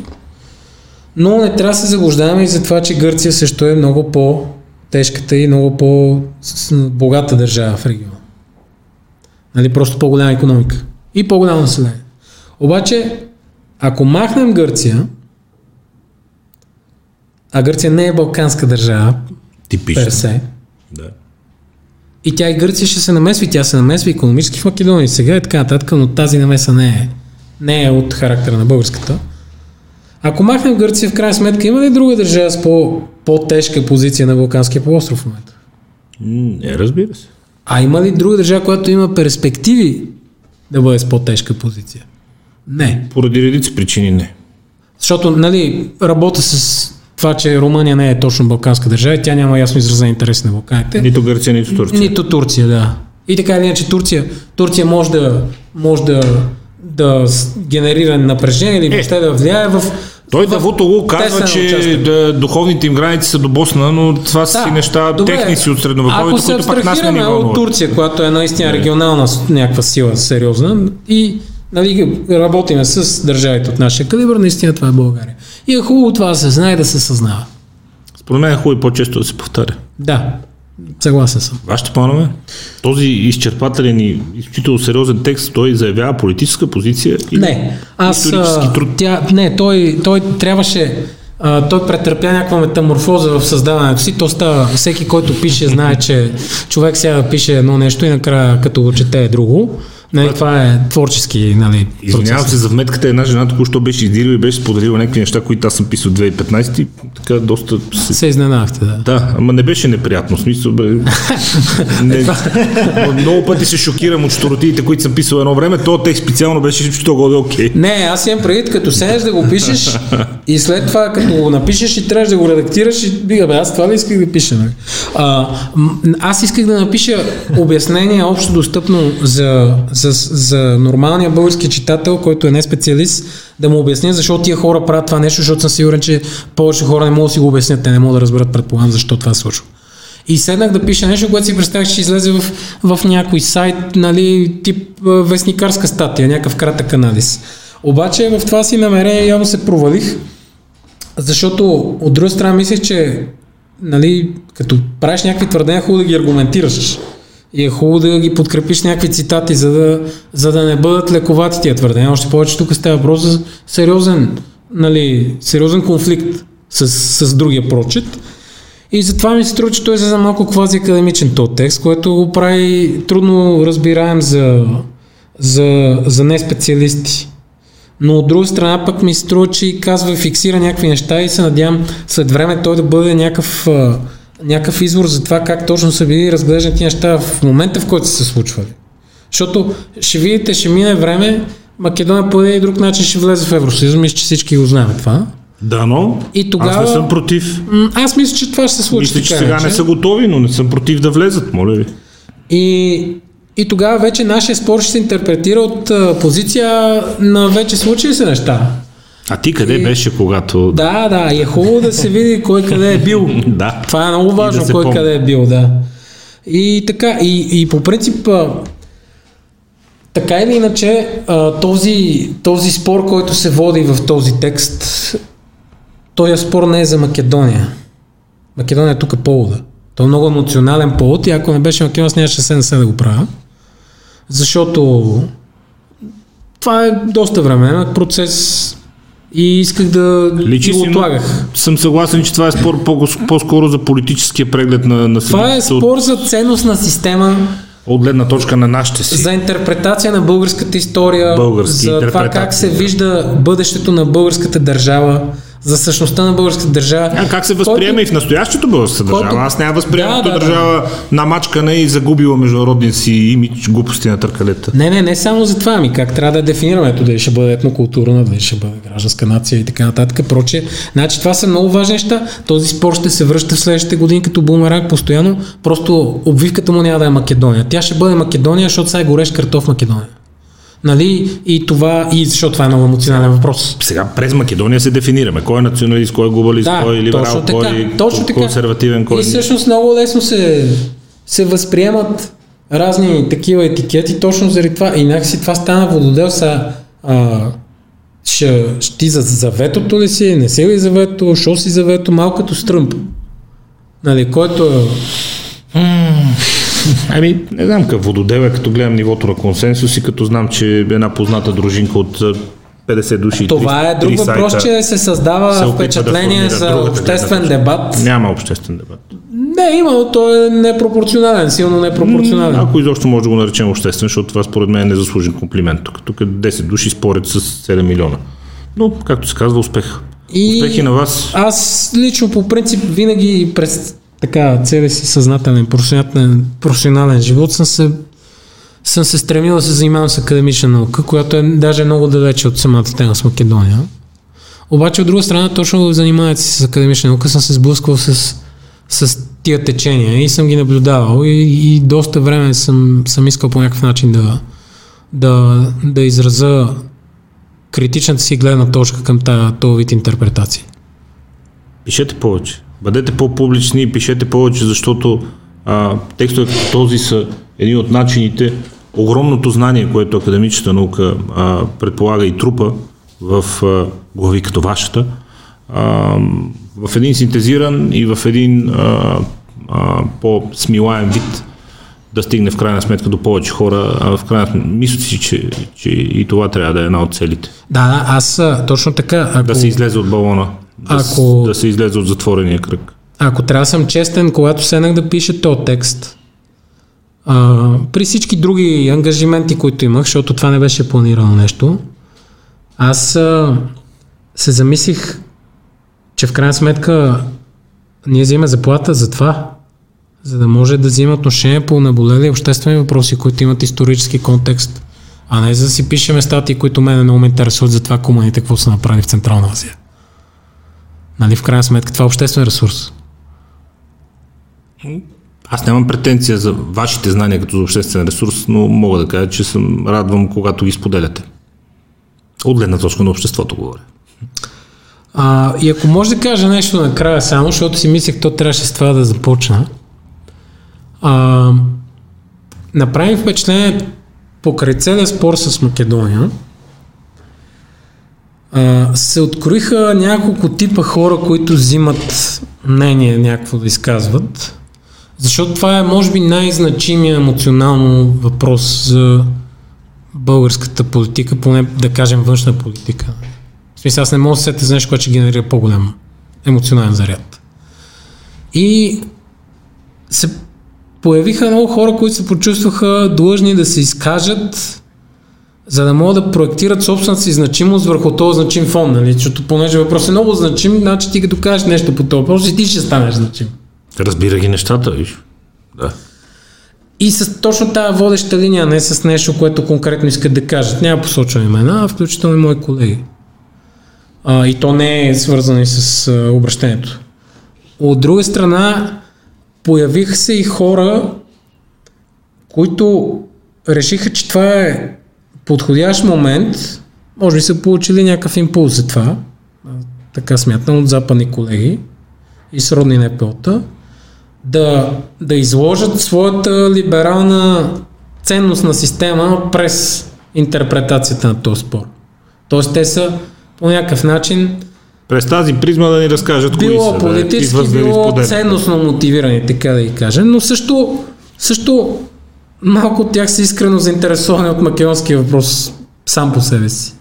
Но не трябва да се заблуждаваме и за това, че Гърция също е много по-тежката и много по-богата държава в региона. Нали, просто по-голяма икономика и по-голямо население. Обаче, ако махнем Гърция, а Гърция не е балканска държава, персе, да. И тя и Гърция ще се намесва, и тя се намесва икономически в Македония сега и така нататък, но тази намеса не е от характера на българската. Ако махнем Гърция, в крайна сметка, има ли друга държава с по-тежка позиция на Балканския полуостров в момента? Не, разбира се. А има ли друга държава, която има перспективи да бъде с по-тежка позиция? Не. Поради редици причини не. Защото, нали, работа с това, че Румъния не е точно балканска държава и тя няма ясно изразен интерес на Балканите. Нито Гърция, нито Турция. Нито Турция, да. И така или иначе Турция може да генерира напрежение или въобще да влияе в... Той Давутоглу казва, че духовните им граници са до Босна, но това са си неща, добре, техници от средновековието, които пак нас не ни вълнуват. От Турция, която е наистина регионална някаква сила, сериозна, и, нали, работим с държавите от нашия калибър, наистина това е България. И е хубаво това да се знае и да се съзнава. Според мен е хубаво и по-често да се повтаря. Да. Съгласен съм. Вашите планове? Този изчерпателен и изключително сериозен текст, той заявява политическа позиция и исторически труд. Той трябваше... Той претърпя някаква метаморфоза в създаването си. То става, всеки, който пише, знае, че човек сега пише едно нещо и накрая, като го чете, е друго. Нали, това е творчески, нали, процес. Извинявам се за вметката, една жена току-що беше издирила и беше споделила някакви неща, които аз съм писал 2015 и така доста... Се изненадахте, да. Да, ама не беше неприятно, в смисъл, бе... Много пъти се шокирам от щуротиите, които съм писал едно време, този текст специално беше щото окей. Не, аз имам предвид, като седнеш да го пишеш и след това като го напишеш и трябваш да го редактираш и бига, бе, аз това ли исках да пиша? Нали? Аз исках да напиша обяснение общо достъпно за нормалния български читател, който е не специалист, да му обясня защо тия хора правят това нещо, защото съм сигурен, че повече хора не могат да си го обяснят, те не могат да разберат, предполагам, защо това се случва. И седнах да пиша нещо, което си представях, че ще излезе в някой сайт, нали, тип вестникарска статия, някакъв кратък анализ. Обаче в това си намерение явно се провалих Защото от друга страна мислех, че нали, като правиш някакви твърдения, хубаво да ги аргументираш. И е хубаво да ги подкрепиш някакви цитати, за да не бъдат лековати тия твърдения. Още повече тук става въпрос за сериозен, нали, сериозен конфликт с другия прочит. И затова ми се струва, че той е за малко квази-академичен този текст, което го прави трудно разбираем за неспециалисти. Но от друга страна пък ми се струва, че казва и фиксира някакви неща и се надявам след време той да бъде някакъв извор за това как точно са били разглеждани тези неща в момента, в който са се случвали. Защото ще видите, ще мине време, Македония по един и друг начин ще влезе в Евросъюза, мисля, че всички го знаем това. Да, но и тогава... аз не съм против. Аз мисля, че това ще се случи. Мисля, че сега не са готови, но не съм против да влезат, моля ви. И тогава вече нашия спор ще се интерпретира от позиция на вече случили се неща. А ти къде беше, когато... Да, и е хубаво да се види кой къде е бил. Да. Това е много важно, да кой къде е бил, да. И така, и по принцип, така или иначе, този спор, който се води в този текст, този спор не е за Македония. Македония тук е повода. То е много емоционален повод и ако не беше Македония, аз нямаше да го правя. Защото това е доста време, процес... и исках да го отлагах. Съм съгласен, че това е спор по-скоро за политическия преглед на системата. Това е спор за ценностна система. От гледна точка на нашите си. За интерпретация на българската история. За това как се вижда бъдещето на българската държава. За същността на българската държава. Как се възприема и в настоящото българската държава. Аз няма възприемането държава намачкана и загубила международния си имидж, глупости на търкалета. Не само за това, как трябва да дефинираме. Дали ще бъде етнокултурна, дали ще бъде гражданска нация и така нататък. Прочее. Значи това са много важни неща. Този спор ще се връща в следващите години като бумеранг постоянно. Просто обвивката му няма да е Македония. Тя ще бъде Македония, защото сега е горещ картоф Македония. Нали? Защото това е много емоционален въпрос. Сега през Македония се дефинираме. Кой е националист, кой е глобалист, кой е либерал, кой е консервативен, кой е... И всъщност много лесно се възприемат разни такива етикети точно заради това. И някакси това стана вододел са... Ще ти за ветото ли си, не си ли за вето, шо си за вето, малко като Стръмп. Нали? Който е... не знам какъв вододел е, като гледам нивото на консенсус и като знам, че една позната дружинка от 50 души и 30 сайта. Това е друг въпрос, че се създава впечатление за обществен дебат. Няма обществен дебат. Не, има, той е непропорционален, силно непропорционален. Ако изобщо може да го наречем обществен, защото това според мен е незаслужен комплимент. Тук 10 души спорят с 7 милиона. Но, както се казва, успех. Успехи на вас. Аз лично по принцип винаги през... така целия си съзнателен, професионален живот съм се стремил да се занимавам с академична наука, която е даже много далече от самата тема с Македония. Обаче от друга страна, точно занимавайки се с академична наука, съм се сблъсквал с тия течения и съм ги наблюдавал и доста време съм искал по някакъв начин да изразя критичната си гледна точка към този вид интерпретации. Пишете повече. Бъдете по-публични и пишете повече, защото текстове като този са един от начините, огромното знание, което академичната наука предполага и трупа в глави като вашата, в един синтезиран и в един по-смилаен вид да стигне в крайна сметка до повече хора. В крайна сметка, мисля си, че и това трябва да е една от целите. Да, аз точно така. Да се излезе от балона. Да се излезе от затворения кръг. Ако трябва да съм честен, когато седнах да пиша този текст, при всички други ангажименти, които имах, защото това не беше планирано нещо, аз се замислих, че в крайна сметка ние взимаме заплата за това, за да може да взима отношение по наболели обществени въпроси, които имат исторически контекст, а не за да си пишеме статии, които мене много ме интересуват за това куманите, какво са направили в Централна Азия. Нали, в крайна сметка това е обществен ресурс. Аз нямам претенция за вашите знания като за обществен ресурс, но мога да кажа, че съм радвам, когато ги споделяте. От гледна точка на обществото говоря. И ако може да кажа нещо накрая само, защото си мислех, то трябваше с това да започна. Направим впечатление покрай целия спор с Македония. се откроиха няколко типа хора, които взимат мнение някакво да изказват. Защото това е, може би, най-значимия емоционално въпрос за българската политика, поне да кажем външна политика. В смисъл, аз не мога да сетя за нещо, което ще генерира по-голям емоционален заряд. И се появиха много хора, които се почувстваха длъжни да се изкажат, за да могат да проектират собствената си значимост върху този значим фон, нали? Защото понеже въпрос е много значим, значи ти като кажеш нещо по този въпрос и ти ще станеш значим. Разбира ги нещата, виж. Да. И с точно тази водеща линия, не с нещо, което конкретно искат да кажат. Няма посочвам имена, включително и мои колеги. И то не е свързано и с обращението. От друга страна, появиха се и хора, които решиха, че това е подходящ момент, може би са получили някакъв импулс за това, така смятам от западни колеги и сродни НПО-та, да изложат своята либерална ценностна система през интерпретацията на този спор. Тоест те са по някакъв начин през тази призма да ни разкажат кои са. Било политически, било ценностно мотивирани, така да ги кажем, но също малко от тях са искрено заинтересовани от македонския въпрос сам по себе си.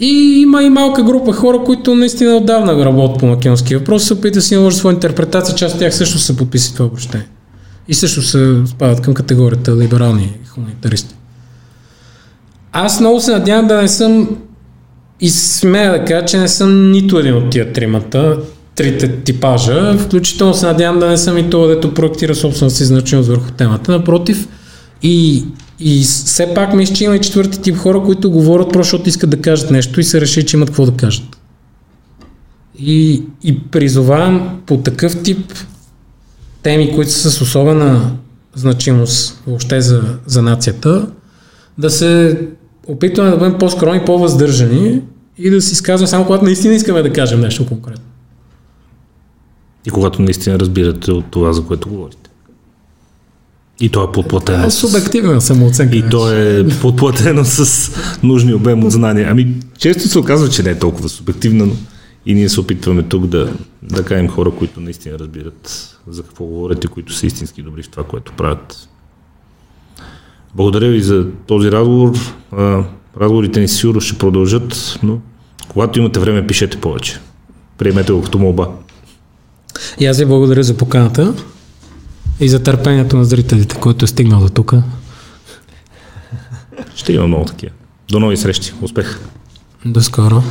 И има и малка група хора, които наистина отдавна работят по македонския въпрос, се опитват да си наложат своя интерпретация, част от тях също се подписват това обръщение. И също се спадат към категорията либерални хуманитаристи. Аз много се надявам да не съм и смея да кажа, че не съм нито един от тия трите типажа, включително се надявам да не съм и това, дето проектира собствената си значимост върху темата. Напротив, и все пак мисля, че има и четвърти тип хора, които говорят просто, защото искат да кажат нещо и се реши, че имат какво да кажат. И призовавам по такъв тип теми, които са с особена значимост въобще за нацията, да се опитваме да бъдем по-скромни, по-въздържани и да си изказваме само когато наистина искаме да кажем нещо конкретно. И когато наистина разбирате от това, за което говорите. И то е подплатено с... субективна самооценка. И то е подплатено с нужния обем от знания. Ами, често се оказва, че не е толкова субективна, но и ние се опитваме тук да кажем хора, които наистина разбират за какво говорят и които са истински добри в това, което правят. Благодаря ви за този разговор. Разговорите ни сигурно ще продължат, но когато имате време, пишете повече. Приемете го като молба. И аз ви благодаря за поканата и за търпението на зрителите, който е стигнал до тук. Ще има много такива. До нови срещи. Успех! До скоро!